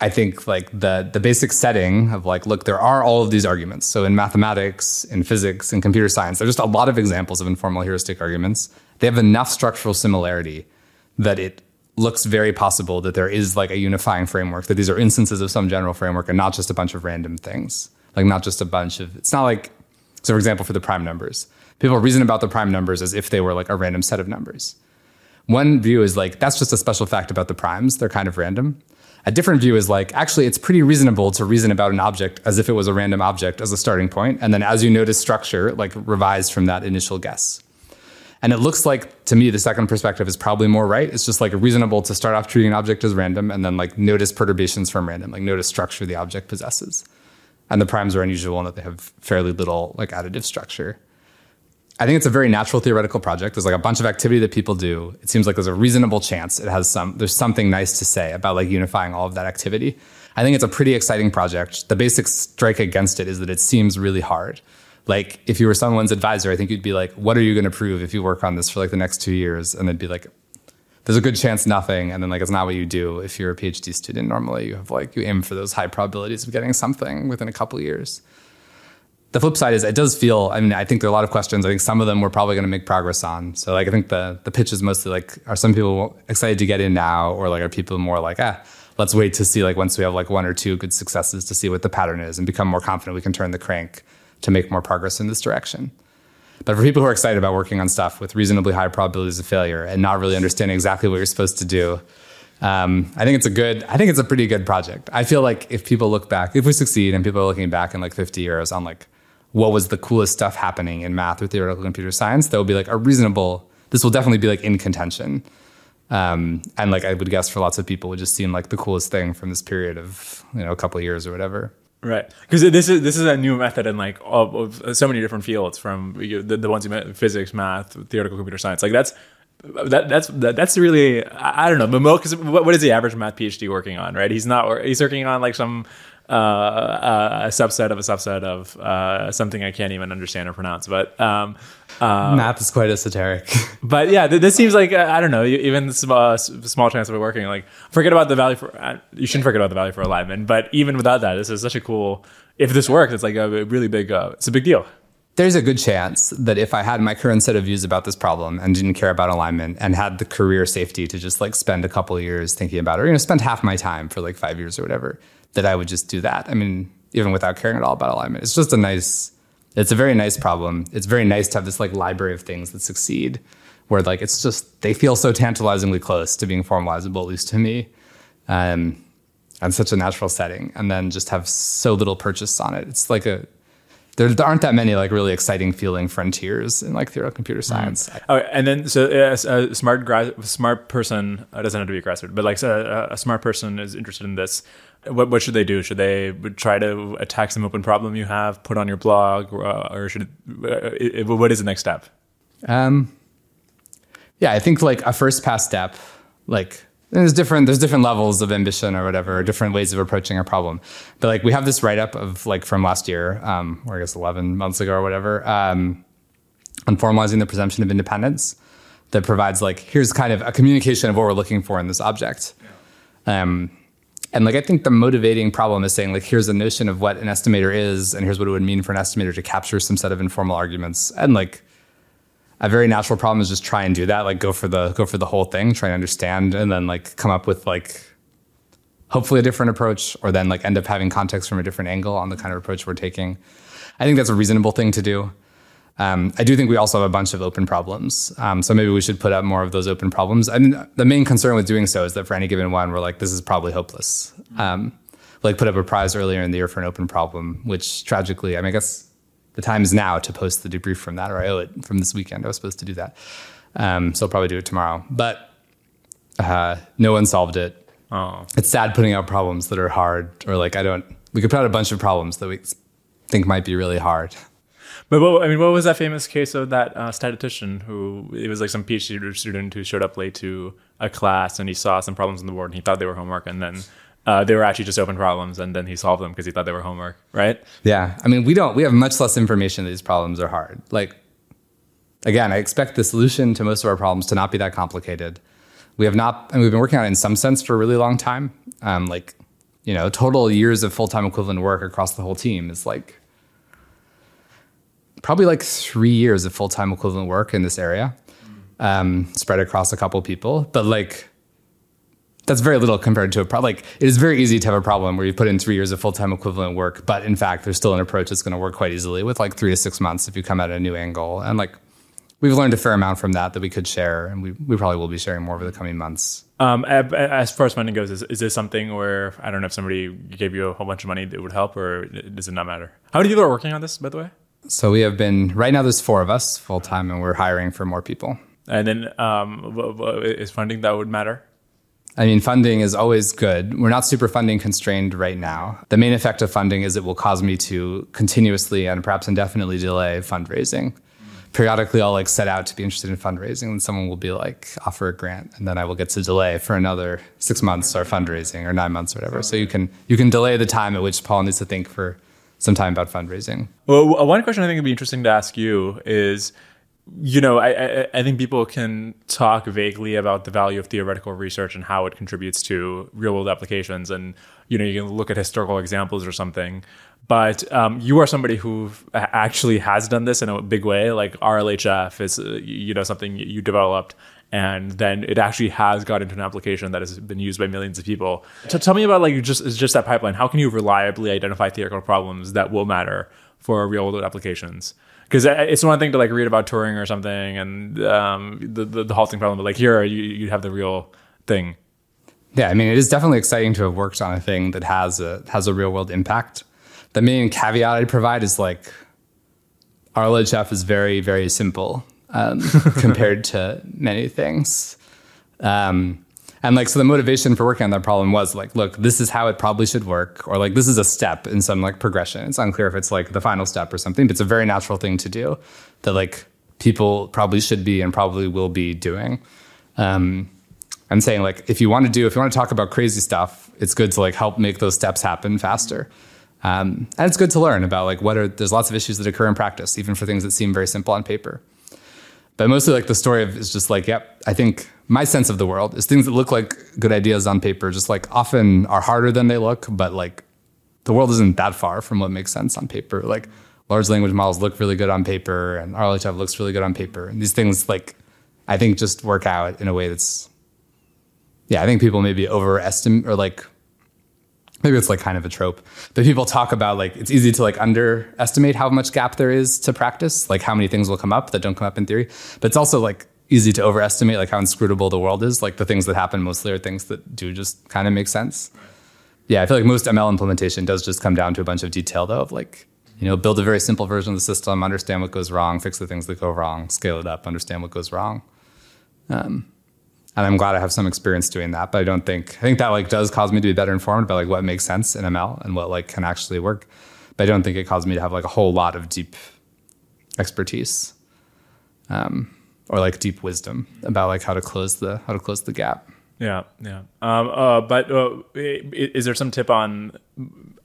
I think like the the basic setting of like, look, there are all of these arguments. So in mathematics, in physics, in computer science, there's just a lot of examples of informal heuristic arguments. They have enough structural similarity that it looks very possible that there is like a unifying framework, that these are instances of some general framework and not just a bunch of random things, like not just a bunch of, it's not like, so for example, for the prime numbers, people reason about the prime numbers as if they were like a random set of numbers. One view is like, that's just a special fact about the primes. They're kind of random. A different view is like, actually, it's pretty reasonable to reason about an object as if it was a random object as a starting point. And then as you notice structure, like revise from that initial guess. And it looks like, to me, the second perspective is probably more right. It's just like reasonable to start off treating an object as random and then like notice perturbations from random, like notice structure the object possesses. And the primes are unusual in that they have fairly little like additive structure. I think it's a very natural theoretical project. There's like a bunch of activity that people do. It seems like there's a reasonable chance it has some, there's something nice to say about like unifying all of that activity. I think it's a pretty exciting project. The basic strike against it is that it seems really hard. Like, if you were someone's advisor, I think you'd be like, what are you going to prove if you work on this for like the next two years? And they'd be like, there's a good chance nothing. And then like, it's not what you do. If you're a PhD student, normally you have like, you aim for those high probabilities of getting something within a couple of years. The flip side is it does feel, I mean, I think there are a lot of questions. I think some of them we're probably going to make progress on. So like, I think the the pitch is mostly like, are some people excited to get in now? Or like, are people more like, ah, let's wait to see like, once we have like one or two good successes to see what the pattern is and become more confident we can turn the crank to make more progress in this direction. But for people who are excited about working on stuff with reasonably high probabilities of failure and not really understanding exactly what you're supposed to do, um, I think it's a good, I think it's a pretty good project. I feel like if people look back, if we succeed and people are looking back in like fifty years on like, what was the coolest stuff happening in math or theoretical computer science, that will be like a reasonable, this will definitely be like in contention. Um, and like, I would guess for lots of people, it would just seem like the coolest thing from this period of, you know, a couple of years or whatever. Right, because this is this is a new method in like of, of so many different fields, from you know, the, the ones you met, physics, math, theoretical computer science. Like that's that that's that, that's really I, I don't know. Because what, what is the average math PhD working on? Right, he's not he's working on like some uh, uh, a subset of a subset of uh, something I can't even understand or pronounce. But um, uh, math is quite esoteric. But yeah, th- this seems like uh, I don't know. Even the small, small chance of it working. Like forget about the value for uh, you shouldn't forget about the value for alignment. But even without that, this is such a cool. If this works, it's like a really big. Uh, it's a big deal. There's a good chance that if I had my current set of views about this problem and didn't care about alignment and had the career safety to just like spend a couple of years thinking about it, or, you know, spend half my time for like five years or whatever, that I would just do that. I mean, even without caring at all about alignment, it's just a nice, it's a very nice problem. It's very nice to have this like library of things that succeed where like, it's just, they feel so tantalizingly close to being formalizable, at least to me. Um, and such a natural setting, and then just have so little purchase on it. It's like a, There aren't that many like really exciting feeling frontiers in like theoretical computer science. Mm. Oh, and then so a, a smart gra- smart person uh, doesn't have to be a graduate, but like a, a smart person is interested in this. What what should they do? Should they try to attack some open problem you have, put on your blog, or, or should it, uh, it, what is the next step? Um, yeah, I think like a first pass step, like. There's different there's different levels of ambition or whatever, or different ways of approaching a problem. But like we have this write-up of like from last year, um, or I guess eleven months ago or whatever, um, on formalizing the presumption of independence that provides like, here's kind of a communication of what we're looking for in this object. Um, and like I think the motivating problem is saying like, here's a notion of what an estimator is, and here's what it would mean for an estimator to capture some set of informal arguments. And like, a very natural problem is just try and do that, like go for the go for the whole thing, try and understand, and then like come up with like hopefully a different approach, or then like end up having context from a different angle on the kind of approach we're taking. I think that's a reasonable thing to do. Um, I do think we also have a bunch of open problems. Um, so maybe we should put up more of those open problems. I mean, the main concern with doing so is that for any given one, we're like, this is probably hopeless. Um, like put up a prize earlier in the year for an open problem, which tragically, I mean, I guess, the time is now to post the debrief from that, or I owe it from this weekend. I was supposed to do that. Um, so I'll probably do it tomorrow. But uh, no one solved it. Oh. It's sad putting out problems that are hard, or like I don't, we could put out a bunch of problems that we think might be really hard. But what, I mean, what was that famous case of that uh, statistician who, it was like some PhD student who showed up late to a class and he saw some problems on the board and he thought they were homework, and then Uh, they were actually just open problems, and then he solved them because he thought they were homework, right? Yeah. I mean, we don't, we have much less information that these problems are hard. Like, again, I expect the solution to most of our problems to not be that complicated. We have not, and we've been working on it in some sense for a really long time. Um, like, you know, total years of full-time equivalent work across the whole team is like, probably like three years of full-time equivalent work in this area, um, spread across a couple people, but like, that's very little compared to a problem. Like, it is very easy to have a problem where you put in three years of full-time equivalent work, but in fact, there's still an approach that's going to work quite easily with like three to six months if you come at a new angle. And like, we've learned a fair amount from that that we could share, and we, we probably will be sharing more over the coming months. Um, as far as money goes, is, is this something where, I don't know, if somebody gave you a whole bunch of money that would help, or does it not matter? How many people are working on this, by the way? So we have been, right now there's four of us full-time, and we're hiring for more people. And then um, is funding that would matter? I mean, funding is always good. We're not super funding constrained right now. The main effect of funding is it will cause me to continuously and perhaps indefinitely delay fundraising. Mm. Periodically, I'll like set out to be interested in fundraising, and someone will be like, offer a grant, and then I will get to delay for another six months or fundraising or nine months or whatever. So you can you can delay the time at which Paul needs to think for some time about fundraising. Well, one question I think would be interesting to ask you is, you know, I, I I think people can talk vaguely about the value of theoretical research and how it contributes to real world applications. And, you know, you can look at historical examples or something. But um, you are somebody who actually has done this in a big way. Like R L H F is, uh, you know, something you developed, and then it actually has got into an application that has been used by millions of people. So tell me about like just just that pipeline. How can you reliably identify theoretical problems that will matter for real world applications? Because it's one thing to like read about Turing or something and um, the, the the halting problem, but like here you you have the real thing. Yeah, I mean, it is definitely exciting to have worked on a thing that has a has a real world impact. The main caveat I provide is like R L H F is very very simple um, compared to many things, um, and like so the motivation for working on that problem was like, look, this is how it probably should work, or like this is a step in some like progression. It's unclear if it's like the final step or something, but it's a very natural thing to do that like people probably should be and probably will be doing. Um, I'm saying like, if you want to do, if you want to talk about crazy stuff, it's good to like help make those steps happen faster. Um, and it's good to learn about like what are, there's lots of issues that occur in practice, even for things that seem very simple on paper. But mostly like the story of is just like, yep, I think my sense of the world is things that look like good ideas on paper just like often are harder than they look, but like the world isn't that far from what makes sense on paper. Like large language models look really good on paper, and R L H F looks really good on paper. And these things, like, I think just work out in a way that's, yeah, I think people maybe overestimate, or like, maybe it's like kind of a trope, but people talk about, like, it's easy to like underestimate how much gap there is to practice, like how many things will come up that don't come up in theory. But it's also like easy to overestimate like how inscrutable the world is. Like the things that happen mostly are things that do just kind of make sense. Yeah, I feel like most M L implementation does just come down to a bunch of detail though, of like, you know, build a very simple version of the system, understand what goes wrong, fix the things that go wrong, scale it up, understand what goes wrong. Um, And I'm glad I have some experience doing that, but I don't think, I think that like does cause me to be better informed about like what makes sense in M L and what like can actually work. But I don't think it caused me to have like a whole lot of deep expertise um, or like deep wisdom about like how to close the, how to close the gap. Yeah. Yeah. Um, uh, but uh, is there some tip on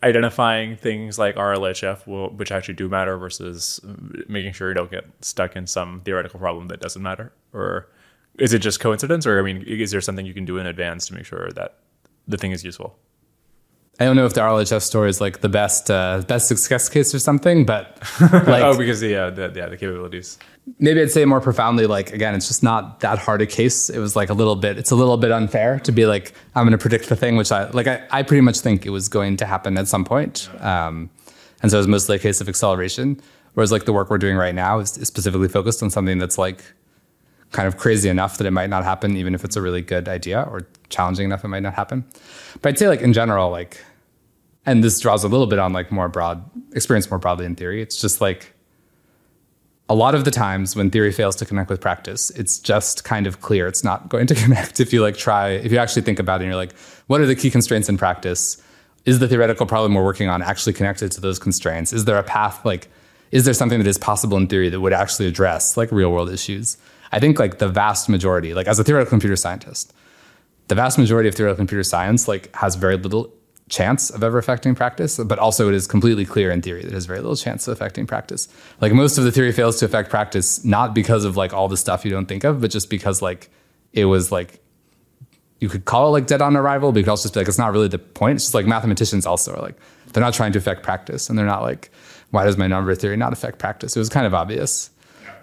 identifying things like R L H F, will, which actually do matter, versus making sure you don't get stuck in some theoretical problem that doesn't matter? Or is it just coincidence, or I mean, is there something you can do in advance to make sure that the thing is useful? I don't know if the R L H F story is like the best uh, best success case or something, but like, oh, because the, uh, the yeah the capabilities. Maybe I'd say more profoundly, like again, it's just not that hard a case. It was like a little bit. It's a little bit unfair to be like, I'm going to predict the thing, which I like. I, I pretty much think it was going to happen at some point, yeah. um, and so it was mostly a case of acceleration. Whereas like the work we're doing right now is specifically focused on something that's like kind of crazy enough that it might not happen, even if it's a really good idea, or challenging enough it might not happen. But I'd say like in general, like, and this draws a little bit on like more broad experience, more broadly in theory, it's just like a lot of the times when theory fails to connect with practice, it's just kind of clear it's not going to connect. If you like try, if you actually think about it and you're like, what are the key constraints in practice? Is the theoretical problem we're working on actually connected to those constraints? Is there a path, like, is there something that is possible in theory that would actually address like real world issues? I think like the vast majority, like as a theoretical computer scientist, the vast majority of theoretical computer science like has very little chance of ever affecting practice, but also it is completely clear in theory that it has very little chance of affecting practice. Like most of the theory fails to affect practice, not because of like all the stuff you don't think of, but just because like it was like, you could call it like dead on arrival, but you could also just be like, it's not really the point. It's just like mathematicians also are like, they're not trying to affect practice, and they're not like, why does my number theory not affect practice? It was kind of obvious.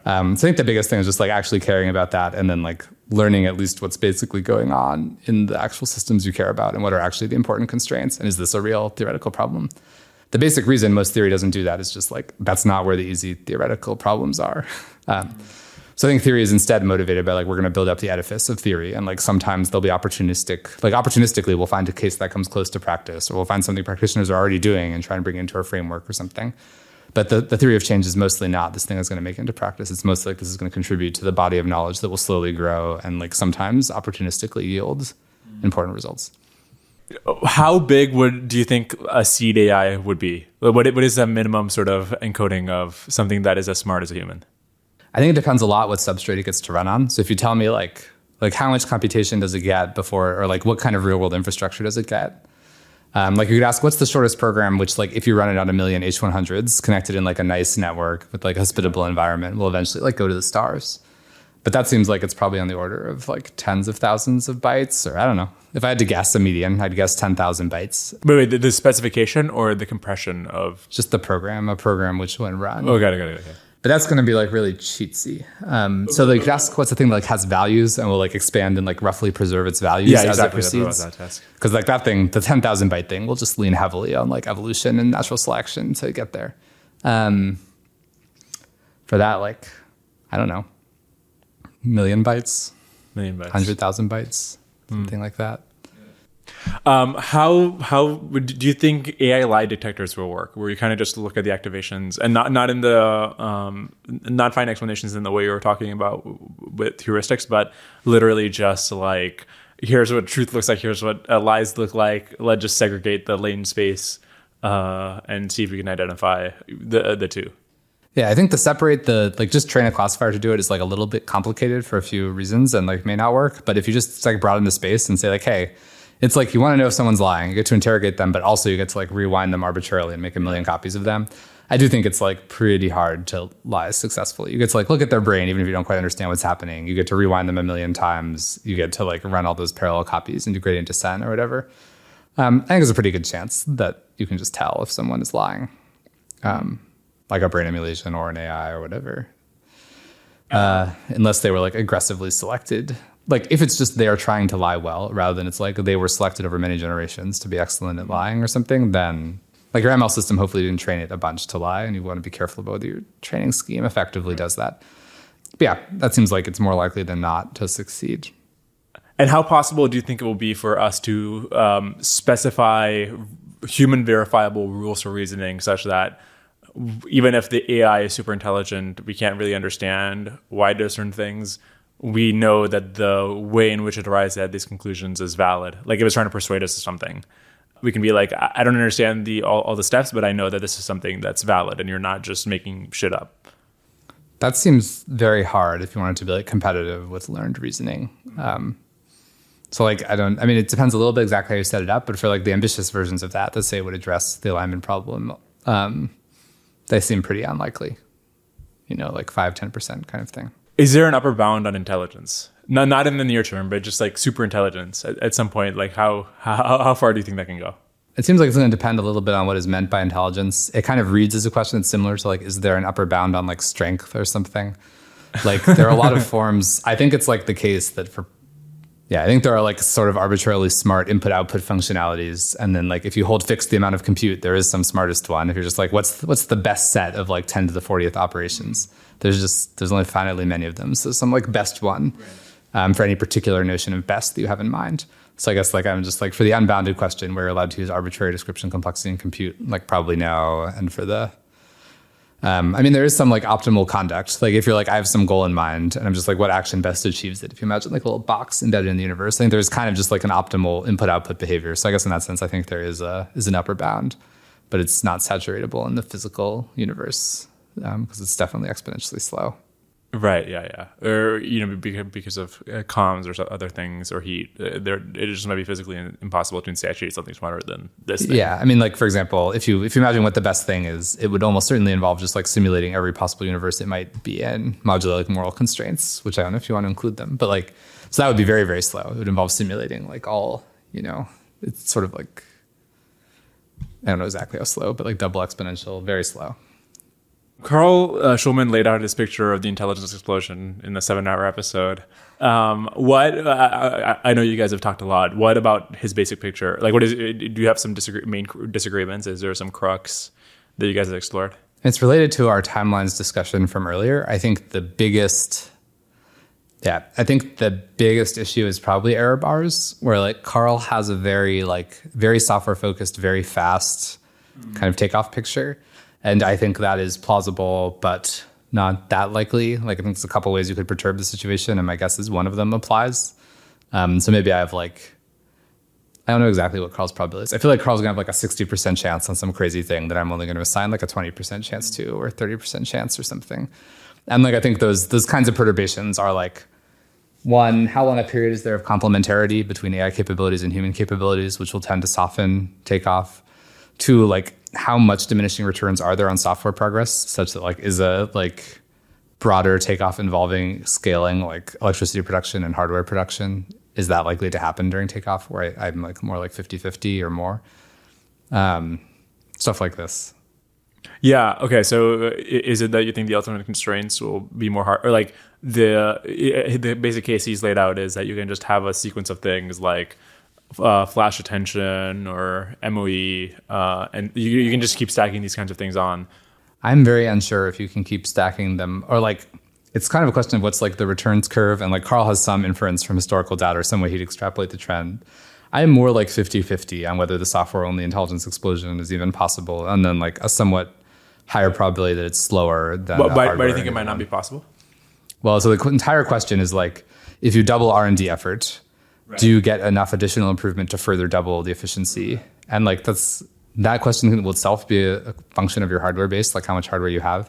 Um, so I think the biggest thing is just like actually caring about that, and then like learning at least what's basically going on in the actual systems you care about, and what are actually the important constraints, and is this a real theoretical problem? The basic reason most theory doesn't do that is just like, that's not where the easy theoretical problems are. Um, so I think theory is instead motivated by like, we're going to build up the edifice of theory, and like sometimes there'll be opportunistic, like opportunistically we'll find a case that comes close to practice, or we'll find something practitioners are already doing and try and bring it into our framework or something. But the, the theory of change is mostly not this thing that's going to make it into practice. It's mostly like this is going to contribute to the body of knowledge that will slowly grow and like sometimes opportunistically yield important results. How big would do you think a seed A I would be? What What is the minimum sort of encoding of something that is as smart as a human? I think it depends a lot what substrate it gets to run on. So if you tell me like like how much computation does it get before, or like what kind of real world infrastructure does it get? Um, like you could ask, what's the shortest program, which like if you run it on a million H one hundreds connected in like a nice network with like a hospitable environment, will eventually like go to the stars. But that seems like it's probably on the order of like tens of thousands of bytes, or I don't know. If I had to guess a median, I'd guess ten thousand bytes. Wait, wait, the specification or the compression of? Just the program, a program which when run. Oh, got it, got it, got it. But that's going to be like really cheatsy. Um, so they could ask what's the thing that like has values and will like expand and like roughly preserve its values yeah, as exactly. it proceeds. Because like that thing, the ten thousand byte thing, will just lean heavily on like evolution and natural selection to get there. Um, for that, like, I don't know, million bytes, million bytes, one hundred thousand bytes, something mm. like that. Um, how how would, do you think A I lie detectors will work? Where you kind of just look at the activations and not not in the um, not find explanations in the way you were talking about with heuristics, but literally just like, here's what truth looks like, here's what uh, lies look like. Let's just segregate the latent space uh, and see if we can identify the uh, the two. Yeah, I think to separate the, like just train a classifier to do it is like a little bit complicated for a few reasons and like may not work. But if you just like broaden the space and say like, hey. It's like you want to know if someone's lying. You get to interrogate them, but also you get to like rewind them arbitrarily and make a million copies of them. I do think it's like pretty hard to lie successfully. You get to like look at their brain, even if you don't quite understand what's happening. You get to rewind them a million times. You get to like run all those parallel copies and do gradient descent or whatever. Um, I think there's a pretty good chance that you can just tell if someone is lying. Um, like a brain emulation or an A I or whatever. Uh, unless they were like aggressively selected. Like if it's just they're trying to lie well, rather than it's like they were selected over many generations to be excellent at lying or something, then like your M L system hopefully didn't train it a bunch to lie, and you want to be careful about whether your training scheme effectively does that. But yeah, that seems like it's more likely than not to succeed. And how possible do you think it will be for us to um, specify human verifiable rules for reasoning such that even if the A I is super intelligent, we can't really understand why it does certain things? We know that the way in which it arrives at these conclusions is valid. Like if it's trying to persuade us of something, we can be like, I, I don't understand the all, all the steps, but I know that this is something that's valid and you're not just making shit up. That seems very hard if you wanted to be like competitive with learned reasoning. Um, So like, I don't, I mean, it depends a little bit exactly how you set it up, but for like the ambitious versions of that, that say would address the alignment problem, um, they seem pretty unlikely, you know, like five, ten percent kind of thing. Is there an upper bound on intelligence? No, not in the near term, but just like super intelligence at, at some point, like how, how, how far do you think that can go? It seems like it's going to depend a little bit on what is meant by intelligence. It kind of reads as a question that's similar to like, is there an upper bound on like strength or something? Like there are a lot of forms. I think it's like the case that for Yeah, I think there are like sort of arbitrarily smart input-output functionalities. And then like if you hold fixed the amount of compute, there is some smartest one. If you're just like, what's the, what's the best set of like ten to the fortieth operations? There's just, there's only finitely many of them. So some like best one um, for any particular notion of best that you have in mind. So I guess like I'm just like for the unbounded question, we're allowed to use arbitrary description, complexity, and compute, like probably no. And for the... Um, I mean, there is some like optimal conduct. Like if you're like, I have some goal in mind and I'm just like, what action best achieves it? If you imagine like a little box embedded in the universe, I think there's kind of just like an optimal input output behavior. So I guess in that sense, I think there is a, is an upper bound, but it's not saturatable in the physical universe because um, it's definitely exponentially slow. Right. Yeah. Yeah. Or, you know, because of comms or other things or heat, there it just might be physically impossible to insatiate something smarter than this thing. Yeah. I mean, like, for example, if you if you imagine what the best thing is, it would almost certainly involve just like simulating every possible universe it might be in, modular like moral constraints, which I don't know if you want to include them. But like, so that would be very, very slow. It would involve simulating like all, you know, it's sort of like, I don't know exactly how slow, but like double exponential, very slow. Carl uh, Schulman laid out his picture of the intelligence explosion in the seven-hour episode. Um, what uh, I, I know you guys have talked a lot. What about his basic picture? Like, what is? Do you have some disagree- main disagreements? Is there some crux that you guys have explored? It's related to our timelines discussion from earlier. I think the biggest, yeah, I think the biggest issue is probably error bars, where like Carl has a very like very software-focused, very fast mm-hmm. kind of takeoff picture. And I think that is plausible, but not that likely. Like, I think there's a couple ways you could perturb the situation, and my guess is one of them applies. Um, so maybe I have, like, I don't know exactly what Carl's probability is. I feel like Carl's going to have, like, a sixty percent chance on some crazy thing that I'm only going to assign, like, a twenty percent chance to or thirty percent chance or something. And, like, I think those those kinds of perturbations are, like, one, how long a period is there of complementarity between A I capabilities and human capabilities, which will tend to soften takeoff. Two, like, how much diminishing returns are there on software progress such that like is a like broader takeoff involving scaling like electricity production and hardware production, is that likely to happen during takeoff where I, I'm like more like fifty-fifty or more, um, stuff like this. Yeah. Okay. So is it that you think the ultimate constraints will be more hard, or like the, the basic case he's laid out is that you can just have a sequence of things like Uh, flash attention or M O E, uh, and you, you can just keep stacking these kinds of things on. I'm very unsure if you can keep stacking them, or like it's kind of a question of what's like the returns curve, and like Carl has some inference from historical data or some way he'd extrapolate the trend. I'm more like fifty-fifty on whether the software-only intelligence explosion is even possible, and then like a somewhat higher probability that it's slower than but, but, but I think it might not be possible. Well, so the entire question is like if you double R and D effort, right. Do you get enough additional improvement to further double the efficiency? Right. And like that's that question will itself be a, a function of your hardware base, like how much hardware you have.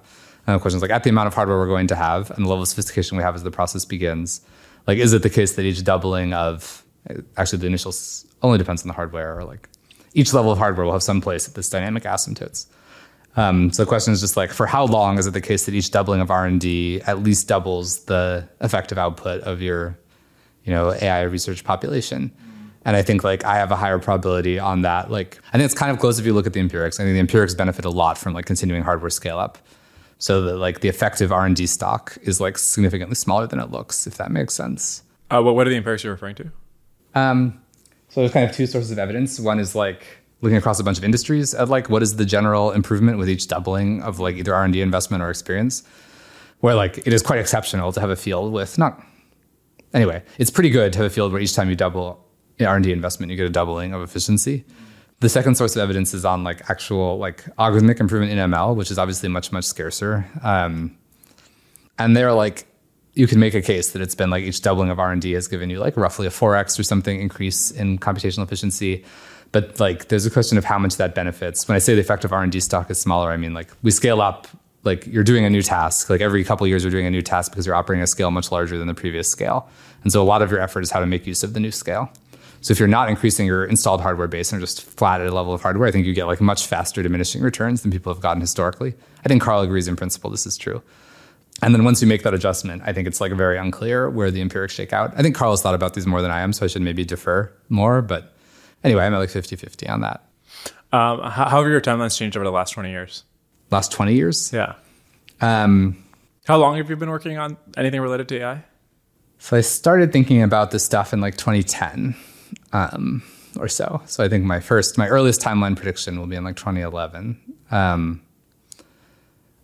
And the question is like at the amount of hardware we're going to have and the level of sophistication we have as the process begins, like is it the case that each doubling of actually the initial only depends on the hardware, or like each level of hardware will have some place at this dynamic asymptotes. Um, so the question is just like for how long is it the case that each doubling of R and D at least doubles the effective output of your you know, A I research population. And I think like I have a higher probability on that. Like, I think it's kind of close if you look at the empirics. I think the empirics benefit a lot from like continuing hardware scale up. So that like the effective R and D stock is like significantly smaller than it looks, if that makes sense. Uh, what, what are the empirics you're referring to? Um, so there's kind of two sources of evidence. One is like looking across a bunch of industries at like what is the general improvement with each doubling of like either R and D investment or experience, where like it is quite exceptional to have a field with not... Anyway, it's pretty good to have a field where each time you double R and D investment, you get a doubling of efficiency. The second source of evidence is on like actual like algorithmic improvement in M L, which is obviously much, much scarcer. Um, and they're like, you can make a case that it's been like each doubling of R and D has given you like roughly a four X or something increase in computational efficiency. But like, there's a question of how much that benefits. When I say the effective R and D stock is smaller, I mean like we scale up, like you're doing a new task. Like every couple of years you're doing a new task because you're operating a scale much larger than the previous scale. And so a lot of your effort is how to make use of the new scale. So if you're not increasing your installed hardware base and are just flat at a level of hardware, I think you get like much faster diminishing returns than people have gotten historically. I think Carl agrees in principle this is true. And then once you make that adjustment, I think it's like very unclear where the empirics shake out. I think Carl has thought about these more than I am, so I should maybe defer more. But anyway, I'm at like fifty-fifty on that. Um, how, how have your timelines changed over the last twenty years? Last twenty years? Yeah. Um, how long have you been working on anything related to A I? So I started thinking about this stuff in like twenty ten. Um, or so. So I think my first, my earliest timeline prediction will be in like twenty eleven. Um,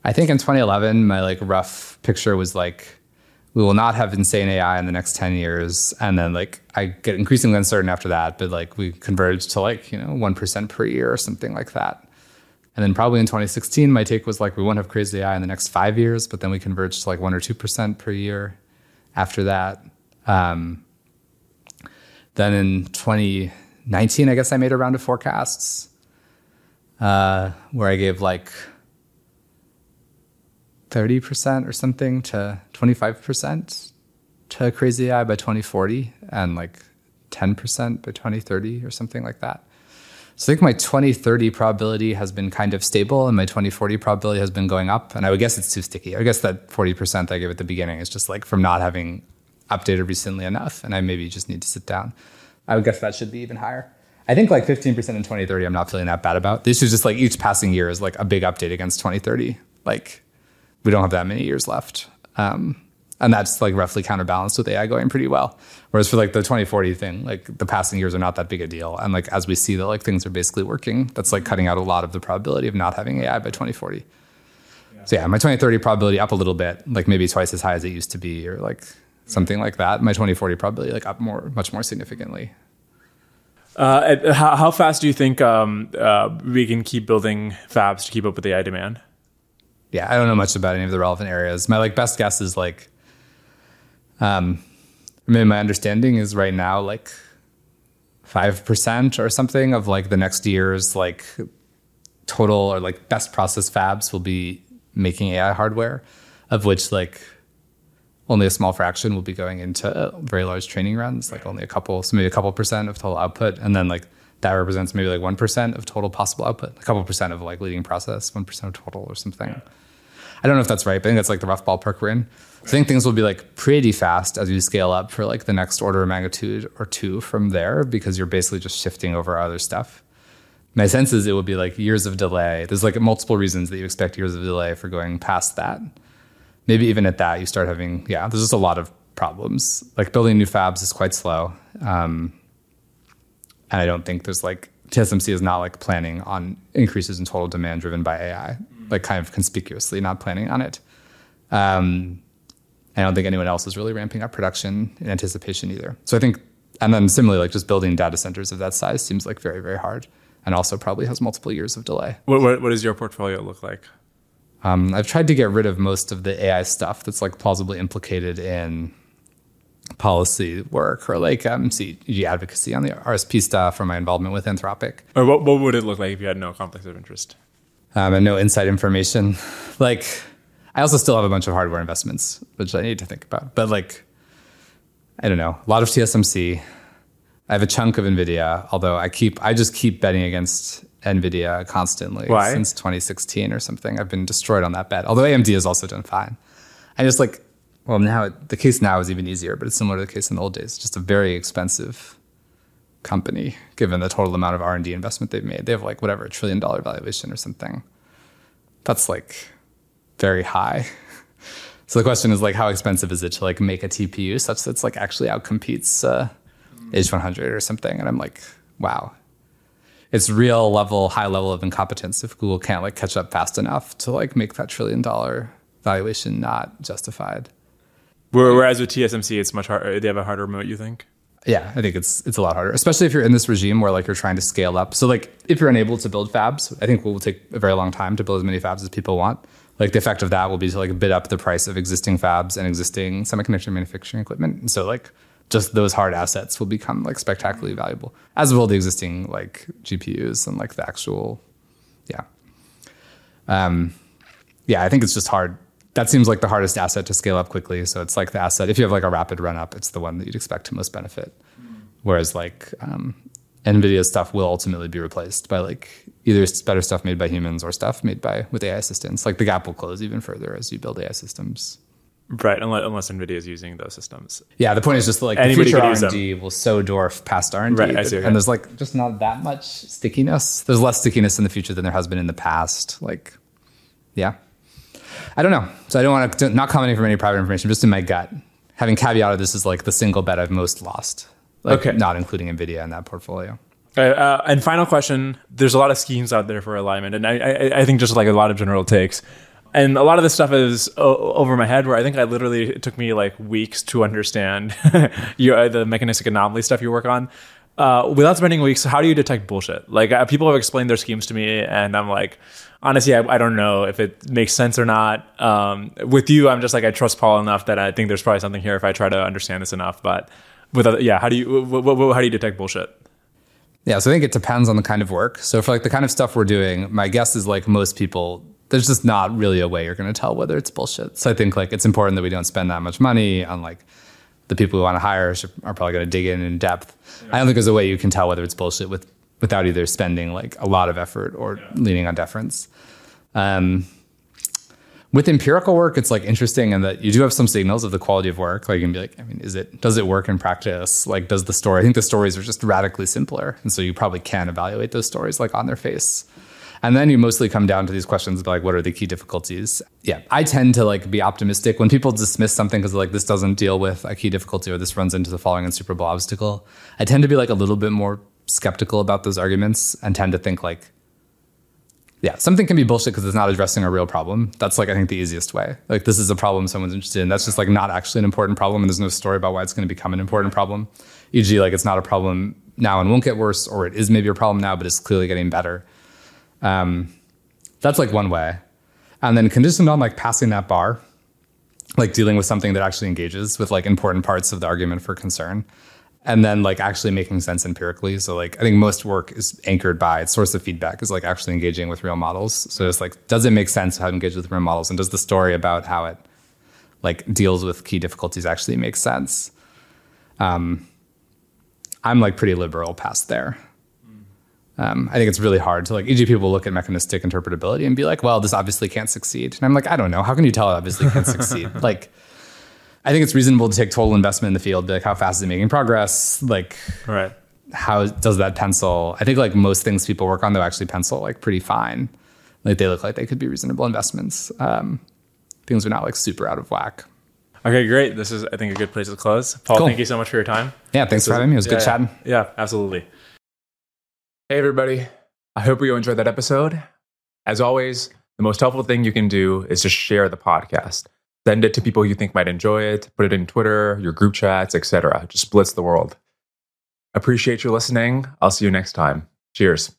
I think in twenty eleven, my like rough picture was like, we will not have insane A I in the next ten years. And then like, I get increasingly uncertain after that, but like we converge to like, you know, one percent per year or something like that. And then probably in twenty sixteen, my take was like, we won't have crazy A I in the next five years, but then we converge to like one or two percent per year after that. Um, Then in twenty nineteen, I guess I made a round of forecasts uh, where I gave like thirty percent or something to twenty-five percent to crazy A I by twenty forty and like ten percent by twenty thirty or something like that. So I think my twenty thirty probability has been kind of stable and my twenty forty probability has been going up. And I would guess it's too sticky. I guess that forty percent I gave at the beginning is just like from not having updated recently enough, and I maybe just need to sit down. I would guess that should be even higher. I think like fifteen percent in twenty thirty, I'm not feeling that bad about. This is just like each passing year is like a big update against twenty thirty. Like we don't have that many years left. Um, and that's like roughly counterbalanced with A I going pretty well. Whereas for like the twenty forty thing, like the passing years are not that big a deal. And like, as we see that like things are basically working, that's like cutting out a lot of the probability of not having A I by twenty forty. Yeah. So yeah, my twenty thirty probability up a little bit, like maybe twice as high as it used to be, or like something like that. My twenty forty probably like up more, much more significantly. Uh, how, how fast do you think um, uh, we can keep building fabs to keep up with A I demand? Yeah, I don't know much about any of the relevant areas. My like best guess is like, um, I mean, my understanding is right now like five percent or something of like the next year's like total or like best process fabs will be making A I hardware, of which like only a small fraction will be going into very large training runs, like only a couple, so maybe a couple percent of total output. And then like that represents maybe like one percent of total possible output, a couple percent of like leading process, one percent of total or something. Yeah. I don't know if that's right, but I think that's like the rough ballpark we're in. Right. So I think things will be like pretty fast as you scale up for like the next order of magnitude or two from there, because you're basically just shifting over other stuff. My sense is it will be like years of delay. There's like multiple reasons that you expect years of delay for going past that. Maybe even at that, you start having, yeah, there's just a lot of problems. Like building new fabs is quite slow. Um, and I don't think there's like, T S M C is not like planning on increases in total demand driven by A I, like kind of conspicuously not planning on it. Um, I don't think anyone else is really ramping up production in anticipation either. So I think, and then similarly, like just building data centers of that size seems like very, very hard and also probably has multiple years of delay. What, what, what does your portfolio look like? Um, I've tried to get rid of most of the A I stuff that's like plausibly implicated in policy work or like M C G advocacy on the R S P stuff or my involvement with Anthropic. Or what, what would it look like if you had no conflicts of interest? Um, and no inside information. Like, I also still have a bunch of hardware investments, which I need to think about. But like, I don't know, a lot of T S M C. I have a chunk of NVIDIA, although I keep, I just keep betting against NVIDIA constantly. Why? Since twenty sixteen or something. I've been destroyed on that bet. Although A M D has also done fine. I just like, well, now it, the case now is even easier, but it's similar to the case in the old days. Just a very expensive company, given the total amount of R and D investment they've made. They have like whatever, a trillion dollar valuation or something. That's like very high. So the question is like, how expensive is it to like make a T P U such that it's like actually outcompetes uh, H one hundred or something? And I'm like, wow, it's real level, high level of incompetence if Google can't like catch up fast enough to like make that trillion dollar valuation not justified. Whereas with T S M C, it's much harder. They have a harder moat, you think? Yeah, I think it's it's a lot harder, especially if you're in this regime where like you're trying to scale up. So like if you're unable to build fabs, I think it will take a very long time to build as many fabs as people want. Like the effect of that will be to like bid up the price of existing fabs and existing semiconductor manufacturing equipment. And so like just those hard assets will become like spectacularly valuable, as will the existing like G P Us and like the actual, yeah. Um, yeah, I think it's just hard. That seems like the hardest asset to scale up quickly. So it's like the asset, if you have like a rapid run up, it's the one that you'd expect to most benefit. Whereas like um, NVIDIA stuff will ultimately be replaced by like either better stuff made by humans or stuff made by with A I assistants. Like the gap will close even further as you build A I systems. Right, unless, unless NVIDIA is using those systems. Yeah, the point is just like anybody, the future R and D will so dwarf past R and D. Right, I see, and yeah. There's like just not that much stickiness. There's less stickiness in the future than there has been in the past. Like, yeah. I don't know. So I don't want to, not commenting from any private information, just in my gut. Having caveated, this is like the single bet I've most lost. Like okay. Not including NVIDIA in that portfolio. Uh, uh, and final question, there's a lot of schemes out there for alignment. And I, I, I think just like a lot of general takes. And a lot of this stuff is o- over my head, where I think I literally, it took me like weeks to understand your, the mechanistic anomaly stuff you work on. Uh, without spending weeks, how do you detect bullshit? Like uh, people have explained their schemes to me and I'm like, honestly, I, I don't know if it makes sense or not. Um, with you, I'm just like, I trust Paul enough that I think there's probably something here if I try to understand this enough. But with other, yeah, how do you, w- w- how do you detect bullshit? Yeah, so I think it depends on the kind of work. So for like the kind of stuff we're doing, my guess is like most people, there's just not really a way you're going to tell whether it's bullshit. So I think like it's important that we don't spend that much money on like, the people we want to hire are probably going to dig in in depth. Yeah. I don't think there's a way you can tell whether it's bullshit with, without either spending like a lot of effort or yeah. leaning on deference. Um, with empirical work, it's like interesting in that you do have some signals of the quality of work. Like you can be like, I mean, is it, does it work in practice? Like does the story, I think the stories are just radically simpler. And so you probably can evaluate those stories like on their face. And then you mostly come down to these questions about like, what are the key difficulties? Yeah, I tend to like be optimistic when people dismiss something because like this doesn't deal with a key difficulty or this runs into the following insuperable obstacle. I tend to be like a little bit more skeptical about those arguments and tend to think like, yeah, something can be bullshit because it's not addressing a real problem. That's like, I think the easiest way. Like this is a problem someone's interested in. That's just like not actually an important problem. And there's no story about why it's going to become an important problem. for example like it's not a problem now and won't get worse, or it is maybe a problem now, but it's clearly getting better. Um, that's like one way. And then conditioned on like passing that bar, like dealing with something that actually engages with like important parts of the argument for concern. And then like actually making sense empirically. So like, I think most work is anchored by its source of feedback is like actually engaging with real models. So it's like, does it make sense how to engage with real models? And does the story about how it like deals with key difficulties actually make sense? Um, I'm like pretty liberal past there. Um, I think it's really hard to like, E G people look at mechanistic interpretability and be like, well, this obviously can't succeed. And I'm like, I don't know. How can you tell it obviously can't succeed? Like, I think it's reasonable to take total investment in the field. Like, how fast is it making progress? Like, right. How does that pencil? I think like most things people work on, though, actually pencil like pretty fine. Like they look like they could be reasonable investments. Um, things are not like super out of whack. Okay, great. This is, I think, a good place to close. Paul, cool. Thank you so much for your time. Yeah, thanks this for is, having me. It was yeah, good yeah. chatting. Yeah, absolutely. Hey, everybody. I hope you enjoyed that episode. As always, the most helpful thing you can do is just share the podcast. Send it to people you think might enjoy it. Put it in Twitter, your group chats, et cetera. Just blitz the world. Appreciate you listening. I'll see you next time. Cheers.